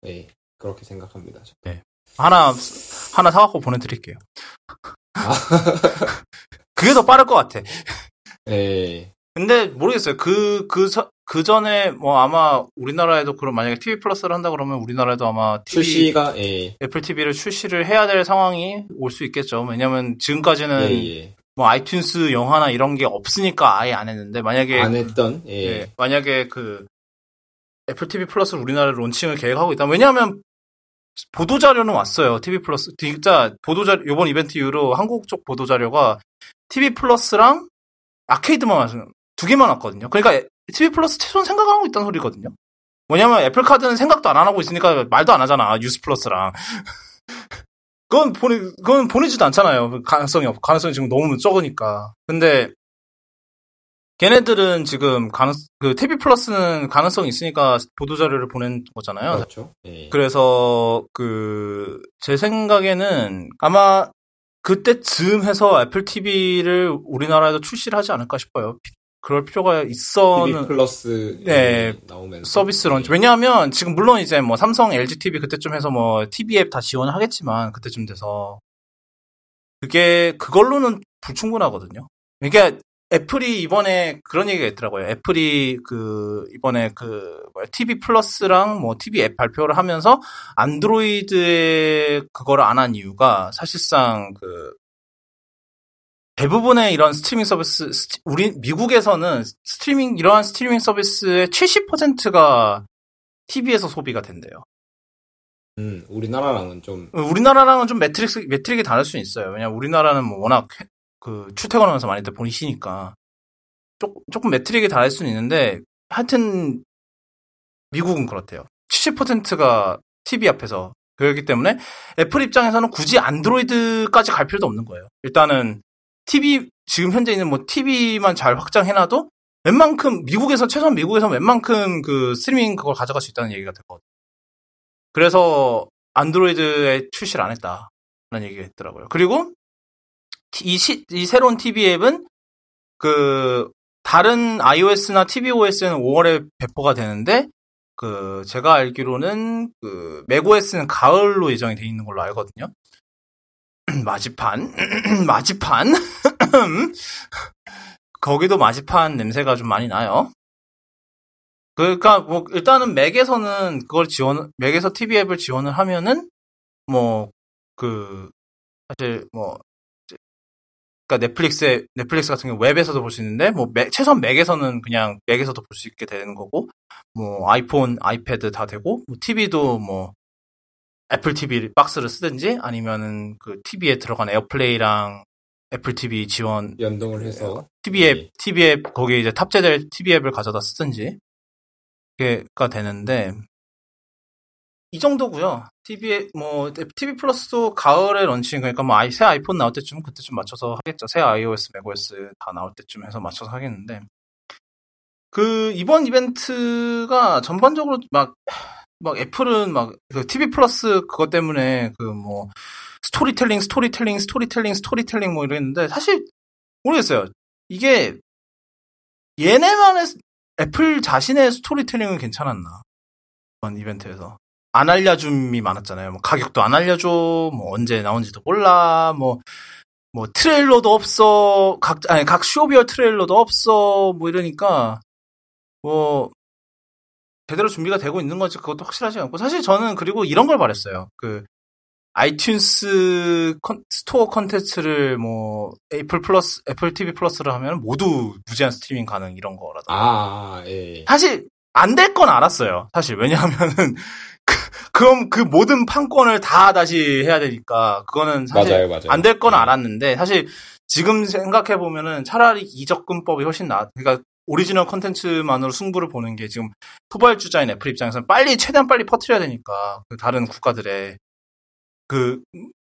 예, 그렇게 생각합니다. 네. 하나, 하나 사갖고 보내드릴게요. 아. 그게 더 빠를 것 같아. 예. 근데 모르겠어요. 그, 그, 서, 그 전에 뭐 아마 우리나라에도 그럼 만약에 티비 플러스를 한다 그러면 우리나라에도 아마 티비, 출시가, 예. 애플 티비를 출시를 해야 될 상황이 올 수 있겠죠. 왜냐면 지금까지는 예, 예. 뭐 아이튠스 영화나 이런 게 없으니까 아예 안 했는데 만약에 안 했던 예. 예, 만약에 그 애플 티비 플러스 우리나라 론칭을 계획하고 있다. 왜냐하면 보도 자료는 왔어요. 티비 플러스 진짜 보도 자료 이번 이벤트 이후로 한국 쪽 보도 자료가 티비 플러스랑 아케이드만 왔어요. 두 개만 왔거든요. 그러니까 티비 플러스 최소한 생각하고 있다는 소리거든요. 뭐냐면 애플 카드는 생각도 안 하고 있으니까 말도 안 하잖아. 유스 플러스랑. 그건 보내, 그건 보내지도 않잖아요. 가능성이 없, 가능성이 지금 너무 적으니까. 근데, 걔네들은 지금 가능, 그, 티비 플러스는 가능성이 있으니까 보도자료를 보낸 거잖아요. 그렇죠. 예. 그래서, 그, 제 생각에는 아마 그때쯤 해서 애플 티비를 우리나라에서 출시를 하지 않을까 싶어요. 그럴 필요가 있어는. 티비 플러스. 네. 나오면서. 서비스 런치. 왜냐하면 지금 물론 이제 뭐 삼성, 엘지 티비 그때쯤 해서 뭐 티비 앱 다 지원을 하겠지만 그때쯤 돼서. 그게 그걸로는 불충분하거든요. 그러니까 애플이 이번에 그런 얘기가 있더라고요. 애플이 그 이번에 그 뭐야 티비 플러스랑 뭐 티비 앱 발표를 하면서 안드로이드에 그거를 안 한 이유가 사실상 그 대부분의 이런 스트리밍 서비스, 스트, 우리, 미국에서는 스트리밍, 이러한 스트리밍 서비스의 칠십 퍼센트가 티비에서 소비가 된대요. 음, 우리나라랑은 좀. 우리나라랑은 좀 매트릭스, 매트릭이 다를 수는 있어요. 왜냐면 우리나라는 뭐 워낙 그 출퇴근하면서 많이들 보시니까. 조금, 조금 매트릭이 다를 수는 있는데, 하여튼, 미국은 그렇대요. 칠십 퍼센트가 티비 앞에서. 그렇기 때문에 애플 입장에서는 굳이 안드로이드까지 갈 필요도 없는 거예요. 일단은, 티비, 지금 현재 있는 뭐 티비만 잘 확장해놔도 웬만큼, 미국에서, 최소한 미국에서 웬만큼 그 스트리밍 그걸 가져갈 수 있다는 얘기가 됐거든요. 그래서 안드로이드에 출시를 안 했다라는 얘기가 있더라고요. 그리고 이, 시, 이 새로운 티비 앱은 그, 다른 iOS나 tvOS에는 오월에 배포가 되는데 그, 제가 알기로는 그, 맥오에스는 가을로 예정이 돼 있는 걸로 알거든요. 마지판, 마지판, 거기도 마지판 냄새가 좀 많이 나요. 그러니까 뭐 일단은 맥에서는 그걸 지원, 맥에서 티비 앱을 지원을 하면은 뭐 그 사실 뭐 그러니까 넷플릭스 넷플릭스 같은 경우 웹에서도 볼 수 있는데 뭐 맥, 최소한 맥에서는 그냥 맥에서도 볼 수 있게 되는 거고 뭐 아이폰, 아이패드 다 되고 뭐 티비도 뭐 애플 티비 박스를 쓰든지 아니면은 그 티비에 들어간 에어플레이랑 애플 티비 지원 연동을 해서 티비 앱, 네. 티비 앱 거기에 이제 탑재될 티비 앱을 가져다 쓰든지 그게가 되는데 이 정도고요. 티비 뭐 티비 플러스도 가을에 런칭 그러니까 뭐 새 아이폰 나올 때쯤 그때쯤 맞춰서 하겠죠. 새 iOS, macOS 다 나올 때쯤 해서 맞춰서 하겠는데 그 이번 이벤트가 전반적으로 막 막 애플은 막 그 티비 플러스 그것 때문에 그 뭐 스토리텔링 스토리텔링 스토리텔링 스토리텔링 뭐 이랬는데 사실 모르겠어요. 이게 얘네만의 애플 자신의 스토리텔링은 괜찮았나 이번 이벤트에서 안 알려줌이 많았잖아요. 뭐 가격도 안 알려줘, 뭐 언제 나온지도 몰라, 뭐 뭐 트레일러도 없어, 각 아니 각 쇼별 트레일러도 없어, 뭐 이러니까 뭐. 제대로 준비가 되고 있는 건지 그것도 확실하지 않고 사실 저는 그리고 이런 걸 바랬어요. 그 아이튠스 컨, 스토어 컨텐츠를 뭐 애플 플러스 애플 티비 플러스를 하면 모두 무제한 스트리밍 가능 이런 거라든가. 아, 예. 사실 안 될 건 알았어요. 사실 왜냐하면은 그, 그럼 그 모든 판권을 다 다시 해야 되니까 그거는 사실 안 될 건 알았는데 사실 지금 생각해 보면은 차라리 이적금법이 훨씬 나. 그러니까 오리지널 콘텐츠만으로 승부를 보는 게 지금 후발주자인 애플 입장에서는 빨리 최대한 빨리 퍼뜨려야 되니까 그 다른 국가들의 그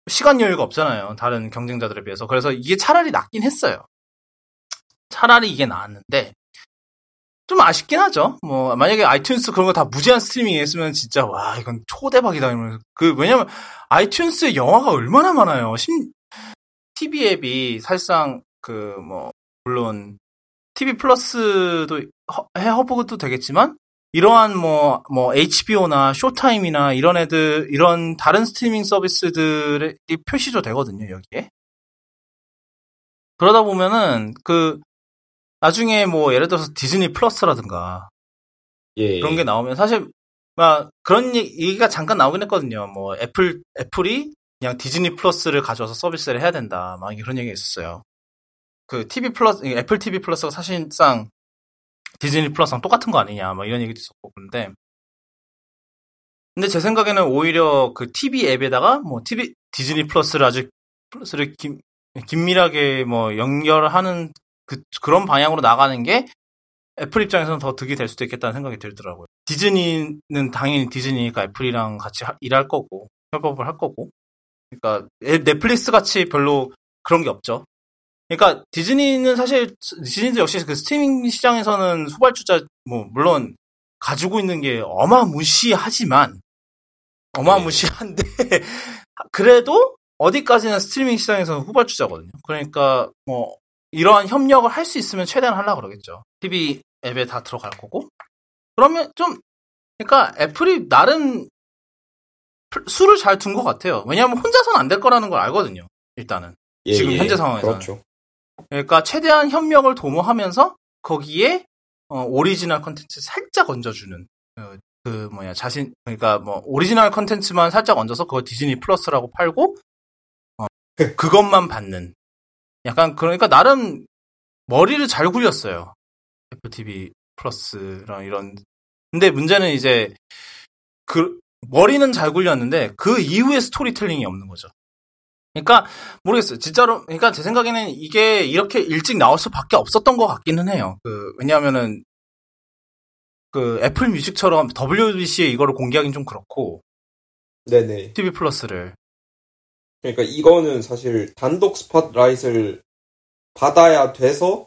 시간 여유가 없잖아요. 다른 경쟁자들에 비해서. 그래서 이게 차라리 낫긴 했어요. 차라리 이게 나았는데 좀 아쉽긴 하죠. 뭐 만약에 아이튠스 그런 거 다 무제한 스트리밍 했으면 진짜 와 이건 초대박이다 이러면서. 그 왜냐면 아이튠스에 영화가 얼마나 많아요. 심, 티비 앱이 사실상 그 뭐 물론 티비 플러스도 해 허브도 되겠지만 이러한 뭐 뭐 에이치비오나 쇼타임이나 이런 애들 이런 다른 스트리밍 서비스들이 표시도 되거든요, 여기에. 그러다 보면은 그 나중에 뭐 예를 들어서 디즈니 플러스라든가 예, 그런 게 나오면 사실 막 그런 얘기가 잠깐 나오긴 했거든요. 뭐 애플 애플이 그냥 디즈니 플러스를 가져와서 서비스를 해야 된다. 막 그런 얘기가 있었어요. 그 티비 플러스 애플 티비 플러스가 사실상 디즈니 플러스랑 똑같은 거 아니냐, 막 이런 얘기도 있었고, 근데 근데 제 생각에는 오히려 그 티비 앱에다가 뭐 티비 디즈니 플러스를 아주 플러스를 긴, 긴밀하게 뭐 연결하는 그 그런 방향으로 나가는 게 애플 입장에서는 더 득이 될 수도 있겠다는 생각이 들더라고요. 디즈니는 당연히 디즈니니까 애플이랑 같이 하, 일할 거고 협업을 할 거고, 그러니까 넷플릭스 같이 별로 그런 게 없죠. 그러니까, 디즈니는 사실, 디즈니도 역시 그 스트리밍 시장에서는 후발주자, 뭐, 물론, 가지고 있는 게 어마무시하지만, 어마무시한데, 그래도, 어디까지나 스트리밍 시장에서는 후발주자거든요. 그러니까, 뭐, 이러한 협력을 할 수 있으면 최대한 하려고 그러겠죠. 티비 앱에 다 들어갈 거고. 그러면 좀, 그러니까, 애플이 나름, 수를 잘 둔 것 같아요. 왜냐하면 혼자서는 안 될 거라는 걸 알거든요. 일단은. 예, 지금 현재 예, 상황에서는. 그렇죠. 그러니까 최대한 협력을 도모하면서 거기에 어, 오리지널 컨텐츠 살짝 얹어주는 그, 그 뭐냐 자신 그러니까 뭐 오리지널 컨텐츠만 살짝 얹어서 그거 디즈니 플러스라고 팔고 어, 그것만 받는 약간 그러니까 나름 머리를 잘 굴렸어요. 애플 티비 플러스랑 이런. 근데 문제는 이제 그 머리는 잘 굴렸는데 그 이후에 스토리텔링이 없는 거죠. 그러니까 모르겠어요. 진짜로 그러니까 제 생각에는 이게 이렇게 일찍 나올 수밖에 없었던 것 같기는 해요. 그 왜냐하면은 그 애플 뮤직처럼 더블유비씨에 이거를 공개하긴 좀 그렇고. 네네. 티비 플러스를. 그러니까 이거는 사실 단독 스팟라이트를 받아야 돼서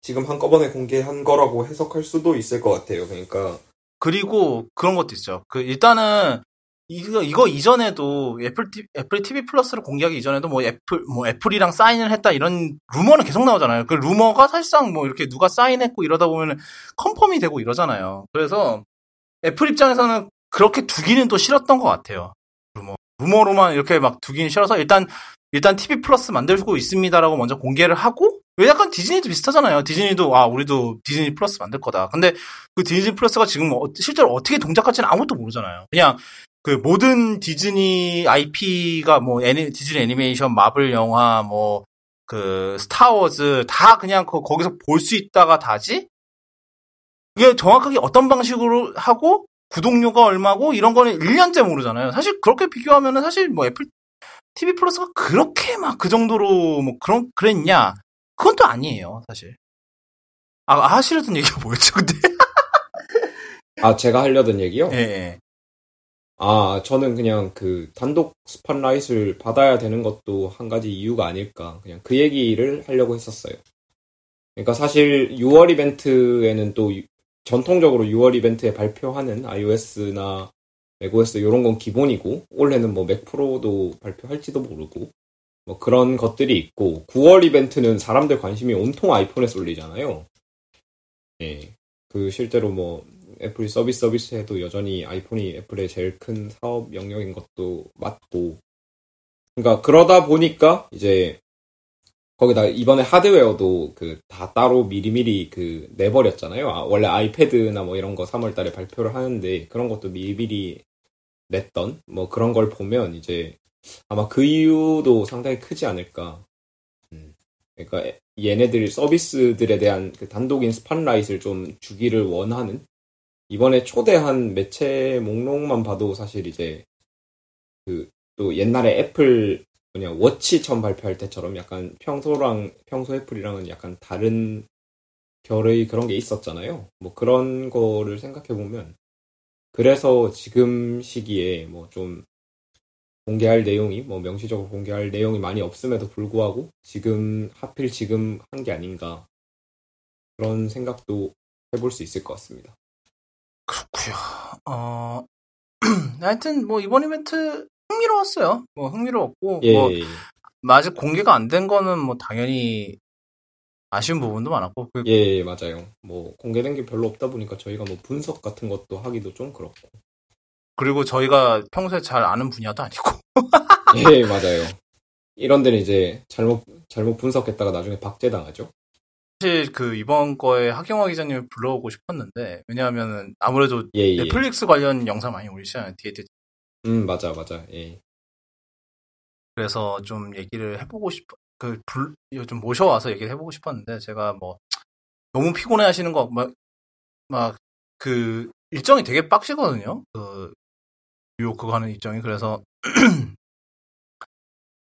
지금 한꺼번에 공개한 거라고 해석할 수도 있을 것 같아요. 그러니까. 그리고 그런 것도 있어요. 그 일단은. 이거, 이거 이전에도, 애플, 애플 티비 플러스를 공개하기 이전에도 뭐 애플, 뭐 애플이랑 사인을 했다 이런 루머는 계속 나오잖아요. 그 루머가 사실상 뭐 이렇게 누가 사인했고 이러다 보면은 컨펌이 되고 이러잖아요. 그래서 애플 입장에서는 그렇게 두기는 또 싫었던 것 같아요. 루머. 루머로만 이렇게 막 두기는 싫어서 일단, 일단 티비 플러스 만들고 있습니다라고 먼저 공개를 하고, 왜 약간 디즈니도 비슷하잖아요. 디즈니도, 아, 우리도 디즈니 플러스 만들 거다. 근데 그 디즈니 플러스가 지금 뭐 실제로 어떻게 동작할지는 아무것도 모르잖아요. 그냥, 그 모든 디즈니 아이피가 뭐 애니, 디즈니 애니메이션, 마블 영화, 뭐 그 스타워즈 다 그냥 거, 거기서 볼 수 있다가 다지. 이게 정확하게 어떤 방식으로 하고 구독료가 얼마고 이런 거는 일 년째 모르잖아요. 사실 그렇게 비교하면은 사실 뭐 애플 티비 플러스가 그렇게 막 그 정도로 뭐 그런 그랬냐? 그건 또 아니에요, 사실. 아, 하시려던 얘기가 뭐였죠, 근데? 아, 제가 하려던 얘기요? 예. 예. 아, 저는 그냥 그 단독 스팟라이트를 받아야 되는 것도 한 가지 이유가 아닐까. 그냥 그 얘기를 하려고 했었어요. 그러니까 사실 유월 이벤트에는 또 유, 전통적으로 유월 이벤트에 발표하는 iOS나 macOS 이런 건 기본이고, 올해는 뭐 맥프로도 발표할지도 모르고, 뭐 그런 것들이 있고, 구월 이벤트는 사람들 관심이 온통 아이폰에 쏠리잖아요. 예. 그 실제로 뭐, 애플이 서비스 서비스 해도 여전히 아이폰이 애플의 제일 큰 사업 영역인 것도 맞고, 그러니까 그러다 보니까 이제 거기다 이번에 하드웨어도 그 다 따로 미리미리 그 내버렸잖아요. 아, 원래 아이패드나 뭐 이런 거 삼월달에 발표를 하는데 그런 것도 미리미리 냈던 뭐 그런 걸 보면 이제 아마 그 이유도 상당히 크지 않을까. 음. 그러니까 얘네들 서비스들에 대한 그 단독인 스팟라이트를 좀 주기를 원하는. 이번에 초대한 매체 목록만 봐도 사실 이제 그 또 옛날에 애플 뭐냐 워치 처음 발표할 때처럼 약간 평소랑 평소 애플이랑은 약간 다른 결의 그런 게 있었잖아요. 뭐 그런 거를 생각해보면 그래서 지금 시기에 뭐 좀 공개할 내용이 뭐 명시적으로 공개할 내용이 많이 없음에도 불구하고 지금 하필 지금 한 게 아닌가 그런 생각도 해볼 수 있을 것 같습니다. 그렇고요. 어 하여튼 뭐 이번 이벤트 흥미로웠어요. 뭐 흥미로웠고 예. 뭐 아직 공개가 안 된 거는 뭐 당연히 아쉬운 부분도 많았고. 예, 맞아요. 뭐 공개된 게 별로 없다 보니까 저희가 뭐 분석 같은 것도 하기도 좀 그렇고. 그리고 저희가 평소에 잘 아는 분야도 아니고. 예, 맞아요. 이런 데는 이제 잘못 잘못 분석했다가 나중에 박제당하죠. 사실 그 이번 거에 하경화 기자님을 불러오고 싶었는데 왜냐하면 아무래도 예, 예. 넷플릭스 관련 영상 많이 올리시잖아요. 디에이티. 음, 맞아, 맞아. 예. 그래서 좀 얘기를 해보고 싶. 그, 불, 좀 모셔와서 얘기를 해보고 싶었는데, 제가 뭐, 너무 피곤해 하시는 거, 막, 막, 그, 일정이 되게 빡시거든요? 그, 뉴욕 그거 하는 일정이. 그래서,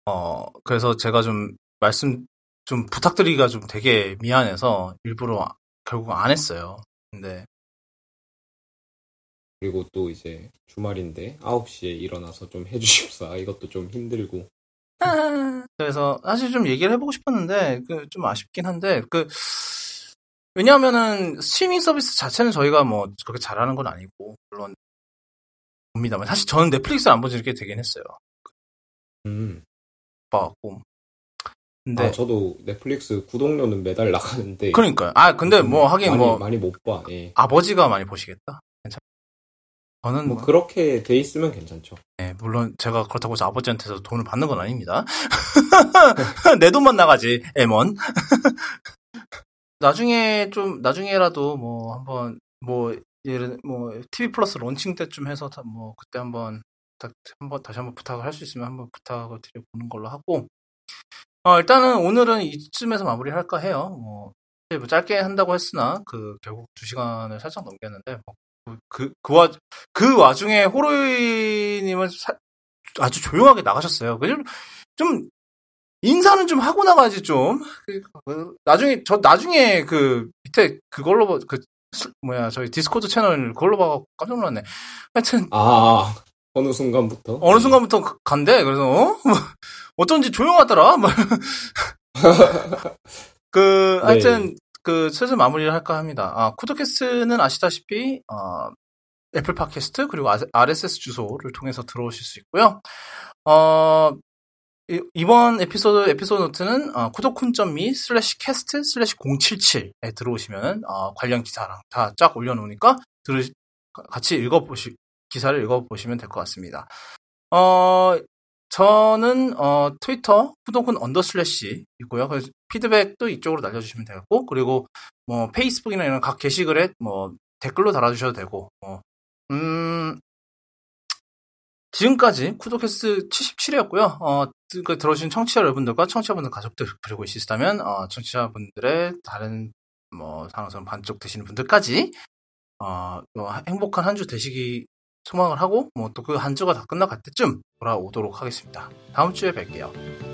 어, 그래서 제가 좀, 말씀, 좀 부탁드리기가 좀 되게 미안해서, 일부러 결국 안 했어요. 근데. 그리고 또 이제, 주말인데, 아홉 시에 일어나서 좀 해주십사. 이것도 좀 힘들고. 그래서 사실 좀 얘기를 해보고 싶었는데 그 좀 아쉽긴 한데 그 왜냐하면은 스트리밍 서비스 자체는 저희가 뭐 그렇게 잘하는 건 아니고 물론 봅니다만 사실 저는 넷플릭스 안 보지 이렇게 되긴 했어요. 음, 봐갖고. 근데 아, 저도 넷플릭스 구독료는 매달 나가는데. 그러니까요. 아 근데 뭐 하긴 많이, 뭐 많이 못 봐. 예. 아버지가 많이 보시겠다. 괜찮. 저는 뭐, 뭐 그렇게 돼 있으면 괜찮죠. 네, 물론 제가 그렇다고 해서 아버지한테서 돈을 받는 건 아닙니다. 내 돈만 나가지, 에먼. 나중에 좀 나중에라도 뭐 한번 뭐 예를 뭐 티비 플러스 론칭 때쯤 해서 뭐 그때 한번 부탁 한번 다시 한번 부탁을 할 수 있으면 한번 부탁을 드려보는 걸로 하고. 어 일단은 오늘은 이쯤에서 마무리할까 해요. 뭐, 뭐 짧게 한다고 했으나 그 결국 두 시간을 살짝 넘겼는데. 뭐. 그, 그, 와, 그 와중에 호로이님은 사, 아주 조용하게 나가셨어요. 그냥 좀, 인사는 좀 하고 나가야지 좀. 나중에, 저 나중에 그 밑에 그걸로, 그, 뭐야, 저희 디스코드 채널 그걸로 봐서 깜짝 놀랐네. 하여튼. 아, 어느 순간부터? 어느 순간부터 간대. 그래서, 어? 어쩐지 조용하더라. 그, 하여튼. 네. 그, 슬슬 마무리를 할까 합니다. 아, 쿠드캐스트는 아시다시피, 어, 애플 팟캐스트, 그리고 알에스에스 주소를 통해서 들어오실 수 있고요. 어, 이, 이번 에피소드, 에피소드 노트는, 어, 쿠도쿤.me 슬래시 캐스트 슬래시 공칠칠에 들어오시면은, 어, 관련 기사랑 다 쫙 올려놓으니까, 들, 같이 읽어보시, 기사를 읽어보시면 될 것 같습니다. 어, 저는 어, 트위터 후독은 언더슬래시 있고요. 그래서 피드백도 이쪽으로 날려주시면 되고 그리고 뭐 페이스북이나 이런 각 게시글에 뭐 댓글로 달아주셔도 되고 뭐, 음, 지금까지 쿠도캐스트 칠십칠회였고요. 어, 그 들어오신 청취자 여러분들과 청취자분들 가족들 그리고 있으시다면 어, 청취자분들의 다른 뭐 상황선 반쪽 되시는 분들까지 어, 뭐, 행복한 한 주 되시기. 소망을 하고 뭐 또 그 한 주가 다 끝나갈 때쯤 돌아오도록 하겠습니다. 다음 주에 뵐게요.